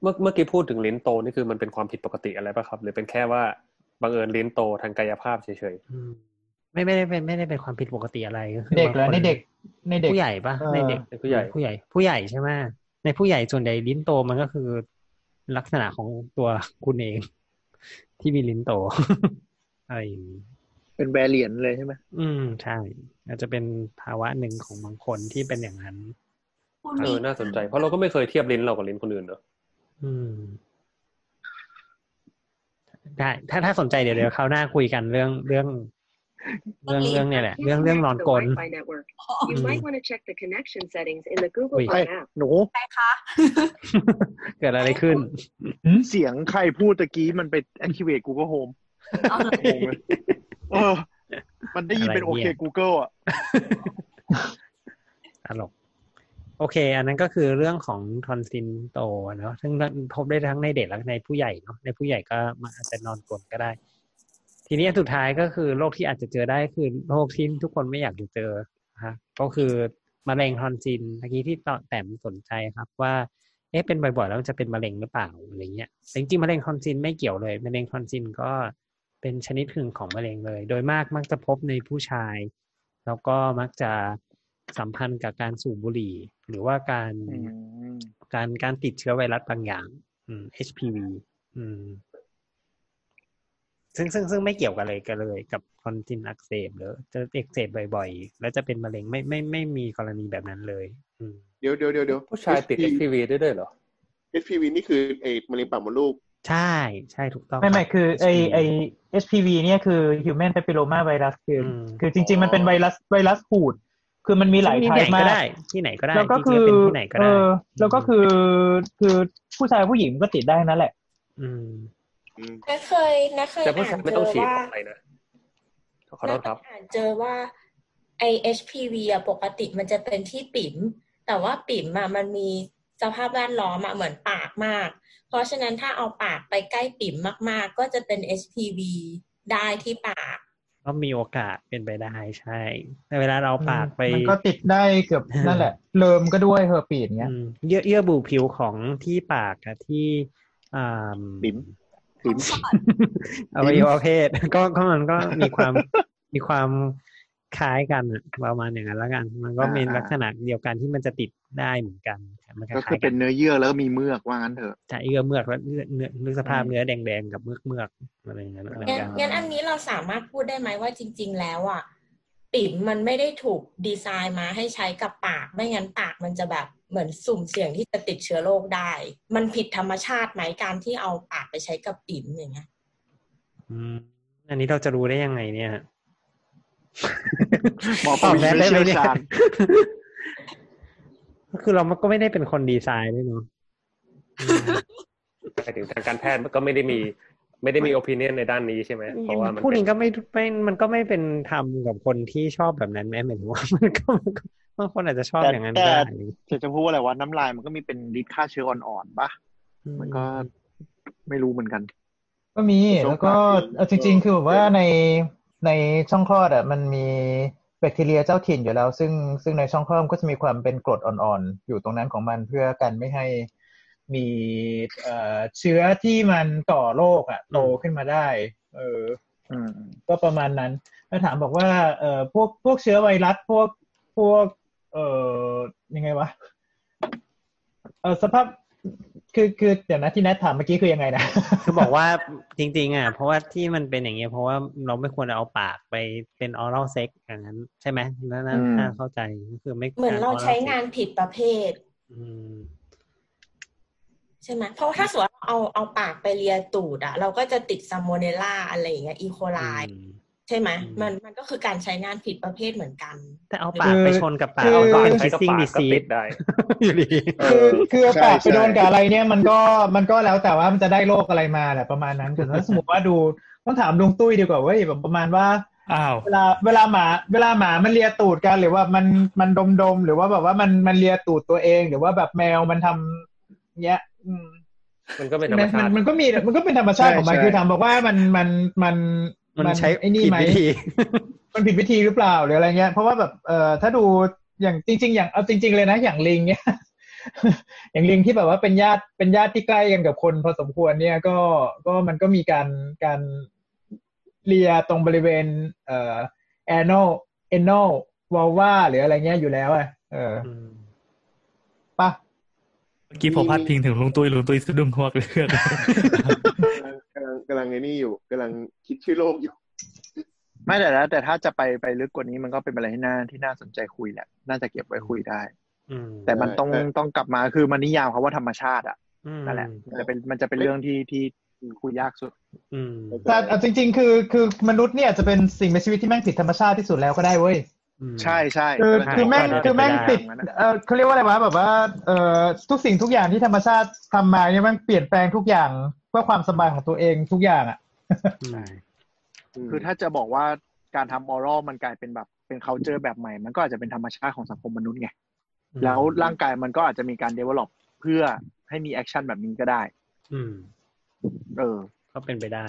เมื่อเมื่อกี้พูดถึงลิ้นโตนี่คือมันเป็นความผิดปกติอะไรป่ะครับหรือเป็นแค่ว่าบังเอิญลิ้นโตทางกายภาพเฉยๆไม่ไม่ได้เป็นไม่ได้เป็นความผิดปกติอะไรเด็กแล้วในเด็กในเด็กผู้ใหญ่ป่ะในเด็กผู้ใหญ่ผู้ใหญ่ผู้ใหญ่ใช่ไหมในผู้ใหญ่ส่วนใหญ่ลิ้นโตมันก็คือลักษณะของตัวคุณเองที่มีลิ้นโตอะไรอย่างนี้เป็นแวเรียนเลยใช่ไหมอืมใช่อาจจะเป็นภาวะหนึ่งของบางคนที่เป็นอย่างนั้นเออน่าสนใจเพราะเราก็ไม่เคยเทียบลิ้นเรากับลิ้นคนอื่นเนอะอืมได้ถ้าถ้าสนใจเดี๋ยวเดี๋ยวคราวหน้าคุยกันเรื่องเรื่องเรื่องเรื่องเนี่ยแหละเรื่องเรื่องนอนกลนหนูใครคะเกิดอะไรขึ้นเสียงใครพูดตะกี้มันไป activate Google Home เออมันได้ยินเป็นโอเค Google อ่ะตลกโอเคอันนั้นก็คือเรื่องของทอนซิลโตเนาะซึ่งพบได้ทั้งในเด็กและในผู้ใหญ่เนาะในผู้ใหญ่ก็อาจจะนอนกลนก็ได้ทีนี้สุดท้ายก็คือโรคที่อาจจะเจอได้คือโรคที่ทุกคนไม่อยากจะเจอฮะก็คือมะเร็งทอนซิลเมื่อกี้ที่แต้มสนใจครับว่าเอ๊ะเป็นบ่อยๆแล้วจะเป็นมะเร็งหรือเปล่าอะไรเงี้ยจริงๆมะเร็งทอนซิลไม่เกี่ยวเลยมะเร็งทอนซิลก็เป็นชนิดหนึ่งของมะเร็งเลยโดยมากมักจะพบในผู้ชายแล้วก็มักจะสัมพันธ์กับการสูบบุหรี่หรือว่าการการการติดเชื้อไวรัสบางอย่าง เอช พี วี อืมซึ่งซึ่งซึ่งไม่เกี่ยวกันเลยกันเลยกับทอนซิลอักเสบหรือจะอักเสบบ่อยๆแล้วจะเป็นมะเร็งไม่ไม่ไม่มีกรณีแบบนั้นเลยเดี๋ยวเดี๋ยวเดี๋ยวผู้ชายติด เอช พี วี ได้ด้วยเหรอ เอช พี วี นี่คือไอ้มะเร็งปากมดลูกใช่ใช่ถูกต้องไม่ไม่คือไอไอ เอช พี วี เนี่ยคือ human papillomavirus คือคือจริงๆมันเป็นไวรัสไวรัสหูดคือมันมีหลายไทป์มากที่ไหนก็ได้ที่ไหนก็ได้แล้วก็คือเออแล้วก็คือคือผู้ชายผู้หญิงก็ติดได้นั่นแหละอืมนักเคยนักเคยอ่านเจอว่านักอ่านเจอว่าไอ เอช พี วี อ่ะปกติมันจะเป็นที่ปิ๋มแต่ว่าปิ๋มอ่ะมันมีสภาพแวดล้อมอ่ะเหมือนปากมากเพราะฉะนั้นถ้าเอาปากไปใกล้ปิ๋มมากๆก็จะเป็น เอช พี วี ได้ที่ปากก็มีโอกาสเป็นไปได้ใช่ในเวลาเราปากไปมันก็ติดได้เกือบนั่นแหละเลิมก็ด้วยเฮอร์ปีดเงี้ยเยื่อเยื่อบุผิวของที่ปากกับที่อ่าปิ๋มปิ๋มอวัยวะเพศก็ก็มันก็มีความมีความคล้ายกันประมาณอย่างนั้นแล้วกันมันก็มีลักษณะเดียวกันที่มันจะติดได้เหมือนกันก็คือเป็นเนื้อเยื่อแล้วมีเมือกว่างั้นเถอะใช่เยื่อเมือกแล้วเนื้อสภาพเนื้อแดงๆกับเมือกๆอะไรอย่างเงี้ยงั้นอันนี้เราสามารถพูดได้ไหมว่าจริงๆแล้วอ่ะปิ๋มมันไม่ได้ถูกดีไซน์มาให้ใช้กับปากไม่งั้นปากมันจะแบบเหมือนสุ่มเสี่ยงที่จะติดเชื้อโรคได้มันผิดธรรมชาติไหมการที่เอาปากไปใช้กับปิ๋มอย่างเงี้ย อืมอันนี้เราจะรู้ได้ยังไงเนี่ยหมอประวิตรไม่เชี่ยวชาญก็คือเราก็ไม่ได้เป็นคนดีไซน์ด้วยเนาะไปถึงทางการแพทย์ก็ไม่ได้มีไม่ได้มี opinion ในด้านนี้ใช่ไหมเพราะว่ามันพูดเองก็ไม่ไม่มันก็ไม่เป็นธรรมกับคนที่ชอบแบบนั้นแม้เหมือนว่ามันก็บางคนอาจจะชอบอย่างนั้นก็ได้แต่จะพูดว่าอะไรว่าน้ำลายมันก็มีเป็นฤทธิ์ฆ่าเชื้ออ่อนๆป่ะมันก็ไม่รู้เหมือนกันก็มีแล้วก็เอาจริงๆคือแบบว่าในในช่องคลอดอ่ะมันมีแบคทีเรียเจ้าถิ่นอยู่แล้วซึ่งซึ่งในช่องคลอดก็จะมีความเป็นกรดอ่อนๆอยู่ตรงนั้นของมันเพื่อกันไม่ให้มีเอ่อเชื้อที่มันก่อโรคอ่ะโตขึ้นมาได้เอออืมก็ประมาณนั้นแล้วถามบอกว่าเอ่อพวกพวกเชื้อไวรัสพวกพวกเอ่อยังไงวะเอ่อสภาพคือคือเดี๋ยวนะที่นัทถามเมื่อกี้คือยังไงนะคือบอกว่าจริงๆอ่ะเพราะว่าที่มันเป็นอย่างเงี้ยเพราะว่าเราไม่ควรเอาปากไปเป็นออรัลเซ็กซ์อย่างนั้นใช่ไหมนั่นน่าเข้าใจก็คือไม่เหมือนเราใช้งานผิดประเภทใช่ไหมเพราะถ้าสมมติเอาเอาปากไปเลียตูดอ่ะเราก็จะติดซาโมเนล่าอะไรอย่างเงี้ยอีโคไลใช่ไหมมันมันก็คือการใช้งานผิดประเภทเหมือนกันแต่เอาปากไปชนกับปากเอาปากไป kissing disease ได้อยู่ดีคือคือเอาปากไปโดนกับอะไรเนี่ยมันก็มันก็แล้วแต่ว่ามันจะได้โรคอะไรมาแหละประมาณนั้นคือถ้าสมมติว่าดูต้องถามลุงตุ้ยดีกว่าเว้ยแบบประมาณว่าเวลาเวลาหมาเวลาหมามันเลียตูดกันหรือว่ามันมันดมดมหรือว่าแบบว่ามันมันเลียตูดตัวเองหรือว่าแบบแมวมันทำเนี้ยมันก็เป็นธรรมชาติมันก็มีมันก็เป็นธรรมชาติของมันคือถามบอกว่ามันมันมันมันใช้ไอ้นี่ไหมมันผิดวิธีหรือเปล่าหรืออะไรเงี้ยเพราะว่าแบบเอ่อถ้าดูอย่างจริงๆอย่างเอาจริงๆเลยนะอย่างลิงเนี่ยอย่างลิงที่แบบว่าเป็นญาติเป็นญาติที่ใกล้กันกับคนพอสมควรเนี่ยก็ก็มันก็มีการการเลียตรงบริเวณเอ่อ anal anal vulva หรืออะไรเงี้ยอยู่แล้วอ่ะเออป่ะเมื่อกี้ผมพาดพิงถึงลุงตุ้ยลุงตุ้ยสะดุ้งหัวเลือดกำลังกำลังไอ้นี่อยู่กำลังคิดชื่อโรคอยู่ไม่แต่แล้วแต่ถ้าจะไปไปลึกกว่านี้มันก็เป็นอะไรที่น่าที่น่าสนใจคุยแหละน่าจะเก็บไว้คุยได้แต่มันต้องต้องกลับมาคือมันนิยามเขาว่าธรรมชาติอ่ะนั่นแหละมันจะเป็นมันจะเป็นเรื่องที่ที่คุยยากสุดแต่จริงๆคือคือมนุษย์เนี่ยจะเป็นสิ่งมีชีวิตที่แม่งผิดธรรมชาติที่สุดแล้วก็ได้เว้ยใช่ใช่คือคือแม่งคือแม่งติดเออเขาเรียกว่าอะไรวะแบบว่าเออทุกสิ่งทุกอย่างที่ธรรมชาติทำมาเนี่ยมันเปลี่ยนแปลงทุกอย่างเพื่อความสบายของตัวเองทุกอย่างอ่ะคือถ้าจะบอกว่าการทำออรัลมันกลายเป็นแบบเป็นคัลเจอร์แบบใหม่มันก็อาจจะเป็นธรรมชาติของสังคมมนุษย์ไงแล้วร่างกายมันก็อาจจะมีการเดเวลลอปเพื่อให้มีแอคชั่นแบบนี้ก็ได้อืมเออก็เป็นไปได้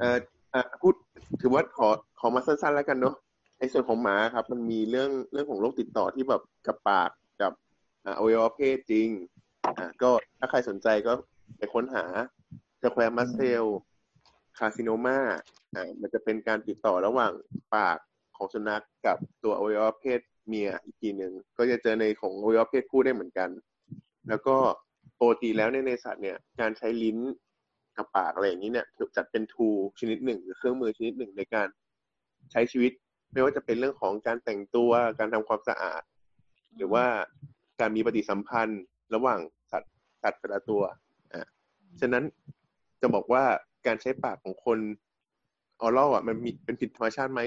เออเออพูดถือว่าขอขอมาสั้นๆแล้วกันเนาะในส่วนของหมาครับมันมีเรื่องเรื่องของโรคติดต่อที่แบบกับปากกับอวัยวะเพศจริงอ่าก็ถ้าใครสนใจก็ไปค้นหา squamous cell carcinoma อ่ามันจะเป็นการติดต่อระหว่างปากของสุนัข ก, กับตัวอวัยวะเพศเมียอีกทีนึงก็จะเจอในของอวัยวะเพศคู่ได้เหมือนกันแล้วก็ปกติแล้วในในสัตว์เนี่ยการใช้ลิ้นกับปากอะไรอย่างนี้เนี่ยถูกจัดเป็น tool ชนิดหนึ่งหรือเครื่องมือชนิดหนึ่งในการใช้ชีวิตไม่ว่าจะเป็นเรื่องของการแต่งตัวการทำความสะอาดหรือว่าการมีปฏิสัมพันธ์ระหว่างสัตว์สัตว์แต่ละตัวอ่ะฉะนั้นจะบอกว่าการใช้ปากของคนออรัลอ่ะมันมีเป็นผิดธรรมชาติไหม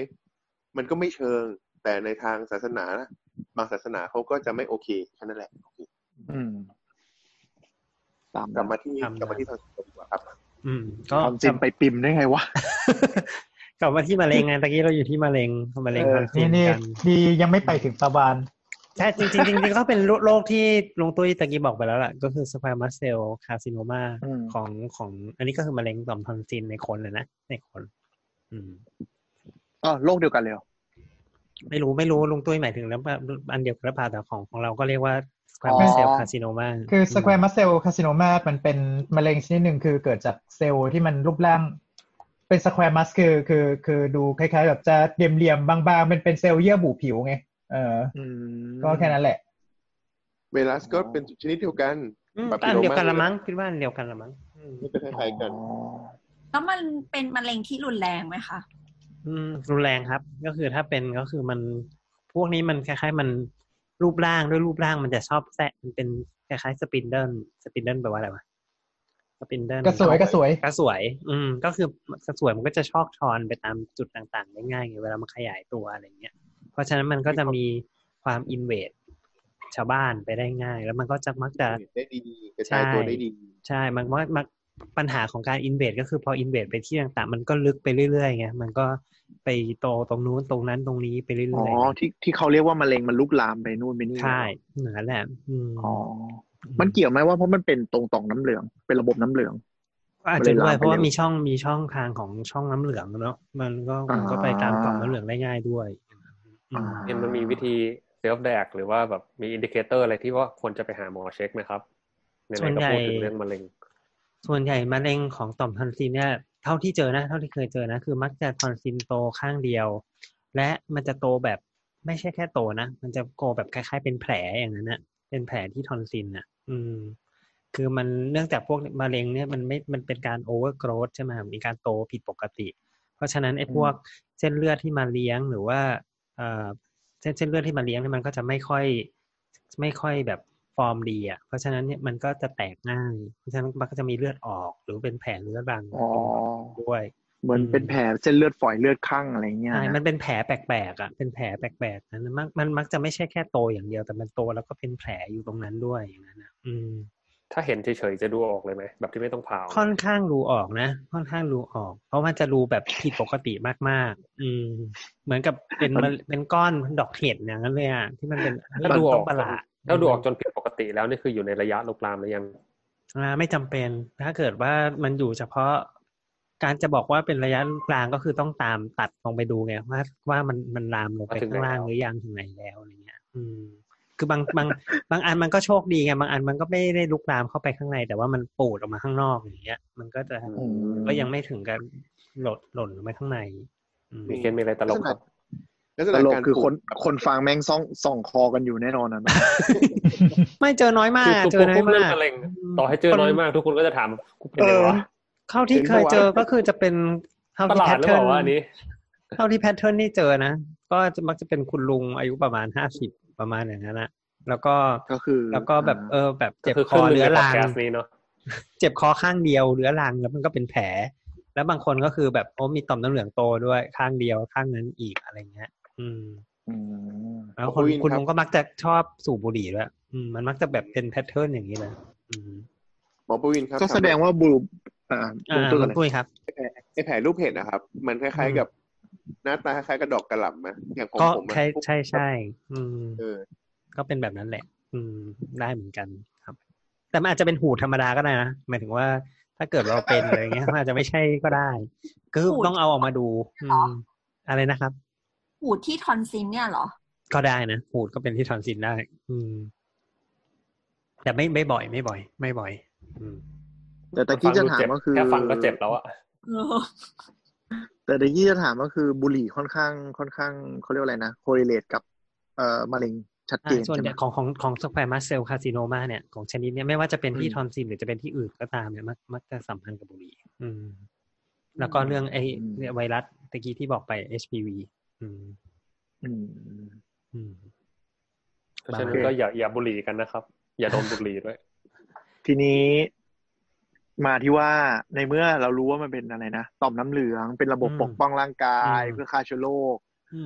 มันก็ไม่เชิงแต่ในทางศาสนานะบางศาสนาเขาก็จะไม่โอเคแค่นั้นแหละโอเคอืมตามกลับมาที่กลับมาที่ทางศาสนาครับอืมก็จำไปปิมได้ไงวะ กลับมาที่มะเร็งไงตะกี้เราอยู่ที่มะเร็งมะเร็งทางจิตกันดียังไม่ไปถึงตะวันใช่จริงๆจริงๆก็เป็นโรคที่ลุงตุ้ยตะกี้บอกไปแล้วล่ะก็คือ squamous cell carcinoma ของของอันนี้ก็คือมะเร็งต่อมทอนซิลในคนเลยนะในคนอืมอ๋อโรคเดียวกันเลยไม่รู้ไม่รู้ลุงตุ้ยหมายถึงแล้วอันเดียวกันหรือเปล่าแต่ของของเราก็เรียกว่า squamous cell carcinoma คือ squamous cell carcinoma มันเป็นมะเร็งชนิดนึงคือเกิดจากเซลล์ที่มันรูปร่างเป็นสแควร์มัสคือคือคือดูคล้ายๆแบบจะเหลี่ยมๆบางๆมันเป็นเซลล์เยื่อบุผิวไงเออก็แค่นั้นแหละไวรัสก็เป็นชนิดเดียวกันแบบเดียวกันละมั้งคิดว่าเดียวกันละมั้งไม่เป็นคล้ายๆกันแล้วมันเป็นมะเร็งที่รุนแรงไหมคะอืมรุนแรงครับก็คือถ้าเป็นก็คือมันพวกนี้มันคล้ายๆมันรูปร่างด้วยรูปร่างมันจะชอบแทะมันเป็นคล้ายๆสปินเดิลสปินเดิลแปลว่าอะไรวะ ก็เป็นด้านก็สวยก็สวยก็สวยอืมก็คือสัดส่วนมันก็จะชอกชอนไปตามจุดต่างๆได้ง่ายไงเวลามันขยายตัวอะไรเงี้ยเพราะฉะนั้นมันก็จะมีความอินเวดชาวบ้านไปได้ง่ายแล้วมันก็จะมักจะได้ดีกระจายตัวได้ดีใช่มันมักปัญหาของการอินเวดก็คือพออินเวดไปที่ต่างๆมันก็ลึกไปเรื่อยๆไงมันก็ไปโตตรงนู้นตรงนั้นตรงนี้ไปเรื่อยๆอ๋อที่ที่เขาเรียกว่ามะเร็งมันลุกลามไปนู่นไปนี่ใช่นั่นแหละอ๋อมันเกี่ยวไหมว่าเพราะมันเป็นตรงต่อมน้ำเหลืองเป็นระบบน้ำเหลืองอาจจะด้วยเพราะว่ามีช่องมีช่องทางของช่องน้ำเหลืองเนาะมันก็มันก็ไปตามต่อมน้ำเหลืองได้ง่ายด้วยเนี่ยมันมีวิธีเซลฟ์แดกหรือว่าแบบมีอินดิเคเตอร์อะไรที่ว่าคนจะไปหาหมอเช็คไหมครับในเรื่องมะเร็งส่วนใหญ่มะเร็งของต่อมทอนซิลเนี่ยเท่าที่เจอนะเท่าที่เคยเจอนะคือมักจะทอนซิลโตข้างเดียวและมันจะโตแบบไม่ใช่แค่โตนะมันจะโตแบบคล้ายๆเป็นแผลอย่างนั้นนะเป็นแผลที่ทอนซิลน่ะอืมคือมันเนื่องจากพวกมะเร็งเนี่ยมันไม่มันเป็นการโอเวอร์โกรธใช่ไหมมีการโตผิดปกติเพราะฉะนั้นไอ้พวกเส้นเลือดที่มาเลี้ยงหรือว่าเอ่อเส้นเส้นเลือดที่มาเลี้ยงเนี่ยมันก็จะไม่ค่อยไม่ค่อยแบบฟอร์มดีอ่ะเพราะฉะนั้นเนี่ยมันก็จะแตกง่ายเพราะฉะนั้นมันก็จะมีเลือดออกหรือเป็นแผลเลือดบางด้วยเหมือนเป็นแผลเส้นเลือดฝอยเลือดคั่งอะไรเงี้ยใช่มันเป็นแผลแปลกๆอ่ะเป็นแผลแปลกๆนั้นมันมันมักจะไม่ใช่แค่โตอย่างเดียวแต่มันโตแล้วก็เป็นแผลอยู่ตรงนั้นด้วยอย่างนั้นนะอืมถ้าเห็นเฉยๆจะดูออกเลยไหมแบบที่ไม่ต้องผ่าค่อนข้างดูออกนะค่อนข้างดูออกเพราะมันจะดูแบบผิดปกติมากๆอืมเหมือนกับเป็นเป็นก้อนดอกเห็ดอย่างนั้นเลยอ่ะที่มันเป็นแล้วดูออกประหลาดแล้วดูออกจนผิดปกติแล้วนี่คืออยู่ในระยะลุกลามหรือยังอ่าไม่จำเป็นถ้าเกิดว่ามันอยู่เฉพาะการจะบอกว่าเป็นระยะกลางก็คือต้องตามตัดลงไปดูไงว่าว่ามันมันลามลงไปข้างล่างหรือยังถึงไหนแล้วอะไรเงี้ยอืมคือบางบางบางอันมันก็โชคดีไงบางอันมันก็ไม่ได้ลุกลามเข้าไปข้างในแต่ว่ามันปูดออกมาข้างนอกอย่างเงี้ยมันก็จะก็ยังไม่ถึงกับหล่นหล่นออกมาข้างในมีเคสมีอะไรตลกครับตลกคือคนคนฟังแม่งซ่องส่องคอกันอยู่แน่นอนนะไม่เจอน้อยมากเจอน้อยมากต่อให้เจอน้อยมากทุกคนก็จะถามกูเป็นอะไรวะเท่าที่เคยเจอก็คือจะเป็นเท่าที่แพทเทิร์นเท่าที่แพทเทิร์นนี่เจอนะก็มักจะเป็นคุณลุงอายุประมาณห้าสิบประมาณอย่างนั้นนะแล้วก็ก็คือแล้วก็แบบเออแบบเจ็บคอเรื้อรังเจ็บคอข้างเดียวเรื้อรังแล้วมันก็เป็นแผลแล้วบางคนก็คือแบบโอ้มีต่อมน้ำเหลืองโตด้วยข้างเดียวข้างนั้นอีกอะไรเงี้ยอืมอืมแล้วคนคุณลุงก็มักจะชอบสูบบุหรี่ด้วยอืมมันมักจะแบบเป็นแพทเทิร์นอย่างนี้เลยอืมหมอปวินครับก็แสดงว่าบุอ่าตัวกันด้วยครับไอ้แผลรูปเห็ดนะครับมันคล้ายๆกับหน้าตาคล้ายกระดอกกระหล่ำมั้ยอย่างของผมอ่ะใช่ใช่ๆอืมเออก็เป็นแบบนั้นแหละอืมได้เหมือนกันครับแต่มันอาจจะเป็นหูธรรมดาก็ได้นะหมายถึงว่าถ้าเกิดเราเป็นอะไรเงี้ยอาจจะไม่ใช่ก็ได้คือต้องเอาออกมาดูอืมอะไรนะครับหูดที่ทอนซิลเนี่ยเหรอก็ได้นะหูดก็เป็นที่ทอนซิลได้อืมแต่ไม่ไม่บ่อยไม่บ่อยไม่บ่อยอืมแต่ตะกี้จะถามก็คือแค่ฟังก็เจ็บแล้วอะแต่ตะกี้จะถามก็คือบุหรี่ค่อนข้างค่อนข้างเขาเรียกอะไรนะ correlate กับเอ่อมะเร็งชัดเจนใช่ไหมของของของ squamous cell carcinoma เนี่ยของชนิดเนี้ยไม่ว่าจะเป็นที่ทอนซิลหรือจะเป็นที่อื่นก็ตามเนี่ยมักมักจะสัมพันธ์กับบุหรี่อืมแล้วก็เรื่องไอ้ไวรัสตะกี้ที่บอกไป เอช พี วี อืมอืมอืมเพราะฉะนั้นก็อย่าอย่าบุหรี่กันนะครับอย่าดมบุหรี่ด้วยทีนี้มาที่ว่าในเมื่อเรารู้ว่ามันเป็นอะไรนะต่อมน้ำเหลืองเป็นระบบปกป้องร่างกายเพื่อฆ่าเชื้อโรค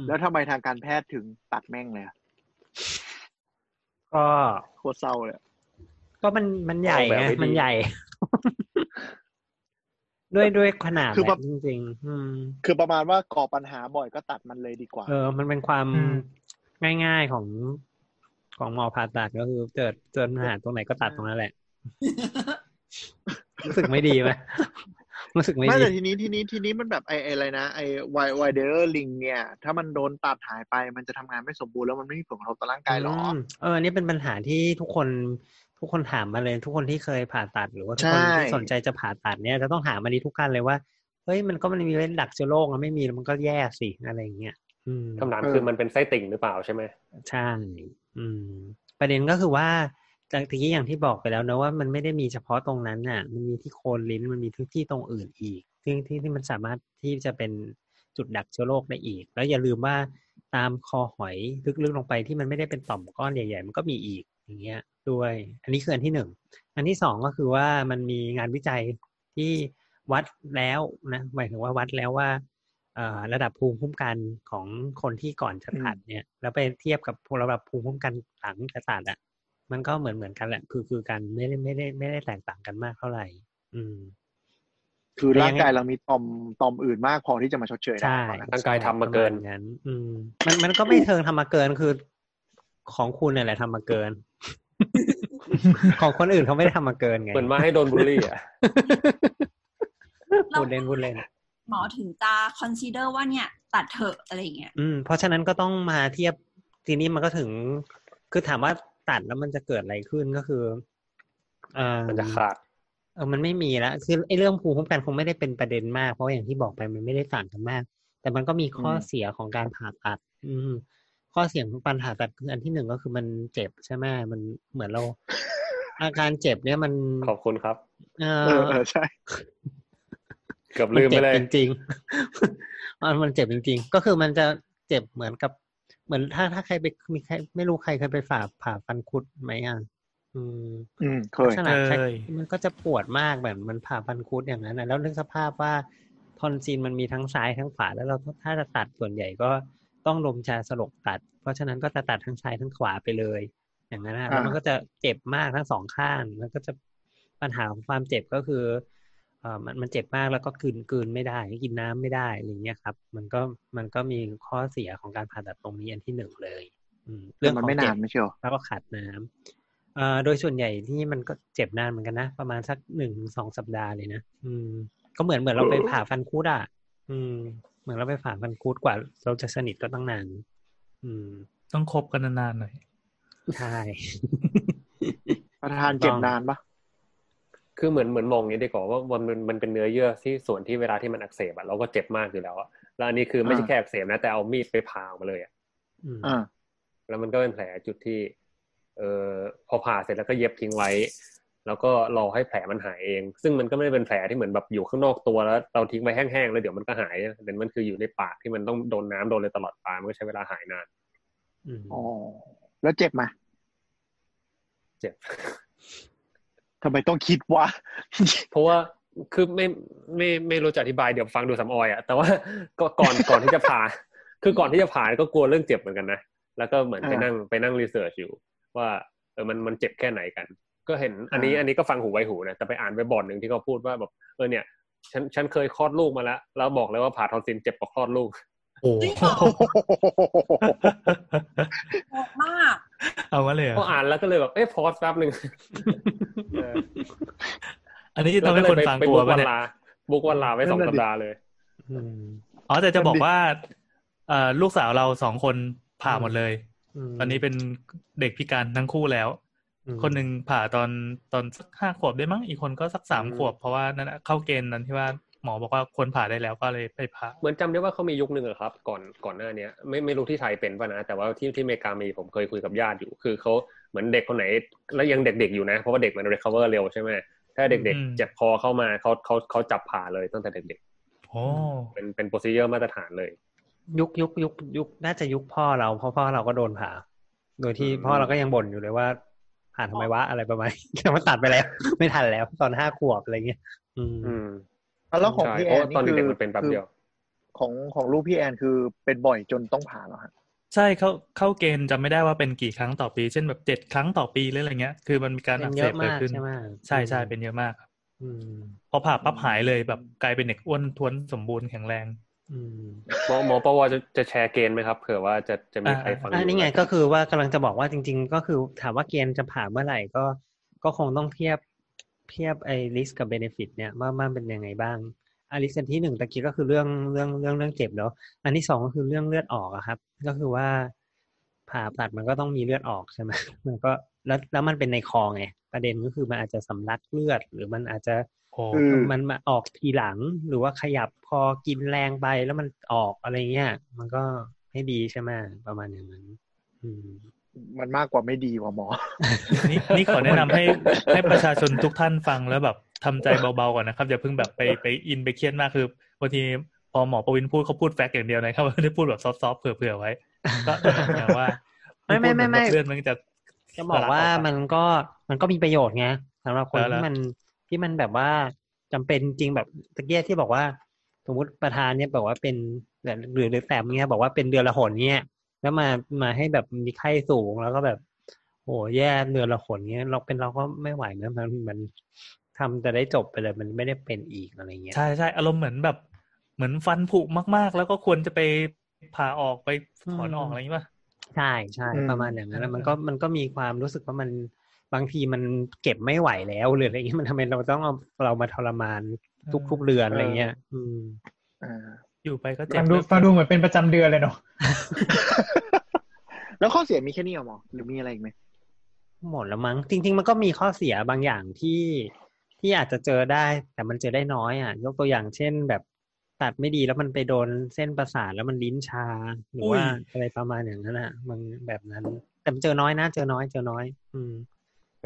แล้วทำไมทางการแพทย์ถึงตัดแม่งเลยก็โคตรเศร้าเลยก็มันมันใหญ่ไงมันใหญ่ด้วยด้วยขนาดแบบจริงๆคือประมาณว่าก่อปัญหาบ่อยก็ตัดมันเลยดีกว่าเออมันเป็นความง่ายๆของของหมอผ่าตัดก็คือเจอเจอปัญหาตรงไหนก็ตัดตรงนั้นแหละรู้สึกไม่ดีไหมรู้สึกไม่ดีไม่แต่ทีนี้ทีนี้ทีนี้มันแบบไอ้อะไรนะไอ้ Waldeyer's Ring เนี่ยถ้ามันโดนตัดหายไปมันจะทำงานไม่สมบูรณ์แล้วมันไม่มีผลกระทบต่อร่างกายหรอเออนี่เป็นปัญหาที่ทุกคนทุกคนถามมาเลยทุกคนที่เคยผ่าตัดหรือว่าทุกคนที่สนใจจะผ่าตัดเนี่ยจะต้องถามมาดีทุกการเลยว่าเฮ้ยมันก็มันมีเว้นดักเชื้อโรคมันไม่มีแล้วมันก็แย่สิอะไรอย่างเงี้ยคำถามคือมันเป็นไส้ติ่งหรือเปล่าใช่ไหมใช่ประเด็นก็คือว่าแต่ทีนี้อย่างที่บอกไปแล้วนะว่ามันไม่ได้มีเฉพาะตรงนั้นน่ะมันมีที่โคนลิ้นมันมีที่ตรงอื่นอีกซึ่งที่ที่มันสามารถที่จะเป็นจุดดักเชื้อโรคได้อีกแล้วอย่าลืมว่าตามคอหอยลึกๆลงไปที่มันไม่ได้เป็นต่อมก้อนใหญ่ๆมันก็มีอีกอย่างเงี้ย ด้วยอันนี้คืออันที่หนึ่งอันที่สองก็คือว่ามันมีงานวิจัยที่วัดแล้วนะหมายถึงว่าวัดแล้วว่าระดับภูมิคุ้มกันของคนที่ก่อนจะตัดเนี่ยแล้วไปเทียบกับระดับภูมิคุ้มกันหลังจะตัดอ่ะมันก็เหมือนเหมือนกันแหละคือคือกันไม่ได้ไม่ได้ไม่ได้แตกต่างกันมากเท่าไหร่อืมคือร่างกายเรามีต่อมต่อมอื่นมากพอที่จะมาชดเชยได้ร่างกายทำมาเกินงั้นอืมมันมันก็ไม่เชิงทำมาเกินคือของคุณเนี่ยแหละทำมาเกินของคนอื่นเขาไม่ได้ทำมาเกินไงเหมือนมาให้โดนบูลลี่อ่ะบูลเล่นบูลเล่นหมอถึงจะ consider ว่าเนี่ยตัดเถอะอะไรเงี้ยอืมเพราะฉะนั้นก็ต้องมาเทียบทีนี้มันก็ถึงคือถามว่าตัดแล้วมันจะเกิดอะไรขึ้นก็คือเอ่อมันจะขาดเออมันไม่มีแล้วคือไอ้เรื่องภูมิคุ้มกันคงไม่ได้เป็นประเด็นมากเพราะอย่างที่บอกไปมันไม่ได้ต่างกันมากแต่มันก็มีข้อเสียของการผ่าตัดอืมข้อเสียของการผ่าตัดคืออันที่หนึ่งก็คือมันเจ็บใช่ไหมมันเหมือนเราอาการเจ็บเนี่ยมันขอบคุณครับเออเออใช่เกือบลืมไปเลยจริงๆมันมันเจ็บจริงๆก็คือมันจะเจ็บเหมือนกับเหมือนถ้าถ้าใครไปมีใครไม่รู้ใครเคยไปผ่าผ่าฟันคุดไหมอ่ะอืมอืมเคยมันก็จะปวดมากแบบมันผ่าฟันคุดอย่างนั้นนะแล้วนึกสภาพว่าทอนซิลมันมีทั้งซ้ายทั้งขวาแล้วเราถ้าจะตัดส่วนใหญ่ก็ต้องลมชาสลบตัดเพราะฉะนั้นก็จะตัดทั้งซ้ายทั้งขวาไปเลยอย่างนั้นนะแล้วมันก็จะเจ็บมากทั้งสองข้างแล้วก็จะปัญหาของความเจ็บก็คือเอ่อมันมันเจ็บมากแล้วก็กลืนกลืนไม่ได้กินน้ำไม่ได้อะไรเงี้ยครับมันก็มันก็มีข้อเสียของการผ่าตัดตรงนี้อันที่หนึ่งเลยเรื่องของเจ็บแล้วก็ขาดน้ำเอ่อโดยส่วนใหญ่ที่มันก็เจ็บนานเหมือนกันนะประมาณสักหนึ่งสองสัปดาห์เลยนะอืมก็เหมือนเหมือนเราไปผ่าฟันคุดอ่ะอืมเหมือนเราไปผ่าฟันคุดกว่าเราจะสนิทก็ตั้งนานอืมต้องคบกันนานๆหน่อยใช่ประทานเจ็บนานปะคือเหมือนเหมือนมองอย่างนี้ดีกว่าว่ามันมันเป็นเนื้อเยื่อที่ส่วนที่เวลาที่มันอักเสบอ่ะเราก็เจ็บมากอยู่แล้วอ่ะแล้วอันนี้คือไม่ใช่แค่อักเสบนะแต่เอามีดไปผ่าออกมาเลยอ่ะอ่าแล้วมันก็เป็นแผลจุดที่เอ่อพอผ่าเสร็จแล้วก็เย็บทิ้งไว้แล้วก็รอให้แผลมันหายเองซึ่งมันก็ไม่ได้เป็นแผลที่เหมือนแบบอยู่ข้างนอกตัวแล้วเราทิ้งไว้แห้งๆแล้วเดี๋ยวมันก็หายแต่มันคืออยู่ในปากที่มันต้องโดนน้ำโดนอะไรตลอดไปมันก็ใช้เวลาหายนานอ๋อแล้วเจ็บมั้ยเจ็บทำไมต้องคิดวะเพราะว่าคือไม่ไม่ไม่รู้จะอธิบายเดี๋ยวฟังดูสำออยอ่ะแต่ว่าก็ก่อนก่อนที่จะผ่าคือก่อนที่จะผ่าก็กลัวเรื่องเจ็บเหมือนกันนะแล้วก็เหมือนไปนั่งไปนั่งรีเสิร์ชอยู่ว่าเออมันมันเจ็บแค่ไหนกันก็เห็นอันนี้อันนี้ก็ฟังหูไว้หูนะแต่ไปอ่านไปบอร์ดนึงที่เขาพูดว่าแบบเออเนี่ยฉันฉันเคยคลอดลูกมาแล้วแล้วบอกเลยว่าผ่าทอนซิลเจ็บกว่าคลอดลูกโอ้โหมากเอาวะเลยพออ่านแล้วก็เลยแบบเอ๊ะพอสแป๊บนึงอันนี้จะทำให้คนฟังกลัวป่ะเนี่ยบุกวันลาไว้สองสัปดาห์เลยอ๋อแต่จะบอกว่าลูกสาวเราสองคนผ่าหมดเลยตอนนี้เป็นเด็กพิการทั้งคู่แล้วคนหนึ่งผ่าตอนตอนสักห้าขวบได้มั้งอีกคนก็สักสามขวบเพราะว่านั่นเข้าเกณฑ์นั้นที่ว่าหมอบอกว่าควรผ่าได้แล้วก็เลยไปผ่าเหมือนจำได้ว่าเขามียุคนึงเหรอครับก่อนก่อนหน้านี้ไม่ไม่รู้ที่ไทยเป็นป่ะนะแต่ว่าที่ที่อเมริกามีผมเคยคุยกับญาติอยู่คือเขาเหมือนเด็กคนไหนแล้วยังเด็กๆอยู่นะเพราะว่าเด็กมัน recover เร็วใช่ไหมถ้าเด็กๆเจ็บคอเข้ามาเขาเขาเขาจับผ่าเลยตั้งแต่เด็กๆโอ้เป็นเป็น procedure มาตรฐานเลยยุคยุคยุคยุคน่าจะยุคพ่อเราเพราะพ่อเราก็โดนผ่าโดยที่พ่อเราก็ยังบ่นอยู่เลยว่าผ่าทำไมวะอะไรประมาณแต่มันตัดไปแล้วไม่ทันแล้วตอนห้าขวบอะไรเงี้ยอืมแล้วของพี่แอนตอนเด็กมันเป็นแป๊บเดียวของของลูกพี่แอนคือเป็นบ่อยจนต้องผ่าเหรอฮะใช่เข้าเข้าเกณฑ์จำไม่ได้ว่าเป็นกี่ครั้งต่อปีเช่นแบบเจ็ดครั้งต่อปีหรืออะไรเงี้ยคือมันมีการอักเสบเกิดขึ้นใช่ใช่เป็นเยอะมากครับพอผ่าปั๊บหายเลยแบบกลายเป็นเด็กอ้วนท้วนสมบูรณ์แข็งแรงหมอหมอปวจะจะแชร์เกณฑ์ไหมครับเผื่อว่าจะจะมีใครฟังอันนี้ไงก็คือว่ากำลังจะบอกว่าจริงๆก็คือถามว่าเกณฑ์จะผ่าเมื่อไหร่ก็ก็คงต้องเทียบเทียบไอ้ risk กับ benefit เนี่ยว่ามันเป็นยังไงบ้างอัน risk อันที่หนึ่งตะกี้ก็คือเรื่องเรื่องเรื่องเรื่องเจ็บเนาะอันที่สองก็คือเรื่องเลือดออกอะครับก็คือว่าผ่าตัดมันก็ต้องมีเลือดออกใช่ไหมมันก็แล้วแล้วมันเป็นในคอไงประเด็นก็คือมันอาจจะสำลักเลือดหรือมันอาจจะมันมาออกทีหลังหรือว่าขยับคอกินแรงไปแล้วมันออกอะไรเงี้ยมันก็ไม่ดีใช่ไหมประมาณอย่างนั้นมันมากกว่าไม่ดีกว่าหมอ นี่นี่ขอแนะนำให้ให้ประชาชนทุกท่านฟังแล้วแบบทำใจเบาๆก่อนนะครับอย่าเพิ่งแบบไปไปอินไปเครียดมากคือบางทีพอหมอประวินพูดเขาพูดแฟกต์อย่างเดียวนะครับไม่ได้พูดแบบซอฟต์ๆเผื่อๆไว้ก็อย่างว่าไม่ไม่ไม่เลือดมันจะ จะบอกว่ามันก็มันก็มีประโยชน์ไงสำหรับคนที่มันที่มันแบบว่าจำเป็นจริงแบบตะเกียที่บอกว่าสมมติประธานเนี่ยบอกว่าเป็นหรือหรือแต่เงี้ยบอกว่าเป็นเดือนละหนเงี้ยแล้วมามาให้แบบมีไข้สูงแล้วก็แบบโอ้แย่เดือนละหนเงี้ยเราเป็นเราก็ไม่ไหวนะมันมันทำแต่ได้จบไปเลยมันไม่ได้เป็นอีกอะไรเงี้ยใช่ใช่อารมณ์เหมือนแบบเหมือนฟันผุมากๆแล้วก็ควรจะไปผ่าออกไปถอนออกอะไรอย่างเงี้ยป่ะใช่ใช่ประมาณอย่างนั้นแล้วมันก็มันก็มีความรู้สึกว่ามันบางทีมันเก็บไม่ไหวแล้วหรืออะไรเงี้ยมันทำไมเราต้องเอาเรามาทรมานทุกๆเดือนอะไรเงี้ยอืมอ่าอยู่ไปก็เจ็บมันดูฟังดูเหมือนเป็นประจำเดือนเลยเนาะแล้วข้อเสียมีแค่นี้หรอหรือมีอะไรอีกไหมหมดแล้วมั้งจริงๆมันก็มีข้อเสียบางอย่างที่ที่อาจจะเจอได้แต่มันเจอได้น้อยอ่ะยกตัวอย่างเช่นแบบตัดไม่ดีแล้วมันไปโดนเส้นประสาทแล้วมันลิ้นชาหรือว่าอะไรประมาณอย่างนั้นอ่ะมันแบบนั้นแต่เจอน้อยนะเจอน้อยเจอน้อยอืม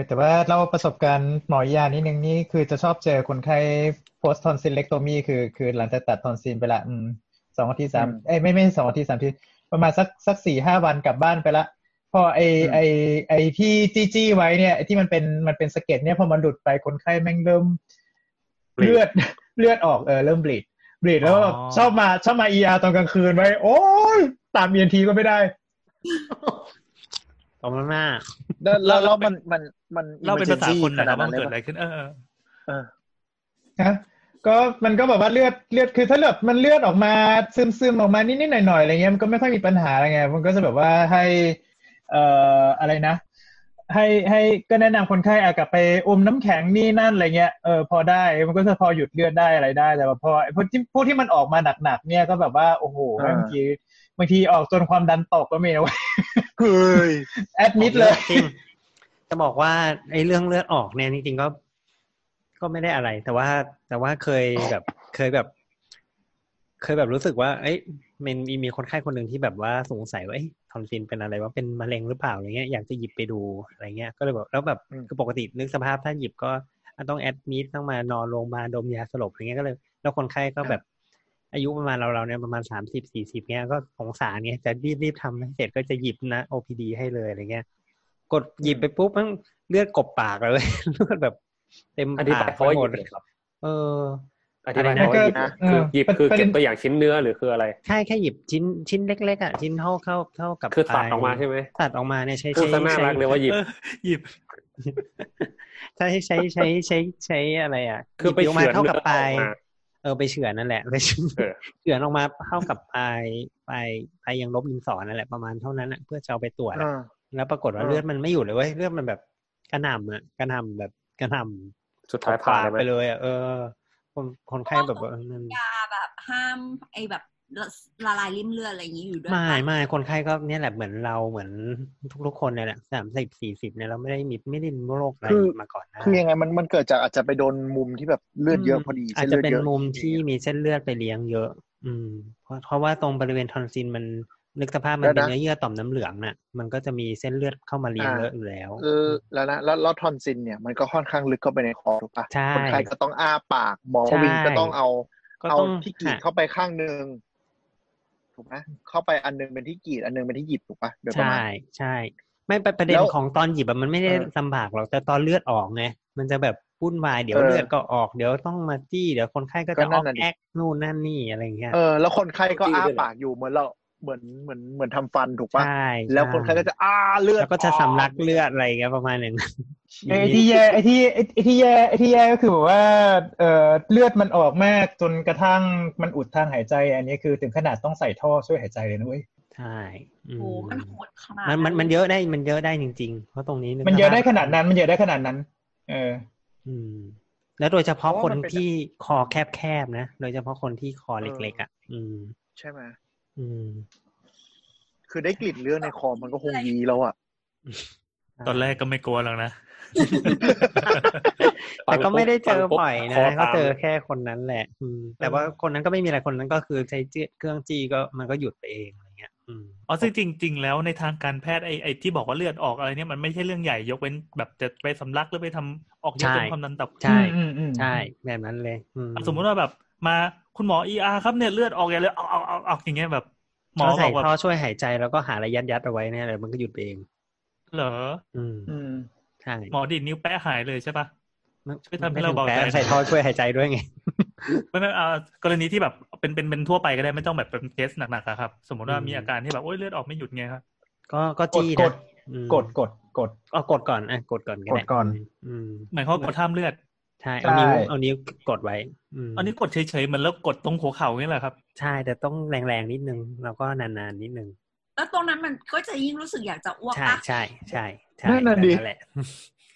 แต่ว่าเราประสบการณ์หมอยานิดนึงนี่คือจะชอบเจอคนไข้ post tonsillectomy คือคือหลังจากตัดทอนซิลไปละอืมสองอาทิตย์สามเอ้ยไม่ไม่สองอาทิตย์สามอาทิตย์ประมาณสักสัก สี่ถึงห้า วันกลับบ้านไปละพอไอ้ไอ้ไอ้ที่จี้ๆไว้เนี่ยที่มันเป็นมันเป็นสะเก็ดเนี่ยพอมันหลุดไปคนไข้แม่งเริ่มเลือดเลือดออกเออเริ่มบลีดบลีดแล้วชอบมาชอบมา อี อาร์ ตอนกลางคืนไว้โอ๊ยตาม อี เอ็น ที ก็ไม่ได้ตรงหน้าเราเรามันมันมันเราเป็นภาษาคนแต่มันเกิดอะไรขึ้นเออเออนะก็มันก็แบบว่าเลือดเลือดคือถ้าเลือดมันเลือดออกมาซึมๆออกมานิดๆหน่อยๆอะไรเงี้ยมันก็ไม่ค่อยมีปัญหาอะไรไงมันก็จะแบบว่าให้เอ่ออะไรนะให้ให้ก็แนะนำคนไข้อ่ะกลับไปอมน้ำแข็งนี่นั่นอะไรเงี้ยเออพอได้มันก็จะพอหยุดเลือดได้อะไรได้แต่พอพวกที่พวกที่มันออกมาหนักๆเนี่ยก็แบบว่าโอ้โหบางทีบางทีออกจนความดันตกก็มีนะเว้ยเฮ้ยแอดมิดเลยจะบอกว่าไอ้เรื่องเลือดออกเนี่ยจริงๆก็ก็ไม่ได้อะไรแต่ว่าแต่ว่าเคยแบบเคยแบบเคยแบบรู้สึกว่าเอ้ยมันมีคนไข้คนหนึ่งที่แบบว่าสงสัยว่าเอ้ยทอนซิลเป็นอะไรว่าเป็นมะเร็งหรือเปล่าอะไรเงี้ยอยากจะหยิบไปดูอะไรเงี้ยก็เลยแบบแล้วแบบคือปกตินึกสภาพถ้าหยิบก็ต้องแอดมิดต้องมานอนโรงพยาบาลดมยาสลบอะไรเงี้ยก็เลยแล้วคนไข้ก็แบบอายุประมาณเราๆเนี่ยประมาณ สามสิบถึงสี่สิบ เงี้ยก็สงสารไงจะรีบๆทำให้เสร็จก็จะหยิบนะ โอ พี ดี ให้เลยอะไรเงี้ยกดหยิบไปปุ๊บมันเลือดกบปากเลยเลือดแบบเต็มปากไปหมดเลยครับเอออธิบายหน่อยนะคือหยิบคือเก็บตัวอย่างชิ้นเนื้อหรือคืออะไรใช่แค่หยิบชิ้นชิ้นเล็กๆอ่ะชิ้นเท่าเข้าเท่ากับคือตัดออกมาใช่มั้ยตัดออกมาเนี่ยใช้ใช้คือน่ารักเลยว่าหยิบหยิบใช้ใช้ใช้ใช้ใช้อะไรอ่ะคือไปเท่ากับปลายเออไปเฉือนนั่นแหละไปเฉือนเฉือนออกมาเท่ากับปลายปลายปลายยังลบดินสอนั่นแหละประมาณเท่านั้นน่ะเพื่อจะเอาไปตรวจแล้วปรากฏว่าเลือดมันไม่อยู่เลยเว้ยเลือดมันแบบกระหน่ำอ่ะกระหน่ำแบบกระหน่ำสุดท้ายผ่าไปเลยอ่ะเออคนคนไข้แบบว่านั่นยาแบบห้ามไอ้แบบละลายริ่มเลือดอะไรอย่างงี้อยู่ด้วยไม่ๆคนไข้ก็เนี่ยแหละเหมือนเราเหมือนทุกๆคนเนี่ยแหละสามสิบ สี่สิบเนี่ยเราไม่ได้มีไม่ได้มีโรคอะไรมาก่อนนะคือยังไงมันมันเกิดจากอาจจะไปโดนมุมที่แบบเลือดเยอะพอดีอาจจะเป็นมุมที่มีเส้นเลือดไปเลี้ยงเยอะอืมเพราะเพราะว่าตรงบริเวณทอนซิลมันนึกสภาพมันเป็นเนื้อเยื่อต่อมน้ำเหลืองน่ะมันก็จะมีเส้นเลือดเข้ามาเลี้ยงเยอะอยู่แล้วเออแล้วนะแล้วทอนซิลเนี่ยมันก็ค่อนข้างลึกเข้าไปในคอถูกป่ะคนไข้ก็ต้องอ้าปากหมอวินก็ต้องเอาเอาที่กรีดเข้าไปข้างนึงถูกไหมเข้าไปอันนึงเป็นที่กรีดอันนึงเป็นที่หยิบถูกป่ะโดยประมาณใช่ใช่ไม่ประเด็นของตอนหยิบแบบมันไม่ได้ลำบากหรอกแต่ตอนเลือดออกไงมันจะแบบวุ่นวายเดี๋ยวเลือดก็ออกเดี๋ยวต้องมาจี้เดี๋ยวคนไข้ก็จะออกแอกนู่นนั่นนี่อะไรอย่างเงี้ยเออแล้วคนไข้ก็อ้าปากอยู่เหมือนเราเหมือนเหมือนเหมือนทำฟันถูกป่ะแล้วคนไข้ก็จะอ้าเลือดแล้วก็จะสำลักเลือดอะไรเงี้ยประมาณนึงไอ้ที่แย่ไอ้ที่ไอ้ที่แย่ไอ้ที่แย่ก็คือแบบว่าเอ่อเลือดมันออกมากจนกระทั่งมันอุดทางหายใจอันนี้คือถึงขนาดต้องใส่ท่อช่วยหายใจเลยนะเว้ยใช่โอ้มันโหดขนาดนั้นมันมันเยอะได้มันเยอะได้จริงๆเพราะตรงนี้มันเยอะได้ขนาดนั้นมันเยอะได้ขนาดนั้นเอออืมแล้วโดยเฉพาะคนที่คอแคบๆนะโดยเฉพาะคนที่คอเล็กๆอ่ะอืมใช่มั้ยอืมคือได้กลิ่นเลือดในคอมันก็คงดีแล้วอ่ะตอนแรกก็ไม่กลัวหรอกนะแต่ก็ไม่ได้เจอบ่อยนะก็เจอแค่คนนั้นแหละแต่ว่าคนนั้นก็ไม่มีอะไรคนนั้นก็คือใช้เครื่องจี้ก็มันก็หยุดไปเองอะไรเงี้ยอ๋อซึ่งจริงๆแล้วในทางการแพทย์ไอ้ไอ้ที่บอกว่าเลือดออกอะไรเนี่ยมันไม่ใช่เรื่องใหญ่ยกเว้นแบบจะไปสำลักหรือไปทำออกยาจนความดันตกใช่ใช่แบบนั้นเลยสมมติว่าแบบมาคุณหมอ อี อาร์ ครับเนี่ยเลือดออกอย่างเลยออกๆๆอย่างเงี้ยแบบหมอบอกว่าท่อช่วยหายใจแล้วก็หาอะไรยัดๆเอาไว้เนี่ยอะไรมันก็หยุดเอง เหรออืมอืมใช่หมอดิดนิ้วแปะหายเลยใช่ปะช่วยทำให้เราเบาใจใส่ท่อช่วยหายใจด้วยไงไม่ไม่กรณีที่แบบเป็นเป็นเป็นทั่วไปก็ได้ไม่ต้องแบบเป็นเคสหนักๆครับสมมติว่ามีอาการที่แบบโอ๊ยเลือดออกไม่หยุดไงครับก็ก็จี้กดกดกดกดเอากดก่อนอ่ะกดก่อนกดก่อนอืมหมายความว่ากดท่ามเลือดใช่เอานิ้วเอานิ้วกดไว้อืมอันนี้กดเฉยๆมันแล้วกดตรงหัวเข่านี่แหละครับใช่แต่ต้องแรงๆนิดนึงแล้วก็นานๆนิดนึงแล้วตรงนั้นมันก็จะยิ่งรู้สึกอยากจะอ้วกป่ะใช่ใช่ใช่นั่นแหละ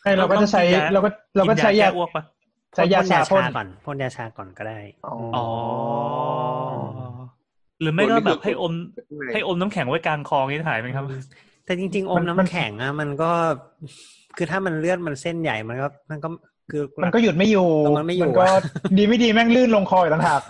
ใช่เราก็จะใช้เราก็เราก็ใช้ยาอ้วกป่ะใช้ยาชาพ่นก่อนพ่นยาชาก่อนก็ได้อ๋อหรือไม่ก็แบบให้อมให้อมน้ำแข็งไว้กลางคอนี่ถ่ายไหมครับแต่จริงๆอมน้ำแข็งอ่ะมันก็คือถ้ามันเลือดมันเส้นใหญ่มันก็มันก็คือมันก็หยุดไม่อยู่มันก็ดีไม่ดีแม่งลื่นลงคออยู่ต่างหาก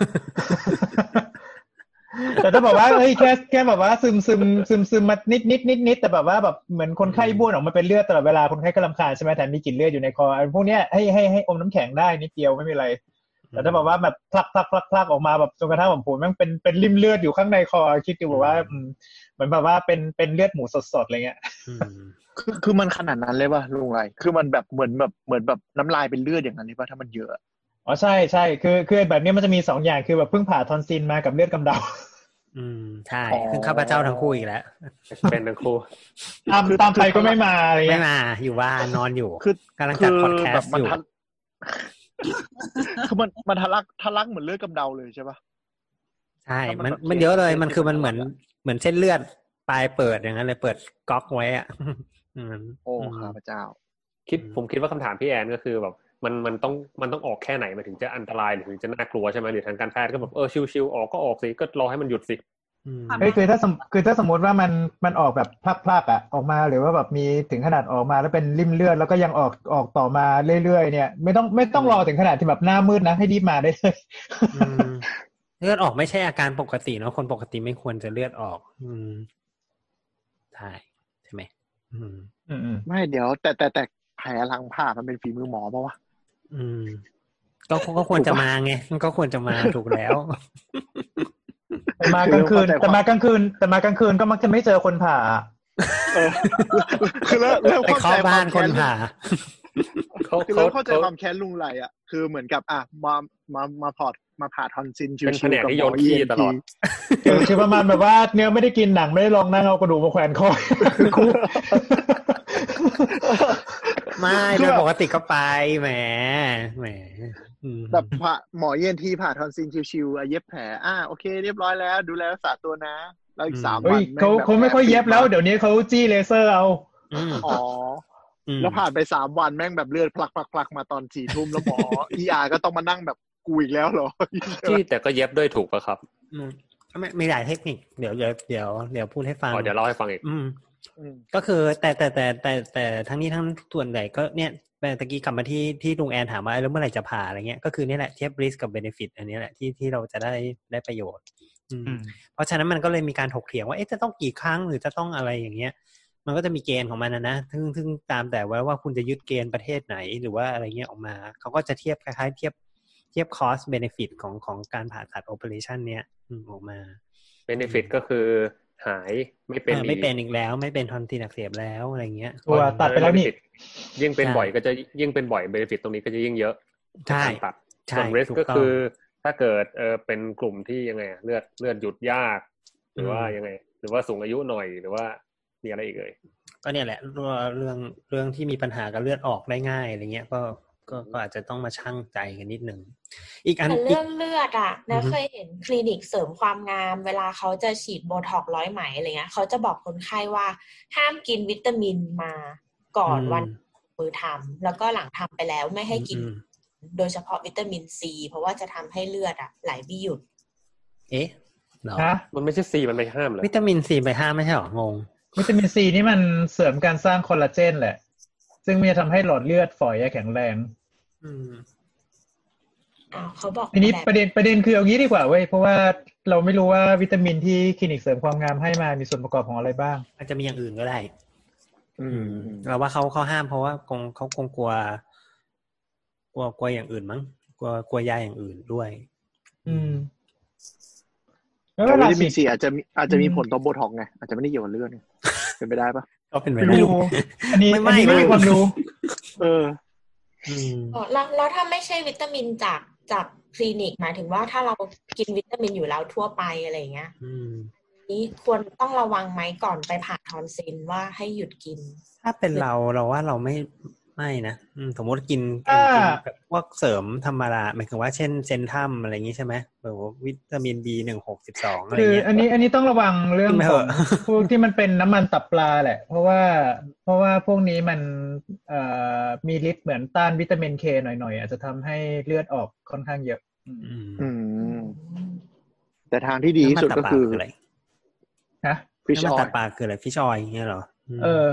แต่ถ้าบอกว่าเอ้ยแค่แค่แบบว่าซึมซึมซึมซึมมานิดนิดนิดนิดแต่แบบว่าแบบเหมือนคนไข้บ้วนออกมาเป็นเลือดตลอดเวลาคนไข้ก็รำคาญใช่ไหมแต่มีกลิ่นเลือดอยู่ในคอพวกเนี้ยให้ให้ให้อมน้ำแข็งได้นิดเดียวไม่มีอะไรแต่ถ้าบอกว่าแบบพลักพลักพลักพลักออกมาแบบจนกระทั่งแบบผมมันเป็นเป็นริ่มเลือดอยู่ข้างในคอคิดดูแบบว่าเหมือนแบบว่าเป็นเป็นเลือดหมูสดสดอะไรเงี้ยคือคือมันขนาดนั้นเลยป่ะลุงไรคือมันแบบเหมือนแบบเหมือนแบบน้ำลายเป็นเลือดอย่างนั้นเลยป่ะถ้ามันเยอะอ๋อใช่ใช่คือคือแบบนี้มันจะมีสองอย่างคือแบบเพิ่งผ่าทอนซิลมากับเลือดกำเดาอืมใช่คือข้าพเจ้าทั้งคู่อีกแล้วเป็นทั้งคู่ตามตามไปก็ไม่มาเลยไม่มาอยู่ว่านอนอยู่คือกำลังจัดพอดแคสต์อยู่คือมันมันทะลักทะลักเหมือนเลือดกำเดาเลยใช่ป่ะใช่มันมันเยอะเลยมันคือมันเหมือนเหมือนเส้นเลือดปลายเปิดอย่างนั้นเลยเปิดก๊อกไว้อะโอ้ข้าพเจ้าคิดผมคิดว่าคำถามพี่แอนก็คือแบบมันมันต้องมันต้องออกแค่ไหนมันถึงจะอันตรายหรือถึงจะน่ากลัวใช่ไหมหรือทางการแพทย์ก็แบบเออชิวๆออกก็ออกสิก็รอให้มันหยุดสิเฮ้ยคือถ้าคือถ้าสมมติว่ามันมันออกแบบพลาดๆอ่ะออกมาหรือว่าแบบมีถึงขนาดออกมาแล้วเป็นริ่มเลือดแล้วก็ยังออกออกต่อมาเรื่อยๆเนี่ยไม่ต้องไม่ต้องรอถึงขนาดที่แบบหน้ามืดนะให้รีบมาได้เลยเลือดออกไม่ใช่อาการปกติเนาะคนปกติไม่ควรจะเลือดออกใช่ใช่ไหมไม่เดี๋ยวแต่แต่แต่แผลหลังผ่ามันเป็นฝีมือหมอป่าววะอืมก็ก็ควรจะมาไงก็ควรจะมาถูกแล้วแต่มากลางคืนแต่มากลางคืนแต่มากลางคืนก็มักจะไม่เจอคนผ่าเออคือแล้วแล้วเข้าใจบ้านคนผ่าคือแล้วเข้าใจความแค้นลุงไหลอ่ะคือเหมือนกับอ่ะมามามาพอดมาผ่าทอนซิลชิวๆเป็นแผนที่โยนขี้ตลอดคือคือประมาณแบบว่าเนื้อไม่ได้กินหนังไม่ได้ลองนั่งเอากระดูกมาแขวนคอไม่โดยปกติก็ไปแหมแหมแบบผ่าหมอเย็นที่ผ่าทอนซิลชิวๆเย็บแผลอ่าโอเคเรียบร้อยแล้วดูแลรักษาตัวนะแล้วอีกสามวันเขาเขาไม่ค่อยเย็บแล้วเดี๋ยวนี้เขาจี้เลเซอร์เอาอ๋อแล้วผ่านไปสามวันแม่งแบบเลือดพลักๆมาตอนสี่ทุ่มแล้วหมอเอไอก็ต้องมานั่งแบบกูอีกแล้วเหรอจี้แต่ก็เย็บด้วยถูกป่ะครับไม่ไม่หลายเทคนิคเดี๋ยวเดี๋ยวเดี๋ยวเดี๋ยวพูดให้ฟังเดี๋ยวเล่าให้ฟังอีกก็คือแต่แต่แต่แต่แต่ทั้งนี้ทั้งส่วนใหญ่ก็เนี่ยแต่ตะกี้กลับมาที่ที่ลุงแอนถามว่าแล้วเมื่อไหร่จะผ่าอะไรเงี้ยก็คือนี่แหละเทียบ risk กับ benefit อันนี้แหละที่ที่เราจะได้ได้ประโยชน์เพราะฉะนั้นมันก็เลยมีการถกเถียงว่าเอ๊ะจะต้องกี่ครั้งหรือจะต้องอะไรอย่างเงี้ยมันก็จะมีเกณฑ์ของมันนะนะซึ่งซึ่งตามแต่ว่าว่าคุณจะยึดเกณฑ์ประเทศไหนหรือว่าอะไรเงี้ยออกมาเขาก็จะเทียบคล้ายๆเทียบเทียบ cost benefit ของของการผ่าตัด operation เนี้ยออกมา benefit ก็คือหายไม่เป็นไม่เป็นอีกแล้วไม่เป็นทอนซิลอักเสบแล้วอะไรเงี้ยตัวตัดไปแล้วนี่ยิ่งเป็นบ่อยก็จะยิ่งเป็นบ่อย benefit ตรงนี้ก็จะยิ่งเยอะใช่ตัดส่วน risk ก็คือถ้าเกิดเออเป็นกลุ่มที่ยังไงเลือดเลือดหยุดยากหรือว่ายังไงหรือว่าสูงอายุหน่อยหรือว่ามีอะไรอีกเลยก็เนี่ยแหละเรื่องเรื่องที่มีปัญหากับเลือดออกได้ง่ายอะไรเงี้ยก็ก็ก็อาจจะต้องมาชั่งใจกันนิดนึงอีกอันเรื่องเลือดอ่ะนะเคยเห็นคลินิกเสริมความงามเวลาเขาจะฉีดโบท็อกซ์ร้อยไหมอะไรเงี้ยเขาจะบอกคนไข้ว่าห้ามกินวิตามินมาก่อนวันมือทำแล้วก็หลังทำไปแล้วไม่ให้กินโดยเฉพาะวิตามินซีเพราะว่าจะทำให้เลือดอ่ะไหลไม่หยุดเอ๊ะฮะมันไม่ใช่ซีมันไปห้ามเหรอวิตามินซีไปห้ามไม่ใช่หรองงวิตามินซีนี่มันเสริมการสร้างคอลลาเจนแหละซึ่งมันจะทำให้หลอดเลือดฝอยแข็งแรงอืมอ๋อเขาบอกทีนี้ประเด็นประเด็นคือเอางี้ดีกว่าเว้ยเพราะว่าเราไม่รู้ว่าวิตามินที่คลินิกเสริมความงามให้มามีส่วนประกอบของอะไรบ้างอาจจะมีอย่างอื่นก็ได้อืมเราว่าเขาเขาห้ามเพราะว่าคงเขาคงกลัวกลัวกลัวอย่างอื่นมั้งกลัวกลัวยาอย่างอื่นด้วยอืมแล้ววิตามินซีอาจจะอาจจะมีผลต่อโบท็อกซ์ไงอาจจะไม่ได้เกี่ยวกับเลือดเป็นไปได้ปะ ก็เป็นไม่รู้อันนี้ไม่ไม่มีความรู้เออแล้วแล้วถ้าไม่ใช่วิตามินจากจากคลินิกหมายถึงว่าถ้าเรากินวิตามินอยู่แล้วทั่วไปอะไรเงี้ยนี้ควรต้องระวังไหมก่อนไปผ่าทอนซิลว่าให้หยุดกินถ้าเป็นเราเราว่าเราไม่ไม่นะสมมติกินกินแบบพวกเสริมธรรมดาหมายถึงว่าเช่นเซนทัมอะไรอย่างนี้ใช่ไหมแบบวิตามิน บี หนึ่ง หก สิบสอง อะไรเงี้ยคืออันนี้อันนี้ต้องระวังเรื่องของพวกที่มันเป็นน้ำมันตับปลาแหละเพราะว่าเพราะว่าพวกนี้มันมีฤทธิ์เหมือนต้านวิตามิน K หน่อยๆอาจจะทำให้เลือดออกค่อนข้างเยอะแต่ทางที่ดีที่สุดก็คืออะไรฮะน้ำมันตับปลาคืออะไรฟิชออยอย่างเงี้ยเหรอเออ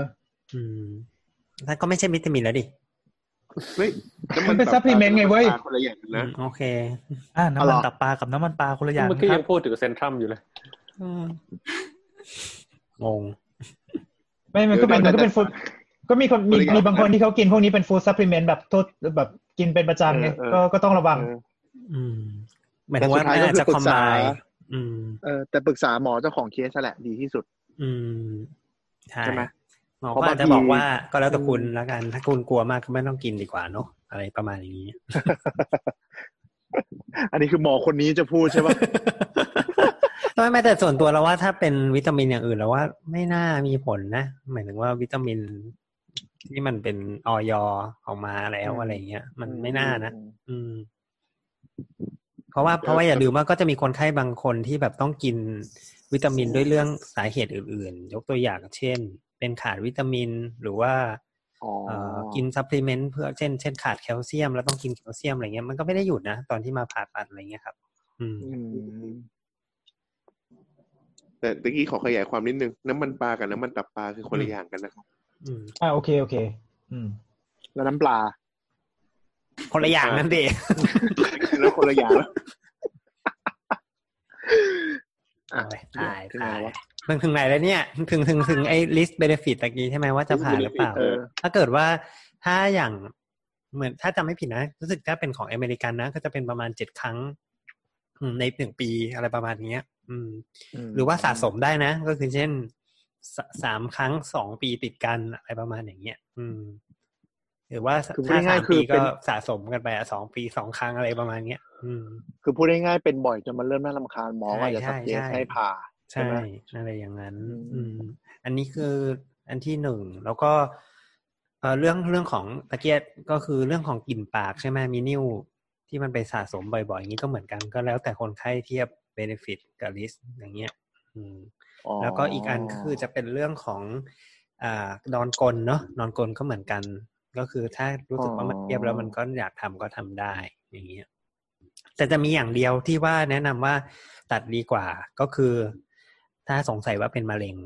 นั่นก็ไม่ใช่วิตามินแล้วดิเฮ้ยมันเป็นซัพพลีเมนต์ไงเว้ยคนละอย่างนะโอเคอ่าน้ำมันตับปลากับน้ำมันปลาคนละอย่างเมื่อกี้ยังพูดถึงเซนทรัมอยู่เลยงงไม่มันก็เป็นก็เป็นฟู้ดก็มีคนมีมีบางคนที่เขากินพวกนี้เป็นฟู้ดซัพพลีเมนต์แบบโทษแบบกินเป็นประจำไงก็ก็ต้องระวังอืมเหมือนว่าน่าจะคอมไบน์อืมเออแต่ปรึกษาหมอเจ้าของเคสแหละดีที่สุดอืมใช่มั้ยหมอก็จะบอกว่าก็แล้วแต่คุณแล้วกันถ้าคุณกลัวมากก็ไม่ต้องกินดีกว่าเนาะอะไรประมาณอย่างนี้ อันนี้คือหมอคนนี้จะพูดใช่ป่ะ ไม่ไม่แต่ส่วนตัวเราว่าถ้าเป็นวิตามินอย่างอื่นเราว่าไม่น่ามีผลนะหมายถึงว่าวิตามินที่มันเป็นออยออกมาแล้วอะไรเงี้ยมันไม่น่านะอืมเพราะว่าเพราะว่าอย่าลืมว่าก็จะมีคนไข้บางคนที่แบบต้องกินวิตามินด้วยเรื่องสาเหตุอื่นๆยกตัวอย่างเช่นเป็นขาดวิตามินหรือว่ากินซัพพลีเมนต์เพื่อเช่นเช่นขาดแคลเซียมแล้วต้องกินแคลเซียมอะไรเงี้ยมันก็ไม่ได้หยุดนะตอนที่มาผ่าตัดอะไรเงี้ยครับแต่เมื่อกี้ขอขยายความนิดนึงน้ำมันปลากับน้ำมันตับปลาคือคนละอย่างกันนะครับอ่าโอเคโอเคแล้วน้ำปลาคนละอย่างนั่นเองแล้วคนละอย่างแล้วตายตายวะมันถึงไหนแล้วเนี่ยถึงถึงถึงไอ้ list benefit ตะกี้ใช่ไหมว่าจะผ่านหรือเปล่าถ้าเกิดว่าถ้าอย่างเหมือนถ้าจำไม่ผิดนะรู้สึกถ้าเป็นของอเมริกันนะก็จะเป็นประมาณเจ็ดครั้งในหนึ่งปีอะไรประมาณนี้หรือว่าสะสมได้นะก็คือเช่นสามครั้งสองปีติดกันอะไรประมาณอย่างเงี้ยหรือว่าถ้าสามปีก็สะสมกันไปอ่ะสองปีสองครั้งอะไรประมาณเนี้ยคือพูดง่ายๆเป็นบ่อยจนมันเริ่มน่ารำคาญหมอว่าจะสักเกสให้ผ่าใช่อะไรอย่างนั้นอันนี้คืออันที่หนึ่งแล้วก็เรื่องเรื่องของตะเกียบก็คือเรื่องของกลิ่นปากใช่ไหมมีนิ่วที่มันไปสะสมบ่อยๆอย่างนี้ก็เหมือนกันก็แล้วแต่คนไข้เทียบ benefit กับ risk อย่างเงี้ยแล้วก็อีกอันคือจะเป็นเรื่องของนอนกลเนาะนอนกลก็เหมือนกันก็คือถ้ารู้สึกว่ามันเทียบแล้วมันก็อยากทำก็ทำได้อย่างเงี้ยแต่จะมีอย่างเดียวที่ว่าแนะนำว่าตัดดีกว่าก็คือถ้าสงสัยว่าเป็นมะเร็ง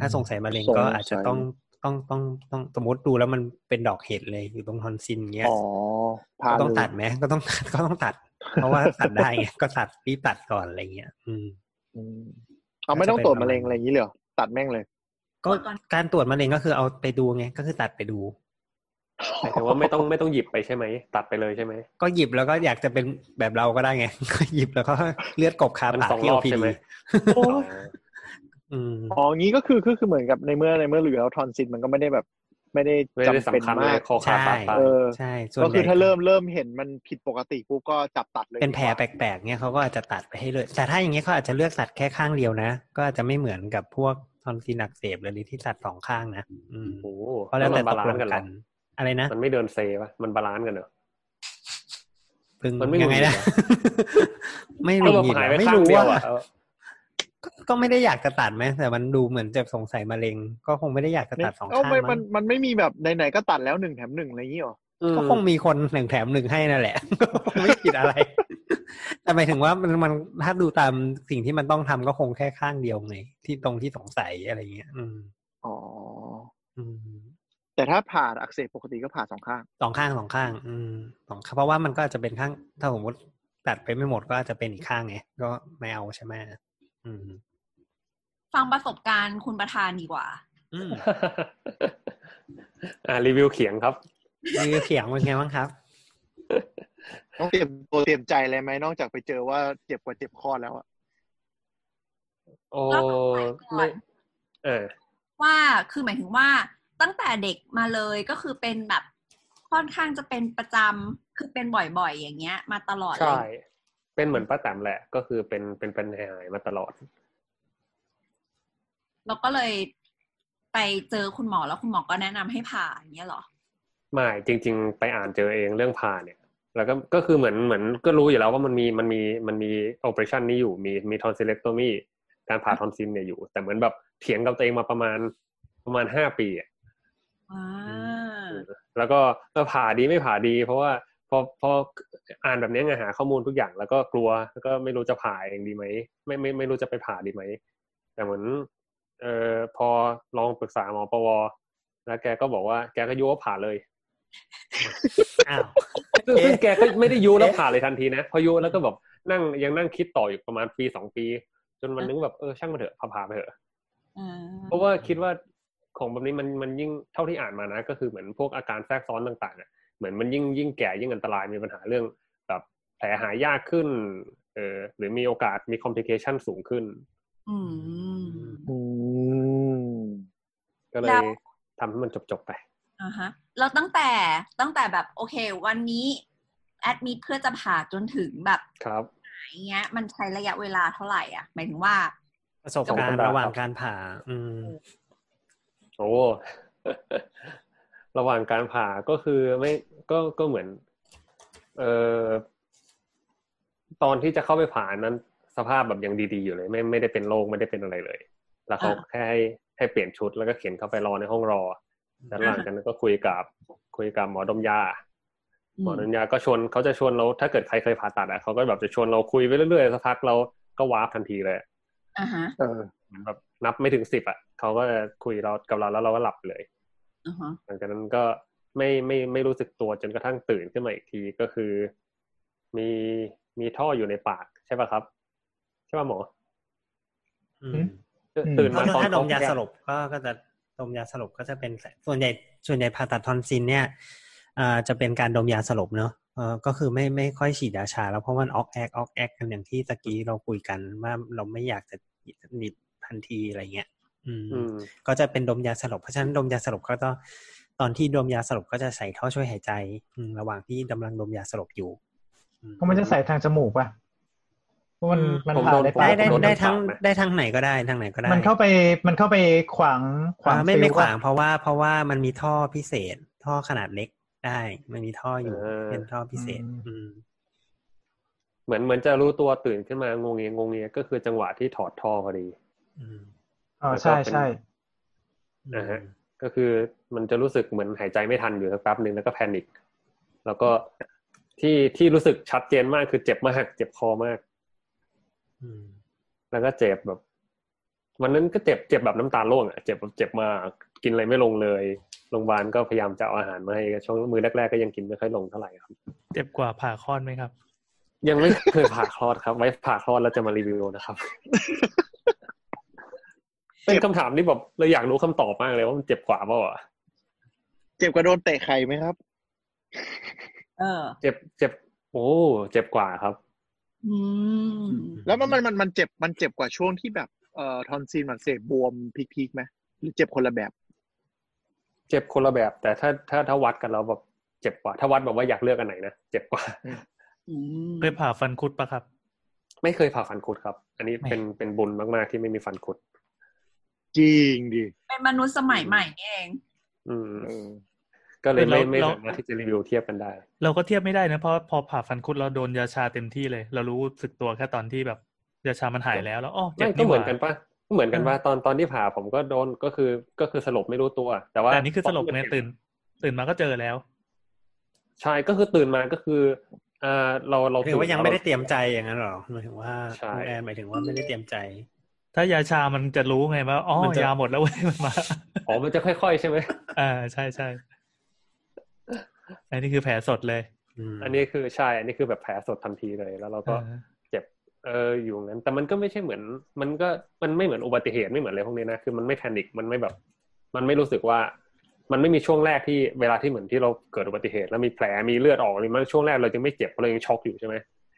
ถ้าสงสัยมะเร็งก็อาจจะต้องต้องต้องต้องสมมติดูแล้วมันเป็นดอกเห็ดเลยอยู่ตรงทอนซิลเงี้ยก็ต้องตัดไหมก็ต้องตัดก็ต้องตัดเพราะว่าตัดได้ไงก็ตัดรีบตัดก่อนอะไรเงี้ยเอาไม่ต้องตรวจมะเร็งอะไรอย่างนี้เลยตัดแม่งเลยก็การตรวจมะเร็งก็คือเอาไปดูไงก็คือตัดไปดูแต่ว่าไม่ต้องไม่ต้องหยิบไปใช่ไหมตัดไปเลยใช่ไหมก็หยิบแล้วก็อยากจะเป็นแบบเราก็ได้ไงก็หยิบแล้วก็เลือดกบคาปากที่ โอ พี ดี อ๋ออ๋องี้ก็คือคือเหมือนกับในเมื่อในเมื่อเหลือแล้วทอนซิลมันก็ไม่ได้แบบไม่ได้จำเป็นมากใช่ใช่ก็คือถ้าเริ่มเริ่มเห็นมันผิดปกติปุ๊บก็จับตัดเลยเป็นแผลแปลกๆเนี่ยเขาก็อาจจะตัดไปให้เลยแต่ถ้าอย่างนี้เขาอาจจะเลือกตัดแค่ข้างเดียวนะก็อาจจะไม่เหมือนกับพวกทอนซิลอักเสบเลยที่ตัดสองข้างนะโอ้เพราะแล้วแต่บาลานซ์กันอะไรนะมันไม่เดินเซป่ะมันบาลานซ์กันเหรอพึ่งยังไงนะไม่รู้ไม่รู้ว่าก็ไม่ได้อยากจะตัดไหมแต่มันดูเหมือนจะสงสัยมะเร็งก็คงไม่ได้อยากจะตัดสองข้างมันมันมันไม่มีแบบไหนๆก็ตัดแล้วหนึ่งแถมหนึ่งอะไรอย่างนี้หรอก็คงมีคนหนึ่งแถมหนึ่งให้นั่นแหละไม่ผิดอะไรแต่หมายถึงว่ามันมันถ้าดูตามสิ่งที่มันต้องทำก็คงแค่ข้างเดียวไงที่ตรงที่สงสัยอะไรอย่างเงี้ยอ๋อแต่ถ้าผ่าอักเสบปกติก็ผ่าสองข้างสองข้างสองข้างอืมสองข้างเพราะว่ามันก็อาจจะเป็นข้างถ้าสมมติตัดไปไม่หมดก็อาจจะเป็นอีกข้างไงก็ไม่เอาใช่ไหมอืมฟังประสบการณ์คุณประธานดีกว่าอืม อ่ารีวิวเขียงครับรีวิวเขียงเป็นไงบ้างครับต้องเตรียมตัวเตรียมใจอะไรไหมนอกจากไปเจอว่าเจ็บกว่าเจ็บคอแล้วอ่ะโอ้ไม่ เออว่าคือหมายถึงว่าตั้งแต่เด็กมาเลยก็คือเป็นแบบค่อนข้างจะเป็นประจำคือเป็นบ่อยๆอย่างเงี้ยมาตลอดเลยใช่เป็นเหมือนป้าแตมแหละก็คือเป็นเป็นปัญหามาตลอดเราก็เลยไปเจอคุณหมอแล้วคุณหมอก็แนะนำให้ผ่าอย่างเงี้ยหรอไม่จริงๆไปอ่านเจอเองเรื่องผ่าเนี่ยแล้วก็ก็คือเหมือนเหมือนก็รู้อยู่แล้วว่ามันมีมันมีมันมีโอเปอเรชั่นนี้อยู่มีมีทอนซิลเล็กโตมี่การผ่าทอนซิลเนี่ยอยู่แต่เหมือนแบบเถียงกับตัวเองมาประมาณประมาณห้าปีอ่ะแล้วก็ผ่าดีไม่ผ่าดีเพราะว่าพอพออ่านแบบนี้ไงหาข้อมูลทุกอย่างแล้วก็กลัวแล้วก็ไม่รู้จะผ่าเองดีไหมไม่ไม่ไม่รู้จะไปผ่าดีไหมแต่เหมือนเอ่อพอลองปรึกษาหมอปว.แล้วแกก็บอกว่าแกก็ยุว่าผ่าเลยอ้าวซึ่งแกก็ไม่ได้ยุแล้วผ่าเลยทันทีนะพอยุแล้วก็แบบนั่งยังนั่งคิดต่ออยู่ประมาณปีสองปีจนวันนึงแบบเออช่างมันเถอะผ่าไปเถอะเพราะว่าคิดว่าของแบบนี้มันมันยิ่งเท่าที่อ่านมานะก็คือเหมือนพวกอาการแทรกซ้อนต่างๆอ่ะเหมือนมันยิ่งยิ่งแก่ยิ่งอันตรายมีปัญหาเรื่องแบบแผลหายยากขึ้นเออหรือมีโอกาสมีคอมพลิเคชั่นสูงขึ้นอืมก็เลยทำให้มันจบๆไปอ่าฮะเราตั้งแต่ตั้งแต่แบบโอเควันนี้แอดมิดเพื่อจะผ่าจนถึงแบบครับอย่างเงี้ยมันใช้ระยะเวลาเท่าไหร่อ่ะหมายถึงว่าประสบการณ์ระหว่างการผ่าอืมโอ้ระหว่างการผ่าก็คือไม่ก็ก็เหมือนเอ่อตอนที่จะเข้าไปผ่านั้นสภาพแบบยังดีๆอยู่เลยไม่ไม่ได้เป็นโรคไม่ได้เป็นอะไรเลยแล้วเขาแค่ให้ให้เปลี่ยนชุดแล้วก็เข็นเข้าไปรอในห้องรอด้านหลังกันก็คุยกับคุยกับหมอดมยาหมอดมยาก็ชวนเขาจะชวนเราถ้าเกิดใครเคยผ่าตัดอ่ะเขาก็แบบจะชวนเราคุยไปเรื่อยๆสักพักเราก็วาร์ปทันทีเลยอ่าฮะเออเหมือนแบบนับไม่ถึงสิบอ่ะเขาก็คุยเรากับเราแล้วเราก็หลับเลยอ่าฮะหลังจากนั้นก็ไม่ไม่ไม่รู้สึกตัวจนกระทั่งตื่นขึ้นมาอีกทีก็คือมีมีท่ออยู่ในปากใช่ป่ะครับใช่ป่ะหมอตื่นมาตอนดมยาสลบก็ก็จะดมยาสลบก็จะเป็นส่วนใหญ่ส่วนใหญ่ผ่าตัดทอนซิลเนี่ยอ่าจะเป็นการดมยาสลบเนาะเออก็คือไม่ไม่ค่อยฉีดยาชาแล้วเพราะมันออกแอกออกแอกกันอย่างที่ตะกี้เราคุยกันว่าเราไม่อยากจะนิดทันทีอะไรเงี้ยอืมก็จะเป็นดมยาสลบเพราะฉะนั้นดมยาสลบก็ต้องตอนที่ดมยาสลบก็จะใส่ท่อช่วยหายใจระหว่างที่กำลังดมยาสลบอยู่เพราะมันจะใส่ทางจมูกป่ะมันมันผ่าได้ได้ได้ทั้งได้ทั้งไหนก็ได้ทางไหนก็ได้มันเข้าไปมันเข้าไปขวางขวางไม่ไม่ขวางเพราะว่าเพราะว่ามันมีท่อพิเศษท่อขนาดเล็กได้มันมีท่ออยู่เป็นท่อพิเศษเหมือนเหมือนจะรู้ตัวตื่นขึ้นมางงเงียงงเงียก็คือจังหวะที่ถอดท่อพอดีอ๋อใช่ใช่นะฮะก็คือมันจะรู้สึกเหมือนหายใจไม่ทันอยู่สักแป๊บนึงแล้วก็แพนิคแล้วก็ที่ที่รู้สึกชัดเจนมากคือเจ็บมากเจ็บคอมากแล้วก็เจ็บแบบวันนั้นก็เจ็บเจ็บแบบน้ำตาล่วงอ่ะเจ็บเจ็บมากกินอะไรไม่ลงเลยโรงพยาบาลก็พยายามจะเอาอาหารมาให้ช่วงมือแรกๆก็ยังกินไม่ค่อยลงเท่าไหร่ครับเจ็บกว่าผ่าคลอดไหมครับยังไม่เคยผ่าคลอดครับไว้ผ่าคลอดแล้วจะมารีวิวนะครับเป็นคำถามที่แบบเราอยากรู้คำตอบมากเลยว่ามันเจ็บกว่าเปล่าอ่ะเจ็บกว่าโดนเตะไข่ไหมครับเออเจ็บเจ็บโอ้เจ็บกว่าครับแล้วมันมันมันเจ็บมันเจ็บกว่าช่วงที่แบบเอ่อทอนซิลมันเสบบวมพีกๆไหมหรือเจ็บคนละแบบเจ็บคนละแบบแต่ถ้าถ้าถ้าวัดกันแล้วแบบเจ็บกว่าถ้าวัดแบบว่าอยากเลือกอันไหนนะเจ็บกว่าเคยผ่าฟันคุดปะครับไม่เคยผ่าฟันคุดครับอันนี้เป็นเป็นบุญมากๆที่ไม่มีฟันคุดจริงดิเป็นมนุษย์สมัยใหม่เองอืมก็เลยไม่ไม่สามารถที่จะรีวิวเทียบกันได้เราก็เทียบไม่ได้นะเพราะพอผ่าฟันคุดเราโดนยาชาเต็มที่เลยเรารู้สึกตัวแค่ตอนที่แบบยาชามันหายแล้วแล้วอ๋อเจ็บนี่เหมือนกันป่ะเหมือนกันว่าตอนตอนที่ผ่าผมก็โดนก็คือก็คือสลบไม่รู้ตัวแต่ว่าอันนี้คือสลบไงตื่นตื่นมาก็เจอแล้วใช่ก็คือตื่นมาก็คืออ่าเราเราถือว่ายังไม่ได้เตรียมใจอย่างนั้นหรอหมายถึงว่าแอนหมายถึงว่าไม่ได้เตรียมใจถ้ายาชามันจะรู้ไงว่าอ๋อยาหมดแล้วเว้ยมันมาอ๋อมันจะค่อยๆใช่ไหมอ่าใช่ใช่อันนี้คือแผลสดเลยอันนี้คือใช่อันนี้คือแบบแผลสดทันทีเลยแล้วเราก็เจ็บเอออยู่งั้นแต่มันก็ไม่ใช่เหมือนมันก็มันไม่เหมือนอุบัติเหตุไม่เหมือนอะไรพวกนี้นะคือมันไม่แพนิคมันไม่แบบมันไม่รู้สึกว่ามันไม่มีช่วงแรกที่เวลาที่เหมือนที่เราเกิดอุบัติเหตุแล้วมีแผลมีเลือดออกนี่มันช่วงแรกเราจะไม่เจ็บเพราะเรายังช็อกอยู่ใช่ไหม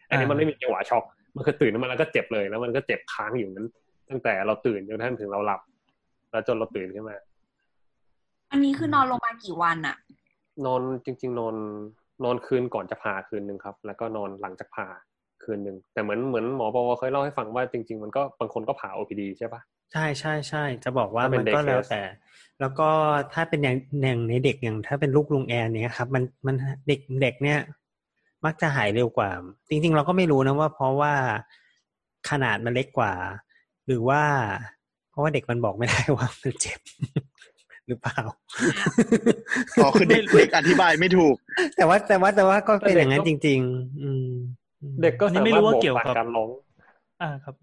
อันนี้มันไม่มีจังหวะช็อกมันคือตื่นมาแล้วก็เจ็บเลยแล้วมันก็เจ็บค้างอยู่นั้นตั้งแต่เราตื่นจนกระทั่งถึงเราหลับ แล้วจนเราตื่นขึ้นมาอันนี้คือนอนโรงพยาบาลกี่วันอะนอนจริงๆนอนนอนคืนก่อนจะผ่าคืนนึงครับแล้วก็นอนหลังจากผ่าคืนนึงแต่เหมือนเหมือนหมอปวเคยเล่าให้ฟังว่าจริงๆมันก็บางคนก็ผ่า โอ พี ดี ใช่ปะใช่ๆๆจะบอกว่ามันก็แล้วแต่แล้วก็ถ้าเป็นอย่างอย่างในเด็กอย่างถ้าเป็นลูกลุงแอนเนี่ยครับมันมันเด็กเด็กเนี่ยมักจะหายเร็วกว่าจริงๆเราก็ไม่รู้นะว่าเพราะว่าขนาดมันเล็กกว่าหรือว่าเพราะว่าเด็กมันบอกไม่ได้ว่ามันเจ็บหรือเปล่าอ๋อคือเด็กอธิบายไม่ถูกแต่ว่าแต่ว่าแต่ว่าก็เป็นอย่างนั้นจริงๆอืมเด็กก็ไม่รู้ว่าเกี่ยวกับการร้องอ่าครับ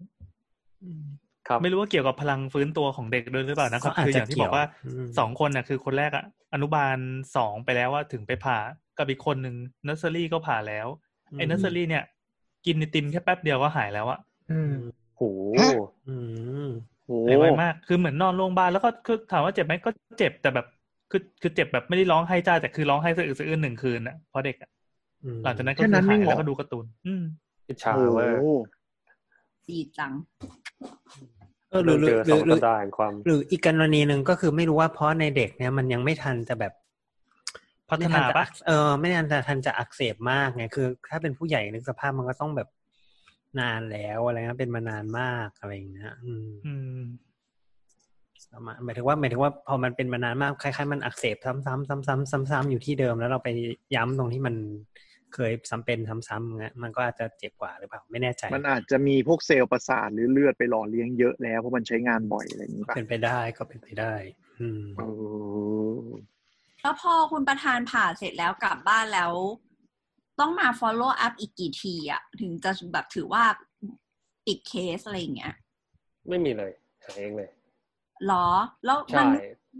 ครับไม่รู้ว่าเกี่ยวกับพลังฟื้นตัวของเด็กด้วยหรือเปล่านะครับคืออย่างที่บอกว่าสองคนน่ะคือคนแรกอ่ะอนุบาลสองไปแล้วว่าถึงไปผ่ากับอีกคนนึงเนอร์เซอรี่ก็ผ่าแล้วไอ้เนอร์เซอรี่เนี่ยกินไอติมแค่แป๊บเดียวก็หายแล้วอ่ะอืมโหอืมโหไวมากคือเหมือนนอนโรงพยาบาลแล้วก็คือถามว่าเจ็บมั้ยก็เจ็บแต่แบบคือคือเจ็บแบบไม่ได้ร้องไห้จ้าแต่คือร้องไห้สะอึกสะอื้นหนึ่งคืนน่ะเพราะเด็กอ่ะหลังจากนั้นก็หายแล้วก็ดูการ์ตูนอืมอิจฉาเว้ยดีจังเออหรือหรือหรือหรืออีกกรณีนึงก็คือไม่รู้ว่าเพราะในเด็กเนี่ยมันยังไม่ทันจะแบบพัฒนาปะเออไม่ทันจะทันจะอักเสบมากไงคือถ้าเป็นผู้ใหญ่นึกสภาพมันก็ต้องแบบนานแล้วอะไรนะเป็นมานานมากอะไรอย่างเงี้ยอืมอืมหมายถึงว่าหมายถึงว่าพอมันเป็นมานานมากคล้ายๆมันอักเสบซ้ำๆซ้ำๆๆๆอยู่ที่เดิมแล้วเราไปย้ำตรงที่มันเคยซ้ำเป็นซ้ำๆเงี้ยมันก็อาจจะเจ็บกว่าหรือเปล่าไม่แน่ใจมันอาจจะมีพวกเซลล์ประสาทหรือเลือดไปหล่อเลี้ยงเยอะแล้วเพราะมันใช้งานบ่อยอะไรอย่างนี้ป่ะเป็นไปได้ก็เป็นไปได้อืมแล้วพอคุณประธานผ่าเสร็จแล้วกลับบ้านแล้วต้องมา follow up อีกกี่ทีอ่ะถึงจะแบบถือว่าติดเคสอะไรอย่างเงี้ยไม่มีเลยหายเองเลยหรอแล้วมัน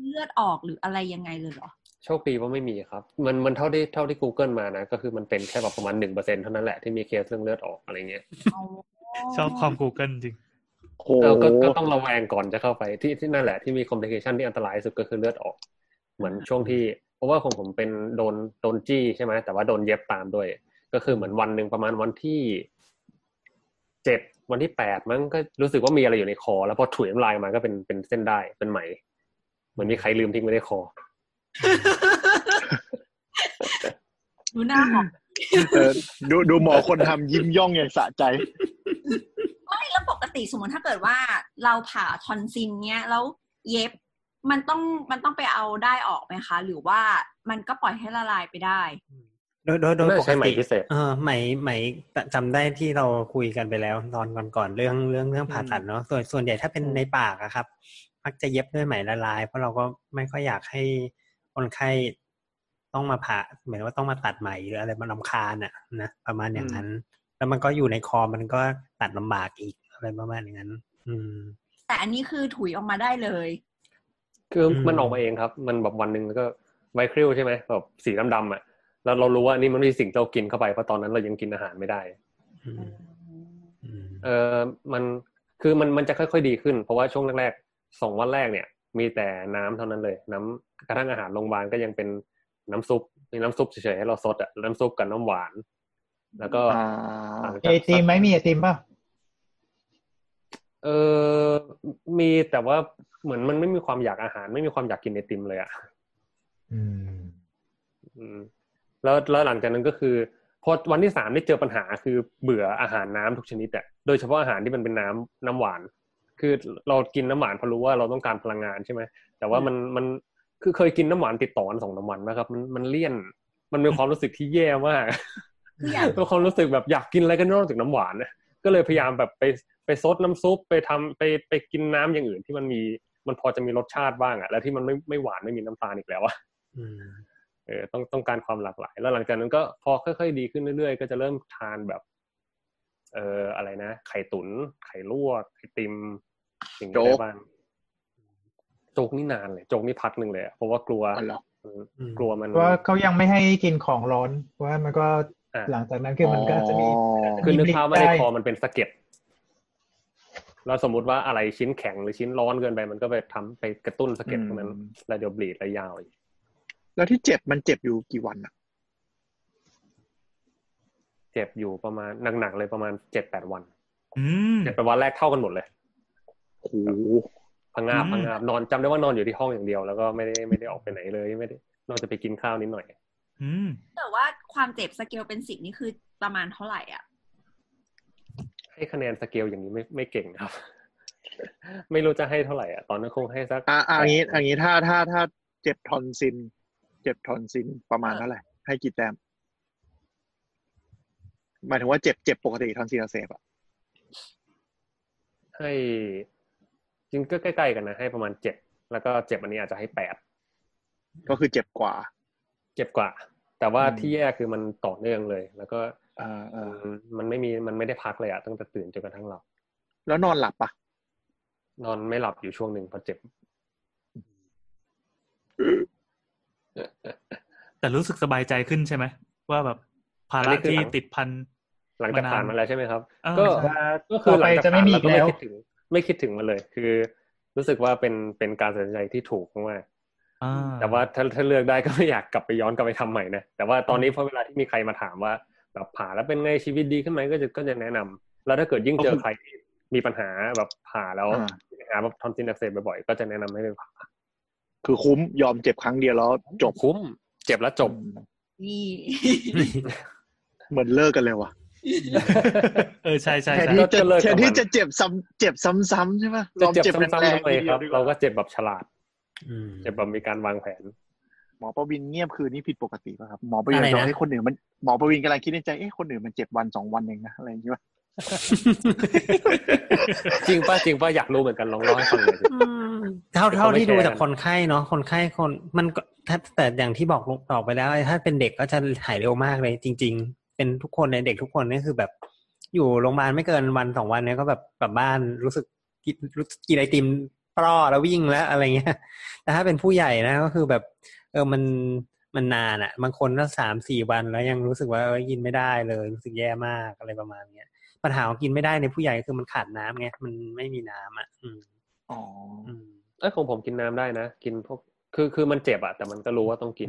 เลือดออกหรืออะไรยังไงเลยหรอโชคดีว่าไม่มีครับมันมันเท่าที่เท่าที่ Google มานะก็คือมันเป็นแค่แบบประมาณ หนึ่งเปอร์เซ็นต์ เท่านั้นแหละที่มีเคสเรื่องเลือดออกอะไรเงี้ยชอบความ Google จริงเราก็ก็ต้องระแวงก่อนจะเข้าไปที่ที่นั่นแหละที่มีคอมพลิเคชันที่อันตรายสุดก็คือเลือดออกเหมือนช่วงที่เพราะว่าของผมเป็นโดนโดนจี้ใช่มั้ยแต่ว่าโดนเย็บตามด้วยก็คือเหมือนวันนึงประมาณวันที่เจ็ดวันที่แปดมั้งก็รู้สึกว่ามีอะไรอยู่ในคอแล้วพอถุยน้ำลายมาก็เป็นเป็นเส้นได้เป็นไหมเหมือนมีใครลืมทิ้งไว้ในคอดูหน้าหมอดูดูหมอคนทำยิ้มย่องอย่างสะใจไม่แล้วปกติสมมติถ้าเกิดว่าเราผ่าทอนซิลเนี้ยแล้วเย็บมันต้องมันต้องไปเอาได้ออกไหมคะหรือว่ามันก็ปล่อยให้ละลายไปได้โดยโดยโดยปกติเออไหมไหมจำได้ที่เราคุยกันไปแล้วตอนก่อนก่อนเรื่องเรื่องเรื่องผ่าตัดเนาะส่วนส่วนใหญ่ถ้าเป็นในปากอะครับมักจะเย็บด้วยไหมละลายเพราะเราก็ไม่ค่อยอยากให้คนไข้ต้องมาผ่าเหมือนว่าต้องมาตัดไหมหรืออะไรมันรำคาญอ่ะนะประมาณอย่างนั้นแล้วมันก็อยู่ในคอมันก็ตัดลำบากอีกอะไรประมาณอย่างนั้นแต่อันนี้คือถุยออกมาได้เลยคือมันออกมาเองครับมันแบบวันนึงแล้วก็ไวคริลใช่ไหมแบบสีดำๆอ่ะแล้วเรารู้ว่านี่มันมีสิ่งเรากินเข้าไปเพราะตอนนั้นเรายังกินอาหารไม่ได้เออมันคือมันมันจะค่อยๆดีขึ้นเพราะว่าช่วงแรกๆสองวันแรกเนี่ยมีแต่น้ำเท่านั้นเลยน้ำกระทั่งอาหารโรงพยาบาลก็ยังเป็นน้ำซุปมีน้ำซุปเฉยๆให้เราซดอ่ะน้ำซุปกับน้ำหวานแล้วก็ไอติมไหมมีไอติมป่ะเออมีแต่ว่าเหมือนมันไม่มีความอยากอาหารไม่มีความอยากกินไอติมเลยอ่ะอืมอืมแล้วแล้วหลังจากนั้นก็คือพอวันที่สามได้เจอปัญหาคือเบื่ออาหารน้ำทุกชนิดอ่ะโดยเฉพาะอาหารที่มันเป็นน้ำน้ำหวานคือเรากินน้ำหวานเพราะรู้ว่าเราต้องการพลังงานใช่ไหมแต่ว่ามันมันคือเคยกินน้ำหวานติดต่อกันสองสามวันนะครับมันมันเลี่ยนมันมีความรู้สึกที่แย่มากมีความรู้สึกแบบอยากกินอะไรก็นอกจากน้ำหวานนะก็เลยพยายามแบบไปไปซดน้ำซุปไปทำไปไปกินน้ำอย่างอื่นที่มันมีมันพอจะมีรสชาติบ้างอ่ะแล้วที่มันไม่ไม่หวานไม่มีน้ำตาลอีกแล้วอ่ะเออต้องต้องการความหลากหลายแล้วหลังจากนั้นก็พอค่อยๆดีขึ้นเรื่อยๆก็จะเริ่มทานแบบเอออะไรนะไข่ตุ๋นไข่ลวกไข่ติมสิ่งใดบ้างโจ๊กนี่นานเลยโจ๊กนี่พักหนึ่งเลยเพราะว่ากลัวกลัวมันว่าเขายังไม่ให้กินของร้อนว่ามันก็หลังจากนั้นคือมันก็จะมีคือนึกภาพว่าในคอมันเป็นสะเก็ดเราสมมติว่าอะไรชิ้นแข็งหรือชิ้นร้อนเกินไปมันก็ไปทำไปกระตุ้นสะเก็ดตรงนั้นแล้วเดี๋ยวบลีดแล้วยาวอีกแล้วที่เจ็บมันเจ็บอยู่กี่วันอะเจ็บอยู่ประมาณหนักๆเลยประมาณ เจ็ดถึงแปด วันเจ็บไปวันแรกเท่ากันหมดเลยโอ้ พังงาบพังงาบนอนจำได้ว่านอนอยู่ที่ห้องอย่างเดียวแล้วก็ไม่ได้ไม่ได้ออกไปไหนเลยไม่ได้นอกจากไปกินข้าวนิดหน่อยแต่ว่าความเจ็บสเกลเป็นสิบนี่คือประมาณเท่าไหร่อ่ะให้คะแนนสเกลอย่างนี้ไม่ไม่เก่งครับไม่รู้จะให้เท่าไหร่อ่ะตอนนั้นคงให้สักอ่าอย่างนี้อย่างนี้ถ้าถ้าถ้าเจ็บทอนซินเจ็บทอนซินประมาณเท่าไหร่ให้กี่แต้มหมายถึงว่าเจ็บเจ็บปกติทอนซินอักเสบอ่ะให้จริงก็ใกล้ๆกันนะให้ประมาณเจ็ดแล้วก็เจ็บอันนี้อาจจะให้แปดก็คือเจ็บกว่าเจ็บกว่าแต่ว่าที่แย่คือมันต่อเนื่องเลยแล้วก็มันไม่มีมันไม่ได้พักเลยอ่ะตั้งแต่ตื่นจนกระทั่งหลับแล้วนอนหลับปะนอนไม่หลับอยู่ช่วงหนึ่งพอเจ็บแต่รู้สึกสบายใจขึ้นใช่ไหมว่าแบบภาระที่ติดพันหลังจากผ่านมาแล้วใช่ไหมครับก็ก็คือหลังจากผ่านแล้วก็ไม่คิดถึงไม่คิดถึงมันเลยคือรู้สึกว่าเป็นเป็นการตัดสินใจที่ถูกมากแต่ว่าถ้าถ้าเลือกได้ก็ไม่อยากกลับไปย้อนกลับไปทำใหม่นะแต่ว่าตอนนี้พอเวลาที่มีใครมาถามว่าแบบผ่าแล้วเป็นไงชีวิตดีขึ้นไหมก็จะก็จะแนะนำแล้วถ้าเกิดยิ่งเจอใครที่มีปัญหาแบบผ่าแล้วปัญหาแบบทอนซิลอักเสบบ่อยๆก็จะแนะนำให้ไปผ่าคือคุ้มยอมเจ็บครั้งเดียวแล้วจบคุ้มเจ็บแล้วจบนี่เหมือนเลิกกันเลยว่ะเออใช่ๆๆแทนที่จะแทนที่จะเจ็บซ้ำเจ็บซ้ำๆใช่ป่ะเราเจ็บซ้ำๆไปครับเราก็เจ็บแบบฉลาดเจ็บแบบมีการวางแผนหมอประวินเงียบคืนนี้ผิดปกติป่ะครับหมอประวินบอกให้คนอื่นมันหมอประวินกำลังคิดในใจเอ๊ะคนอื่นมันเจ็บวันสองวันเองนะอะไรอย่างงี้ป่ะจริงป่ะจริงป่ะอยากรู้เหมือนกันลองเล่าให้ฟังหน่อยเท่าเท่าที่ดูจากคนไข้เนาะคนไข้คนมันก็แต่อย่างที่บอกบอกไปแล้วถ้าเป็นเด็กก็จะหายเร็วมากเลยจริงๆเป็นทุกคนในเด็กทุกคนนี่คือแบบอยู่โรงพยาบาลไม่เกินวันสองวันเนี่ยก็แบบกลับบ้านรู้สึกกินไอติมปลอแล้ววิ่งแล้วอะไรเงี้ยแต่ถ้าเป็นผู้ใหญ่นะก็คือแบบเออมันมันนานอ่ะบางคนก็สามสี่วันแล้วยังรู้สึกว่าเออกินไม่ได้เลยรู้สึกแย่มากอะไรประมาณเนี้ยปัญหาของกินไม่ได้ในผู้ใหญ่คือมันขาดน้ำไงมันไม่มีน้ำอ่ะอ๋อเออของผมกินน้ำได้นะกินพวกคือคือมันเจ็บอ่ะแต่มันก็รู้ว่าต้องกิน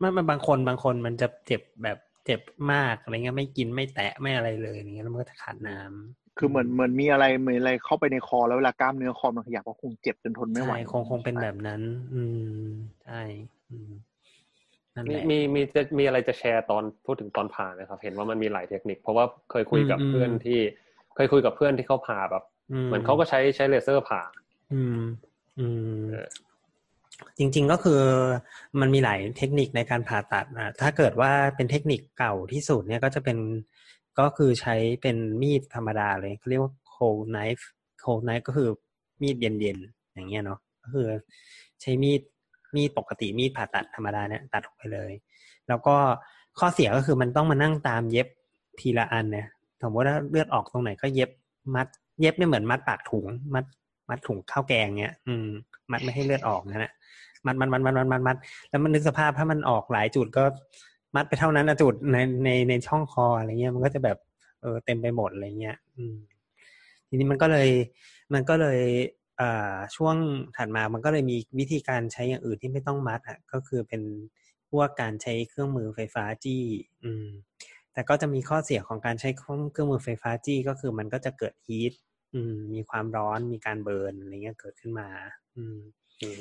มันมันบางคนบางคนมันจะเจ็บแบบเจ็บมากอะไรเงี้ยไม่กินไม่แตะไม่อะไรเลยอย่างเงี้ยแล้วมันก็จะขาดน้ำคือเหมือนเหมือนมีอะไรเหมือนอะไรเข้าไปในคอแล้วเวลากล้ามเนื้อคอมันขยับก็คงเจ็บจนทนไม่ไหวคงคงเป็นแบบนั้นอืมใช่อืมนั่นแหละมีมีจะมีอะไรจะแชร์ตอนพูดถึงตอนผ่านะครับเห็นว่ามันมีหลายเทคนิคเพราะว่าเคยคุยกับเพื่อนที่เคยคุยกับเพื่อนที่เขาผ่าแบบเหมือนเขาก็ใช้ใช้เลเซอร์ผ่าอืมอืมจริงๆก็คือมันมีหลายเทคนิคในการผ่าตัดนะถ้าเกิดว่าเป็นเทคนิคเก่าที่สุดเนี่ยก็จะเป็นก็คือใช้เป็นมีดธรรมดาเลยเขาเรียกว่า cold knife cold knife ก็คือมีดเย็นๆอย่างเงี้ยเนาะก็คือใช้มีดมีดปกติมีดผ่าตัดธรรมดาเนี่ยตัดออกไปเลยแล้วก็ข้อเสียก็คือมันต้องมานั่งตามเย็บทีละอันเนี่ยสมมติว่าเลือดออกตรงไหนก็เย็บมัดเย็บเนี่ยเหมือนมัดปากถุงมัดมัดถุงข้าวแกงเงี้ยอืมมัดไม่ให้เลือดออกนะฮะมัดมัดมัดมัดมัดมัดมัดแล้วมันนึกสภาพถ้ามันออกหลายจุดก็มัดไปเท่านั้นนะจุดในในในช่องคออะไรเงี้ยมันก็จะแบบเออเต็มไปหมดอะไรเงี้ยทีนี้มันก็เลยมันก็เลยอ่าช่วงถัดมามันก็เลยมีวิธีการใช้อย่างอื่นที่ไม่ต้องมัดอ่ะก็คือเป็นพวกการใช้เครื่องมือไฟฟ้าจี้อืมแต่ก็จะมีข้อเสียของการใช้เครื่องมือไฟฟ้าจี้ก็คือมันก็จะเกิดฮีทอืมมีความร้อนมีการเบิร์นอะไรเงี้ยเกิดขึ้นมาอืม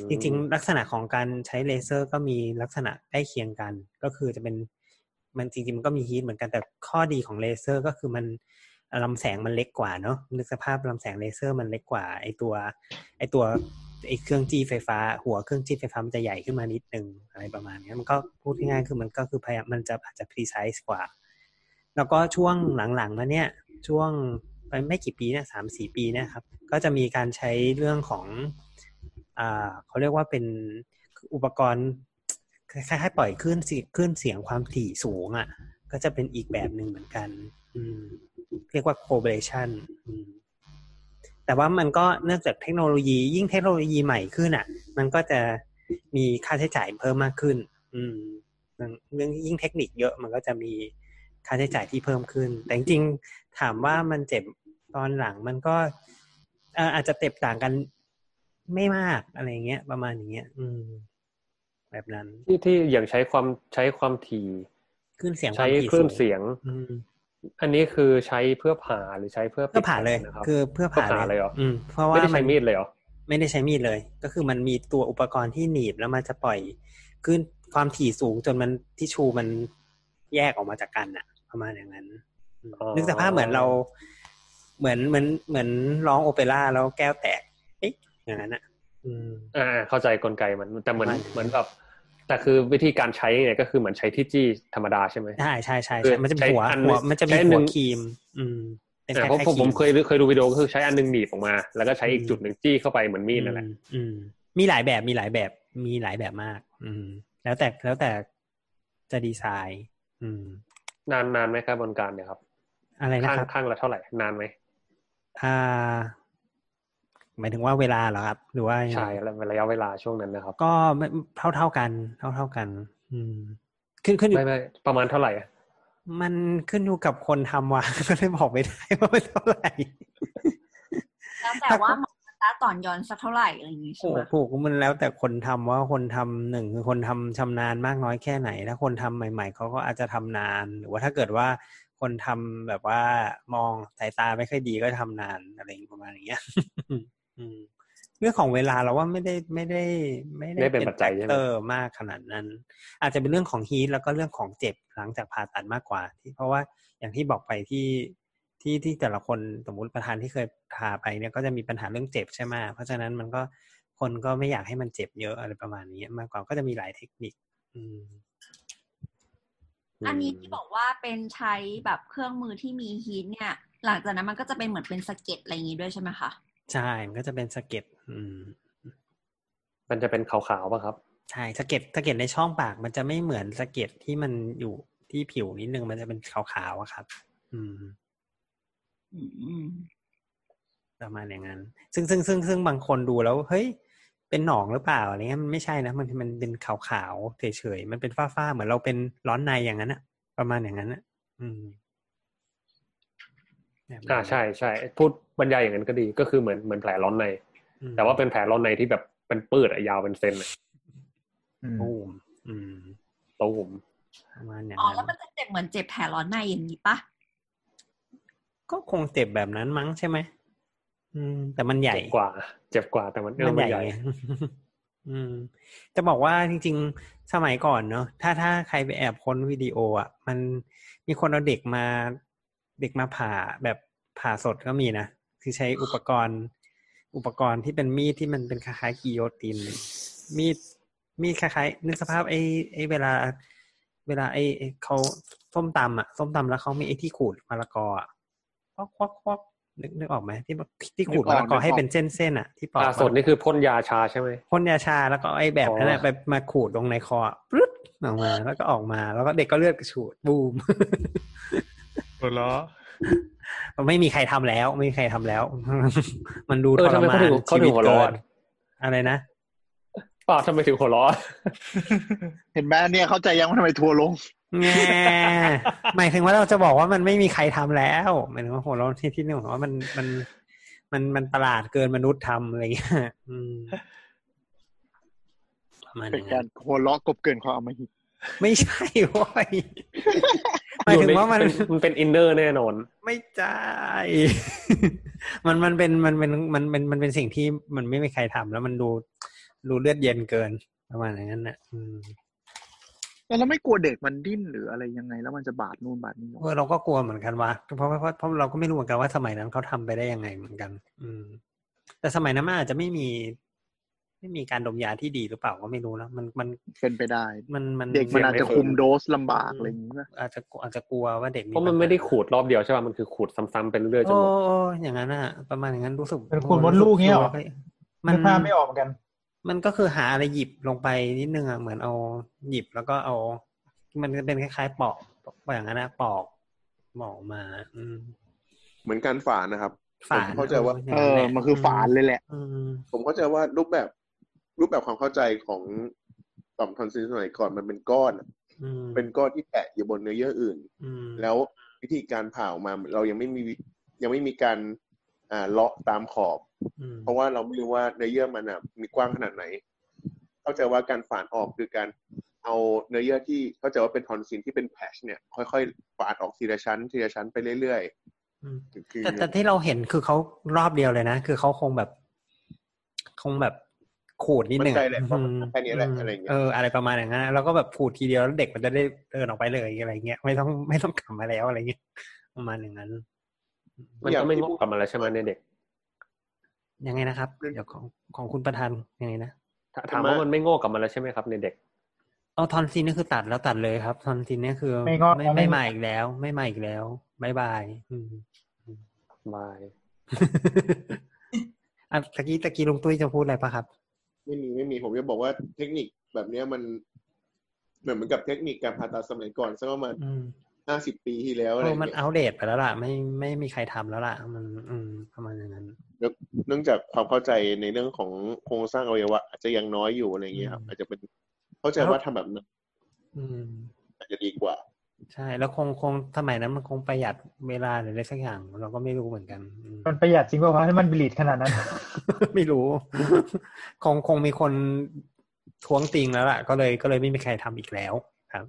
จริงๆลักษณะของการใช้เลเซอร์ก็มีลักษณะใกล้เคียงกันก็คือจะเป็นมันจริงๆมันก็มีฮีทเหมือนกันแต่ข้อดีของเลเซอร์ก็คือมันลำแสงมันเล็กกว่าเนาะนึกสภาพลำแสงเลเซอร์มันเล็กกว่าไอตัวไอตัวไอเครื่องจี้ไฟฟ้าหัวเครื่องจี้ไฟฟ้ามันจะใหญ่ขึ้นมานิดนึงอะไรประมาณนี้มันก็พูดง่ายๆคือมันก็คือพยายามมันจะอาจจะพรีไซส์กว่าแล้วก็ช่วงหลังๆมาเนี่ยช่วงไปไม่กี่ปีเนี่ยสามสี่ปีเนี่ยครับก็จะมีการใช้เรื่องของอ่าเขาเรียกว่าเป็นอุปกรณ์คล้ายๆปล่อยคลื่นเสียงคลื่นเสียงความถี่สูงอ่ะก็จะเป็นอีกแบบนึงเหมือนกันเรียกว่า cobration แต่ว่ามันก็เนื่องจากเทคโนโลยียิ่งเทคโนโลยีใหม่ขึ้นอ่ะมันก็จะมีค่าใช้จ่ายเพิ่มมากขึ้นเรื่องยิ่งเทคนิคเยอะมันก็จะมีค่าใช้จ่ายที่เพิ่มขึ้นแต่จริงๆถามว่ามันเจ็บตอนหลังมันก็อาจจะเจ็บต่างกันไม่มากอะไรเงี้ยประมาณอย่างเงี้ยอืมแบบนั้นที่ที่อย่างใช้ความใช้ความถี่คลื่นเสียงใช้คลื่นเสียงอืมอันนี้คือใช้เพื่อผ่าหรือใช้เพื่อเพื่อผ่าเลยนะครับคือเพื่อผ่าเลยเหรออืมเพราะว่าไม่ได้ใช้มีดเลยเหรอ ไม่ได้ใช้มีดเลยก็คือมันมีตัวอุปกรณ์ที่หนีบแล้วมันจะปล่อยขึ้นความถี่สูงจนมันทิชชูมันแยกออกมาจากกันอะประมาณอย่างนั้นนึกสภาพเหมือนเราเหมือนเหมือนเหมือนร้องโอเปร่าแล้วแก้วแตกเอ๊ะอย่างนั้นอะอ่าเข้าใจกลไกมันแต่เหมือนเหมือนแบบแต่คือวิธีการใช้เนี่ยก็คือเหมือนใช้ที่จี้ธรรมดาใช่ไหมใช่ใช่ใช่มันจะมีหัวมันจะมีหัวครีมอืมเพราะผมเคยเคยดูวิดีโอก็คือใช้อันนึงหนีบออกมาแล้วก็ใช้อีกจุดหนึ่งจี้เข้าไปเหมือนมีดนั่นแหละมีหลายแบบมีหลายแบบมีหลายแบบมากอืมแล้วแต่แล้วแต่จะดีไซน์อืมนานนานไหมครับบนการเนี่ยครับอะไรนะครับข้างละเท่าไหร่นานไหมอ่าหมายถึงว่าเวลาเหรอครับหรือว่าใช่ระยะเวลาช่วงนั้นนะครับก็เท่าเท่ากันเท่าเท่ากันอืมขึ้นขึ้นอยู่ประมาณเท่าไหร่มันขึ้นอยู่กับคนทำว่ะก็เลยบอกไม่ได้ว่าเป็นเท่าไหร่แล้วแต่ว่าหมอตาต่อนย้อนสักเท่าไหร่อะไรอย่างงี้ใช่ไหมถูกมันแล้วแต่คนทำว่าคนทำหนึ่งคือคนทำชำนาญมากน้อยแค่ไหนถ้าคนทำใหม่ๆเขาก็อาจจะทำนานหรือว่าถ้าเกิดว่าคนทำแบบว่ามองสายตาไม่ค่อยดีก็ทำนานอะไรประมาณอย่างเงี้ยเรื่องของเวลาเราว่าไม่ได้ไม่ได้ไม่ได้เป็นปัจจัยเตอร์มากขนาดนั้นอาจจะเป็นเรื่องของฮีทแล้วก็เรื่องของเจ็บหลังจากผ่าตัดมากกว่าที่เพราะว่าอย่างที่บอกไปที่ที่ที่แต่ละคนสมมติประธานที่เคยผ่าไปเนี่ยก็จะมีปัญหาเรื่องเจ็บใช่ไหมเพราะฉะนั้นมันก็คนก็ไม่อยากให้มันเจ็บเยอะอะไรประมาณนี้มากกว่าก็จะมีหลายเทคนิคอันนี้ที่บอกว่าเป็นใช้แบบเครื่องมือที่มีฮีทเนี่ยหลังจากนั้นมันก็จะเป็นเหมือนเป็นสะเก็ดอะไรอย่างนี้ด้วยใช่ไหมคะใช่มันก็จะเป็นสะเก็ดอืมมันจะเป็นขาวๆป่ะครับใช่สะเก็ดสะเก็ดในช่องปากมันจะไม่เหมือนสะเก็ดที่มันอยู่ที่ผิวนิดนึงมันจะเป็นขาวๆอ่ะครับอืมอืมประมาณอย่างนั้นซึ่งซึ่งซึ่งซึ่งบางคนดูแล้วเฮ้ยเป็นหนองหรือเปล่าอะไรเงี้ยมันไม่ใช่นะมันมันเป็นขาวๆเฉยๆมันเป็นฝ้าๆเหมือนเราเป็นร้อนในอย่างนั้นอะประมาณอย่างนั้นอะอืมอ่าใช่ใช่พูดบรรยายอย่างนั้นก็ดีก็คือเหมือนเหมือนแผลร้อนในแต่ว่าเป็นแผลร้อนในที่แบบเป็นปืดอะยาวเป็นเซนอะตูมตูมประมาณอย่างนั้นอ๋อแล้วมันจะเจ็บเหมือนเจ็บแผลร้อนในอย่างนี้ปะก็คงเจ็บแบบนั้นมั้งใช่ไหมอืมแต่มันใหญ่กว่าเจ็บกว่าแต่มันเอื้อมใหญ่อืมจะบอกว่าจริงๆสมัยก่อนเนาะถ้าถ้าใครไปแอบค้นวิดีโออ่ะมันมีคนเอาเด็กมาเด็กมาผ่าแบบผ่าสดก็มีนะคือใช้อุปกรณ์อุปกรณ์ที่เป็นมีดที่มันเป็นคล้ายๆกิโยตินมีดมีดคล้ายๆนึกสภาพไอ้ไอ้เวลาเวลาไอ้เขาส้มตำอ่ะส้มตำแล้วเขามีไอ้ที่ขูดมะละกออ่ะควักๆนึกนึกออกไหมที่ที่ขูดมะละกอให้เป็นเส้นๆอ่ะที่ปอกสดนี่คือพ่นยาชาใช่ไหมพ่นยาชาแล้วก็ไอ้แบบนั้นแหละไปมาขูดลงในคอปึ๊ดออกมาแล้วก็ออกมาแล้วก็เด็กก็เลือดกระฉูดบูมหมดแล้วไม่มีใครทำแล้วไม่มีใครทำแล้วมันดูทรมานชีวิตเกินอะไรนะป่าวทำไมถึงหัวร้อนเห็นไหมเนี่ยเข้าใจยังว่าทำไมทัวลงแง่หมายถึงว่าเราจะบอกว่ามันไม่มีใครทำแล้วหมายถึงว่าหัวร้อนที่ที่หนึ่งว่ามันมันมันมันประหลาดเกินมนุษย์ทำอะไรอย่างเงี้ยเป็นการหัวร้อนกบเกินความอมหิตไม่ใช่โว้ยหมายถึงว่ามันมันเป็นอินเนอร์แน่นอนไม่ใช่มันมันเป็นมันเป็นมันเป็นมันเป็นสิ่งที่มันไม่มีใครทำแล้วมันดูดูเลือดเย็นเกินประมาณอย่างนั้นน่ะอืมเราไม่กลัวเด็กมันดิ้นหรืออะไรยังไงแล้วมันจะบาดนู่นบาดนี่เออเราก็กลัวเหมือนกันวะเพราะเพราะเพราะเราก็ไม่รู้เหมือนกันว่าสมัยนั้นเขาทำไปได้ยังไงเหมือนกันอืมแต่สมัยนั้นอาจจะไม่มีไม่มีการดมยาที่ดีหรือเปล่าก็ไม่รู้นะมันมันเป็นไปได้มันมันเด็กมันอาจจะคุมโดสลำบากอะไรอย่างเงี้ยอาจจะอาจจะกลัวว่าเด็กเพราะมันไม่ได้ขูดรอบเดียวใช่ป่ะมันคือขูดซ้ำๆเป็นเรื่อยจนหมดโอ้อย่างนั้นอะประมาณอย่างนั้นรู้สึกเป็นขูดมดลูกเงี้ยหรอมันผ้าไม่ออกเหมือนกันมันก็คือหาอะไรหยิบลงไปนิดนึงอ่ะเหมือนเอาหยิบแล้วก็เอามันจะเป็นคล้ายๆปอกอย่างนั้นนะปอกหมอกมาเหมือนการฝานนะครับผมเข้าใจว่าเออมันคือฝานเลยแหละผมเข้าใจว่ารูปแบบรูปแบบความเข้าใจของต่อมทอนซิลสมัยก่อนมันเป็นก้อนเป็นก้อนที่แตะอยู่บนเนื้อเยื่ออื่นแล้ววิธีการผ่าออกมาเรายังไม่มียังไม่มีการอ่าเลาะตามขอบเพราะว่าเราไม่รู้ว่าเนื้อเยื่อมันอ่ะมีกว้างขนาดไหนเข้าใจว่าการฝานออกคือการเอาเนื้อเยื่อที่เข้าใจว่าเป็นทอนซิลที่เป็นแพชเนี่ยค่อยๆฝานออกทีละชั้นทีละชั้นไปเรื่อยๆแต่ที่เราเห็นคือเขารอบเดียวเลยนะคือเขาคงแบบ คงแบบขูดนิดนึงแค่นี้แหละอะไรเงี้ยเอออะไรประมาณอย่างนั้นแล้วก็แบบขูดทีเดียวแล้วเด็กมันจะได้เดินออกไปเลยอะไรเงี้ยไม่ต้องไม่ต้องกลับมาแล้วอะไรเงี้ยประมาณอย่างนั้นมันก็ไม่งอกกลับมาแล้วใช่ไหมในเด็กยังไงนะครับเดี๋ยวของของคุณประธานยังไงนะถามว่ามันไม่งอกกลับมาแล้วใช่ไหมครับในเด็กเอาทอนซิลนี่คือตัดแล้วตัดเลยครับทอนซิลนี่คือไม่งอกไม่ไม่มาอีกแล้วไม่มาอีกแล้วบายบายบายอ่ะตะกี้ตะกี้ลุงตุ้ยจะพูดอะไรป่ะครับไม่มีไม่มีผมจะบอกว่าเทคนิคแบบนี้มันเหมือนกับเทคนิคการผ่าตัดสมัยก่อนซะประมาณห้าสิบปีที่แล้วอะไรมันอัปเดตไปแล้วล่ะไม่ไม่มีใครทำแล้วล่ะมันประมาณนั้นเนื่องจากความเข้าใจในเรื่องของโครงสร้างอวัยวะอาจจะยังน้อยอยู่อะไรอย่างเงี้ยครับอาจจะเป็นเข้าใจว่าทำแบบนั้นอาจจะดีกว่าใช่แล้วคงคงสมัยนั้นมันคงประหยัดเวลาหรืออะไรสักอย่างเราก็ไม่รู้เหมือนกันมันประหยัดจริงป่ะวะถ้ามันบลีดขนาดนั้น ไม่รู้คงคงมีคนท้วงติงแล้วล่ะก็เลยก็เลยไม่มีใครทำอีกแล้วครับ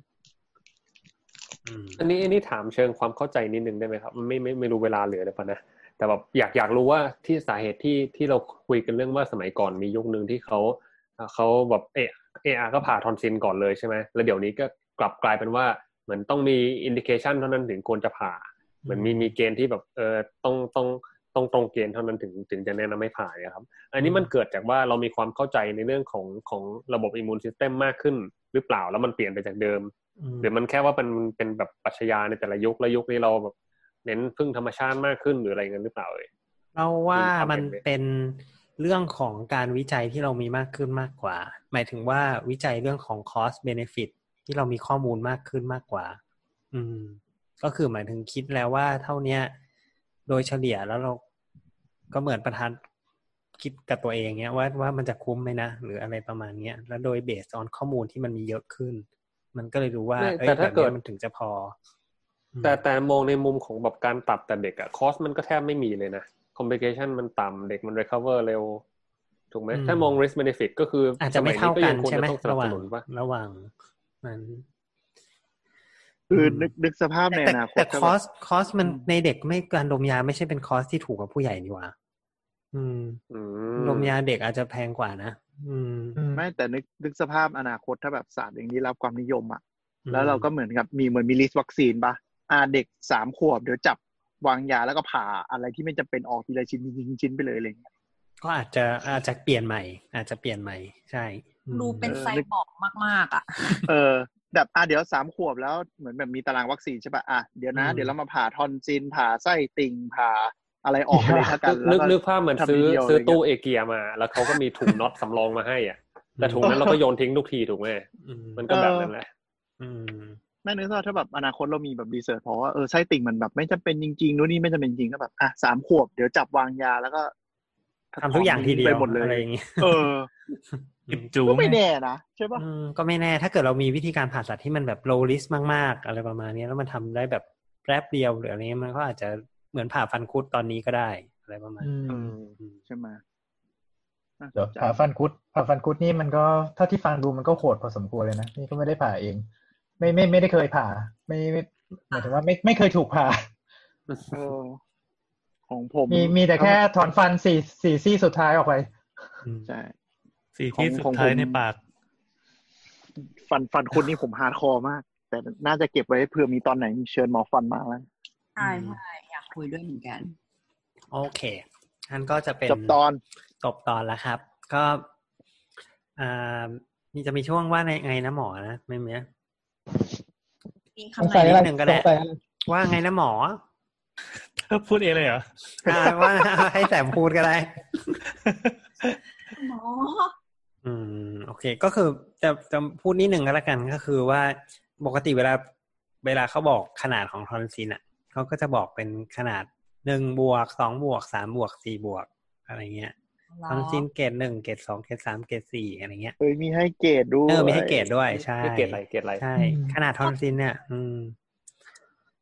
อันนี้อันนี้ถามเชิงความเข้าใจนิดนึงได้ไหมครับไม่ไม่ไม่รู้เวลาเหลือแล้วป่ะนะแต่แบบอยากอยากรู้ว่าที่สาเหตุที่ที่เราคุยกันเรื่องว่าสมัยก่อนมียุคนึงที่เขาเขาแบบเอเออาร์ก็ผ่าทอนซิลก่อนเลยใช่ไหมแล้วเดี๋ยวนี้ก็กลับกลายเป็นว่าเหมือนต้องมีอินดิเคชันเท่านั้นถึงควรจะผ่าเหมือนมีมีเกณฑ์ที่แบบเออต้องต้องต้องตรงเกณฑ์เท่านั้นถึงถึงจะแนะนำให้ผ่าเนี่ยครับอันนี้มันเกิดจากว่าเรามีความเข้าใจในเรื่องของของระบบอิมมูนซิสเต็มมากขึ้นหรือเปล่าแล้วมันเปลี่ยนไปจากเดิมหรือมันแค่ว่าเป็นเป็นแบบปรัชญาในแต่ละยุคและยุคนี้เราแบบเน้นพึ่งธรรมชาติมากขึ้นหรืออะไรเงี้ยหรือเปล่าเอ่ยเราว่ามันเป็นเรื่องของการวิจัยที่เรามีมากขึ้นมากกว่าหมายถึงว่าวิจัยเรื่องของ cost benefit ที่เรามีข้อมูลมากขึ้นมากกว่าอืมก็คือหมายถึงคิดแล้วว่าเท่านี้โดยเฉลี่ยแล้วเราก็เหมือนประธานคิดกับตัวเองเงี้ยว่าว่ามันจะคุ้มไหมนะหรืออะไรประมาณนี้แล้วโดย based on ข้อมูลที่มันมีเยอะขึ้นมันก็เลยรู้ว่าแต่ถ้าเกิดมันถึงจะพอแต่แต่มองในมุมของแบบการตัดแต่เด็กอะคอสมันก็แทบไม่มีเลยนะคอมพลิเคชันมันต่ำเด็กมัน recover เร็วถูกไหมถ้ามอง risk benefit ก็คืออาจจะไม่เท่ากันใช่ไหมระหว่างระหว่างมันคือนึกนึกสภาพในอนาคตแต่คอสคอสมันในเด็กไม่การดมยาไม่ใช่เป็นคอสที่ถูกกับผู้ใหญ่นี่หว่าอืมดมยาเด็กอาจจะแพงกว่านะอืมไม่แต่นึกนึกสภาพอนาคตถ้าแบบศาสตร์อย่างนี้รับความนิยมอ่ะแล้วเราก็เหมือนกับมีเหมือนมีลิสต์วัคซีนป่ะอ่าเด็กสามขวบเดี๋ยวจับวางยาแล้วก็ผ่าอะไรที่ไม่จำเป็นออกทีละชิ้นชิ้นไปเลยอะไรอย่างเงี้ยก็อาจจะอาจจะเปลี่ยนใหม่อาจจะเปลี่ยนใหม่ใช่ดูเป็นไซบอร์กมากๆอ่ะเออแบบอ่ะเดี๋ยวสามขวบแล้วเหมือนแบบมีตารางวัคซีนใช่ป่ะอ่ะเดี๋ยวนะเดี๋ยวเรามาผ่าทอนซิลผ่าไส้ติ่งผ่าอะไรออกไปแล้วกันแล้วนึกภาพเหมือนซื้อซื้อตู้เอเกียมาแล้วเขาก็มีถุงน็อตสำรองมาให้อ่ะแต่ถุงนั้นเราก็โยนทิ้งทุกทีถูกไหมมันก็แบบนั้นแหละแม่นึกว่าถ้าแบบอนาคตเรามีแบบรีเสิร์ชเพราะว่าเออไส้ติ่งมันแบบไม่จำเป็นจริงๆนู่นนี่ไม่จำเป็นจริงก็แบบอ่ะสามขวบเดี๋ยวจับวางยาแล้วก็ทำทุกอย่างทีเดียวไปหมดเลยอะไรอย่างเงี้ยเออก็ไม่แน่นะใช่ป่ะก็ไม่แน่ถ้าเกิดเรามีวิธีการผ่าตัดที่มันแบบ low risk มากๆอะไรประมาณนี้แล้วมันทำได้แบบแป๊บเดียวหรืออะไรเงี้ยมันก็อาจจะเหมือนผ่าฟันคุดตอนนี้ก็ได้อะไรประมาณอืมใช่มั้ยผ่าฟันคุดผ่าฟันคุดนี่มันก็เท่าที่ฟังดูมันก็โหดพอสมควรเลยนะนี่ก็ไม่ได้ผ่าเองไม่ไม่ไม่ได้เคยผ่าไม่ไม่หมายถึงว่าไม่ไม่เคยถูกผ่าโอ้ของผมมีมีแต่แค่ถอนฟันสี่ สี่ซี่สุดท้ายออกไปใช่สี่ซี่สุดท้ายในปากฟันฟันคุดนี่ผมฮาร์ดคอร์มากแต่น่าจะเก็บไว้เผื่อมีตอนไหนเชิญหมอฟันมาแล้วใช่ๆอยากคุยด้วยเหมือนกันโอเคงั้นก็จะเป็นจบตอนจบตอนแล้วครับก็อ่ามีจะมีช่วงว่าในไงนะหมอนะไม่มั้ยมีคำไหนนิดนึงก็ได้ว่าไงนะหมอพูดเองเลยเหรออ่าว่าให้แสมพูดก็ได้หมออืมโอเคก็คือจะจะพูดนิดนึงก็แล้วกันก็คือว่าปกติเวลาเวลาเขาบอกขนาดของทอนซิลน่ะเขาก็จะบอกเป็นขนาด หนึ่งบวก สองบวก สามบวก สี่บวก อะไรเงี้ยทอนซิลเกรดหนึ่งเกรดสองเกรดสามเกรดสี่อะไรเงี้ยเอ้ยมีให้เกรดด้วยเออมีให้เกรดด้วยใช่เกรดอะไรเกรดอะไรใช่ขนาดทอนซิลเนี่ยอืม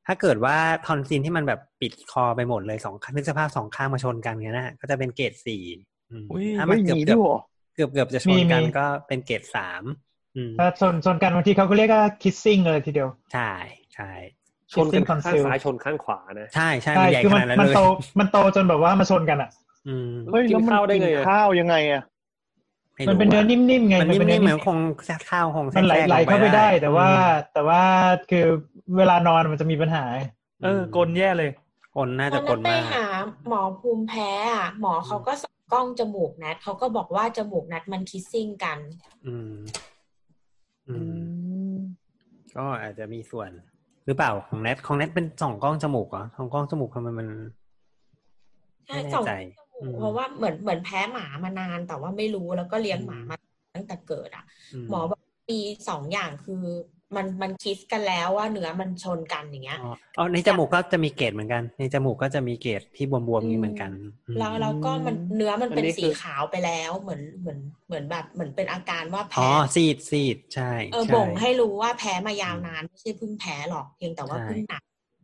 ถ้าเกิดว่าทอนซิลที่มันแบบปิดคอไปหมดเลยสองข้างนึกสภาพสองข้างมาชนกันเงี้ยนะก็จะเป็นเกรดสี่อืมถ้ามันเกือบเกือบๆจะชนกันก็เป็นเกรดสามอืมถ้าชนชนกันบางทีเขาก็เรียกว่า kissing เลยทีเดียวใช่ใช่ชนกันข้างซ้ายชนข้างขวานะใช่ใช่มันใหญ่ขนาดนั้นเลยมันโตมันโตจนแบบว่ามาชนกันอ่ะ กินข้าวได้ไงข้าวยังไงอ่ะมันเป็นเนื้อนิ่มๆไงมันนิ่มๆเหมือนของข้าวของมันไหลเข้าไปได้แต่ว่าแต่ว่าคือเวลานอนมันจะมีปัญหาเออกลนแย่เลยกลนน่าจะกลนมากไปหาหมอภูมิแพ้อ่ะหมอเขาก็ส่องกล้องจมูกนัดเขาก็บอกว่าจมูกนัดมันคิสซิ่งกันอืมอืมก็อาจจะมีส่วนหรือเปล่าของนัดของนัดเป็นส่องกล้องจมูกเหรอของกล้องจมูกทำไมมันไม่แน่ใจเพราะว่าเหมือนเหมือนแพ้หมามานานแต่ว่าไม่รู้แล้วก็เลี้ยงหมามาตั้งแต่เกิดอ่ะหมอบอกมีสองอย่างคือมันมันคิสกันแล้วว่าเนื้อมันชนกันอย่างเงี้ยอ๋อในจมูกก็จะมีเกล็ดเหมือนกันในจมูกก็จะมีเกล็ดที่บวมๆนี้เหมือนกันแล้วเราก็มันเนื้อมันเป็นสีขาวไปแล้วเหมือนเหมือนเหมือนแบบเหมือนเป็นอาการว่าแพ้อ๋อซีดซีดใช่เออบ่งให้รู้ว่าแพ้มายาวนานไม่ใช่เพิ่งแพ้หรอกเพียงแต่ว่าเพิ่งหนัก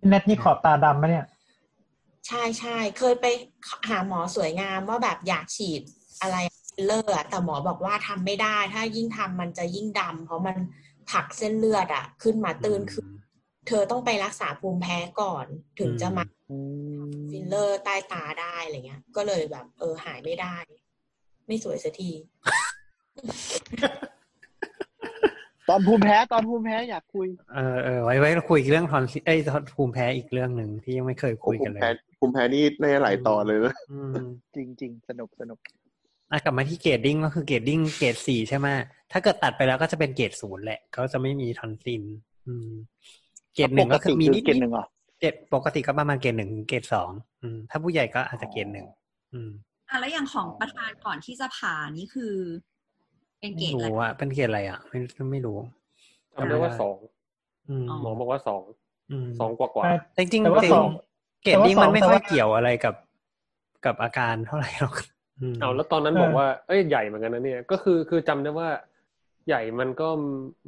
เน็ตนี่ขอบตาดำปะเนี่ยใช่ๆเคยไปหาหมอสวยงามว่าแบบอยากฉีดอะไรฟิลเลอร์แต่หมอบอกว่าทำไม่ได้ถ้ายิ่งทำมันจะยิ่งดำเพราะมันผักเส้นเลือดอ่ะขึ้นมาตื่นคือเธอต้องไปรักษาภูมิแพ้ก่อนถึงจะมาฟิลเลอร์ใต้ตาได้อะไรเงี้ยก็เลยแบบเออหายไม่ได้ไม่สวยสักที ตอนภูมิแพ้ตอนภูมิแพ้อยากคุยเออเออไว้ไว้เราคุยเรื่องทอนซิลไอ้ภูมิแพ้อีกเรื่องหนึ่งที่ยังไม่เคยคุยกันเลยภูมิแพ้นี่ในหลายตอนเลยนะจริงจริงสนุกสนุกอ่ะกลับมาที่เกรดดิ้งก็คือเกรดดิ้งเกรดสี่ใช่ไหมถ้าเกิดตัดไปแล้วก็จะเป็นเกรดศูนย์แหละเขาจะไม่มีทอนซิลเกรดหนึ่งก็คือมีนิดเกรดหนึ่งอ่ะเกรดปกติก็ประมาณเกรดหนึ่งเกรดสองถ้าผู้ใหญ่ก็อาจจะเกรดหนึ่งอ่ะแล้วอย่างของประธานก่อนที่จะผ่านี่คือเป็นเกรดอะไรอ่ะเป็นเกรดอะไรอ่ะไม่ไม่รู้จำได้ว่าสองอืมหมอบอกว่าสองอืมสองกว่าๆจริงๆแต่ว่าสองเกรดดิ้งมันไม่ค่อยเกี่ยวอะไรกับกับอาการเท่าไหร่หรอกอืมเอาแล้วตอนนั้นบอกว่าเอ้ยใหญ่เหมือนกันนะเนี่ยก็คือคือจำได้ว่าใหญ่มันก็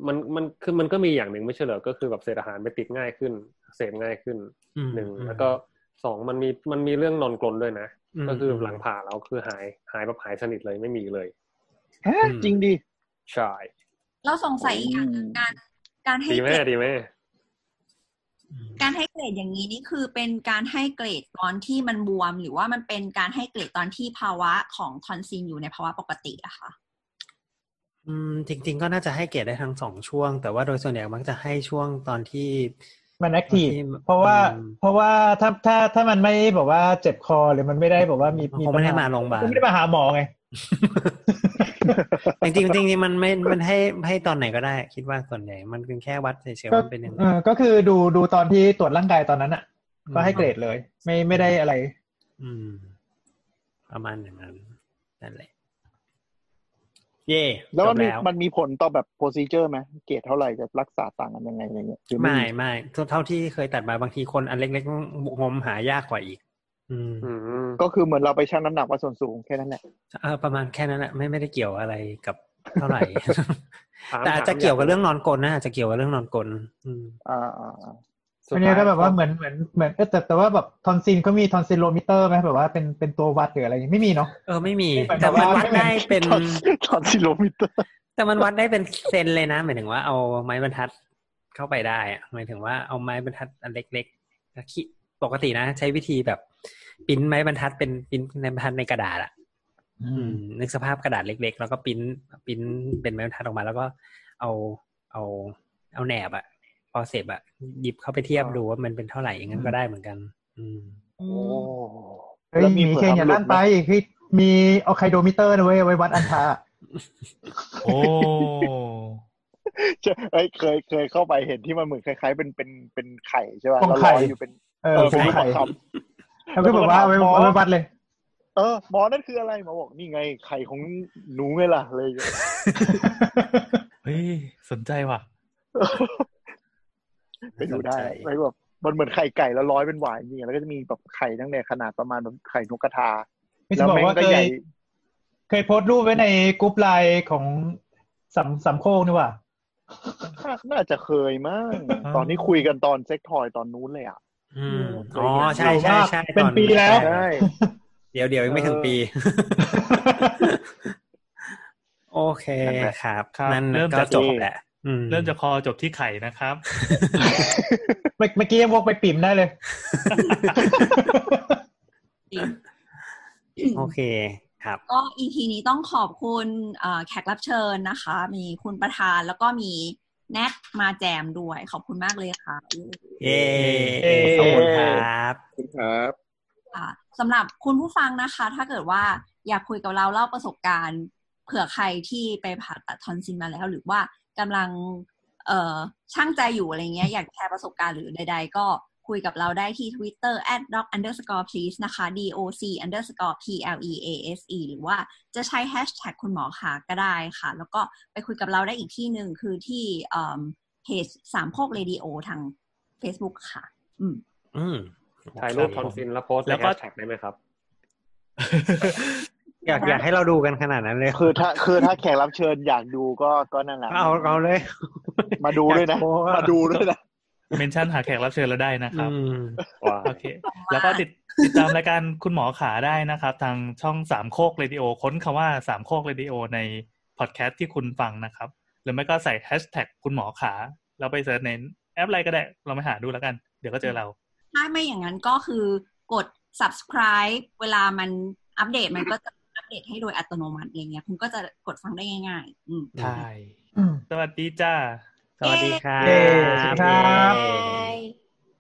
มันมันคือมันก็มีอย่างนึงไม่ใช่เหรอก็คือแบบเศษอาหารไปติดง่ายขึ้นเสพง่ายขึ้นหนึ่งแล้วก็สองมันมีมันมีเรื่องนอนกลนด้วยนะก็คือหลังผ่าแล้วคือหายหายแบบหายสนิทเลยไม่มีเลยจริงดิใช่เราสงสัยอีกอย่างนึงการการให้ดีแม่ดีแม่การให้เกรดอย่างนี้นี่คือเป็นการให้เกรดตอนที่มันบวมหรือว่ามันเป็นการให้เกรดตอนที่ภาวะของทอนซิลอยู่ในภาวะปกติอะค่ะอืมจริงๆก็น่าจะให้เกรดได้ทั้งสองช่วงแต่ว่าโดยส่วนใหญ่มักจะให้ช่วงตอนที่มันแอคทีฟเพราะว่าเพราะว่าถ้าถ้าถ้ามันไม่บอกว่าเจ็บคอหรือมันไม่ได้บอกว่ามีมีไม่ได้มาโรงพยาบาลไม่ได้มาหาหมอไงจริงๆจริงๆมันไม่มันให้ให้ตอนไหนก็ได้คิดว่าส่วนใหญ่มันเป็นแค่วัดเฉยๆมันเป็นยังไงก็คือดูดูตอนที่ตรวจร่างกายตอนนั้นอ่ะก็ให้เกรดเลยไม่ไม่ได้อะไรอืมประมาณอย่างนั้นนั่นแหละเย่แล้วมันมันมีผลต่อแบบโปรซีเจอร์ไหมเกรดเท่าไหร่จะรักษาต่างกันยังไงอะไรเงี้ยไม่ไม่เท่าที่เคยตัดมาบางทีคนอันเล็กๆงมหายากกว่าอีกก็คือเหมือนเราไปชั่งน้ำหนักว่าส่วนสูงแค่นั้นแหละประมาณแค่นั้นแหละไม่ไม่ได้เกี่ยวอะไรกับเท่าไหร่แต่อาจจะเกี่ยวกับเรื่องนอนกลนะอาจจะเกี่ยวกับเรื่องนอนกลอ่าอ่าอันนี้ก็แบบว่าเหมือนเหมือนเหมือนแต่แต่ว่าแบบทอนซิลเขามีทอนซิลโลมิเตอร์ไหมแบบว่าเป็นเป็นตัววัดหรืออะไรอย่างนี้ไม่มีเนาะเออไม่มีแต่มันวัดได้เป็นทอนซิลโลมิเตอร์แต่มันวัดได้เป็นเซนเลยนะหมายถึงว่าเอาไม้บรรทัดเข้าไปได้อะหมายถึงว่าเอาไม้บรรทัดอันเล็กๆคิดปกตินะใช้วิธีแบบปิ้นไม้บรรทัดเป็นปิ้นไม้บรรทัดในกระดาษอ่ะนึกสภาพกระดาษเล็กๆแล้วก็ปิ้นปิ้นเป็นไม้บรรทัดออกมาแล้วก็เอาเอาเอาแหนบอ่ะพอเสร็จอ่ะหยิบเข้าไปเทียบดูว่ามันเป็นเท่าไหร่อย่างนั้นก็ได้เหมือนกันโอ้เฮ้ยมีเครื่องอย่างนั้นไปคือมีเอาไคโดมิเตอร์นะเว้ยไว้วัดอันทาโอ้เอ้ยเคยเคยเข้าไปเห็นที่มันเหมือนคล้ายๆเป็นเป็นเป็นไข่ใช่ป่ะเราลอยอยู่เป็นเออผมไม่บอกเขาก็บอกว่าเอาไปเอาไปวัดเลยเออหมอนั่นคืออะไรหมอบอกนี่ไงไข่ของหนูไงล่ะเลยเฮ้ยสนใจว่ะไปดูได้ไปแบบมันเหมือนไข่ไก่แล้วร้อยเป็นหวายจริงแล้วก็จะมีแบบไข่ทั้งในขนาดประมาณแบบไข่นกกระทาแล้วแม่งก็ใหญ่เคยโพสต์รูปไว้ในกลุ่มไลน์ของสามสามโคกนี่ว่ะน่าจะเคยมั้งตอนนี้คุยกันตอนเซ็กทอยตอนนู้นเลยอ่ะอืมอ๋อใช่ใช่ใช่เป็นปีแล้วเดี๋ยวเดี๋ยวยังไม่ถึงปีโอเคครับนั่นก็จบแหละเริ่มจะคอจบที่ไข่นะครับเมื่อกี้ยังวกไปปิ่มได้เลย โอเคครับก็ อี พี นี้ต้องขอบคุณแขกรับเชิญนะคะมีคุณประธานแล้วก็มีแนทมาแจมด้วยขอบคุณมากเลยค่ะเย้ขอบคุณครับขอบคุณครับสำหรับคุณผู้ฟังนะคะถ้าเกิดว่าอยากคุยกับเราเล่าประสบการณ์เผื่อใครที่ไปผ่าตัดทอนซิลมาแล้วหรือว่ากำลังเอ่อช่างใจอยู่อะไรเงี้ยอยากแชร์ประสบการณ์หรือใดๆก็คุยกับเราได้ที่ Twitter at doc underscore please นะคะ doc underscore please หรือว่าจะใช้ hashtag คุณหมอขาก็ได้ค่ะแล้วก็ไปคุยกับเราได้อีกที่หนึ่งคือที่เอ่อเพจสามโคกเรดิโอทาง Facebook ค่ะอืมอืมถ่ายรูปทอนซิลแล้วโพสต์แล้วก็แท็กได้ไหมครับอยากอยากให้เราดูกันขนาดนั้นเลยคือถ้าคือถ้าแขกรับเชิญอยากดูก็ก็นั่นแหละเอาเอาเลยมาดูด้วยนะมาดูด้วยนะเมนชั่นหาแขกรับเชิญเราได้นะครับโอเคแล้วก็ติดติดตามรายการคุณหมอขาได้นะครับทางช่องสามโคกเรดิโอค้นคำว่าสามโคกเรดิโอในพอดแคสต์ที่คุณฟังนะครับหรือไม่ก็ใส่แฮชแท็กคุณหมอขาเราไปเสิร์ชในแอปอะไรก็ได้เราไปหาดูแล้วกันเดี๋ยวก็เจอเราถ้าไม่อย่างนั้นก็คือกด subscribe เวลามันอัปเดตมันก็จะอัปเดตให้โดยอัตโนมัติเองเนี่ยคุณก็จะกดฟังได้ง่ายๆใช่สวัสดีจ้าสวัสดีครับ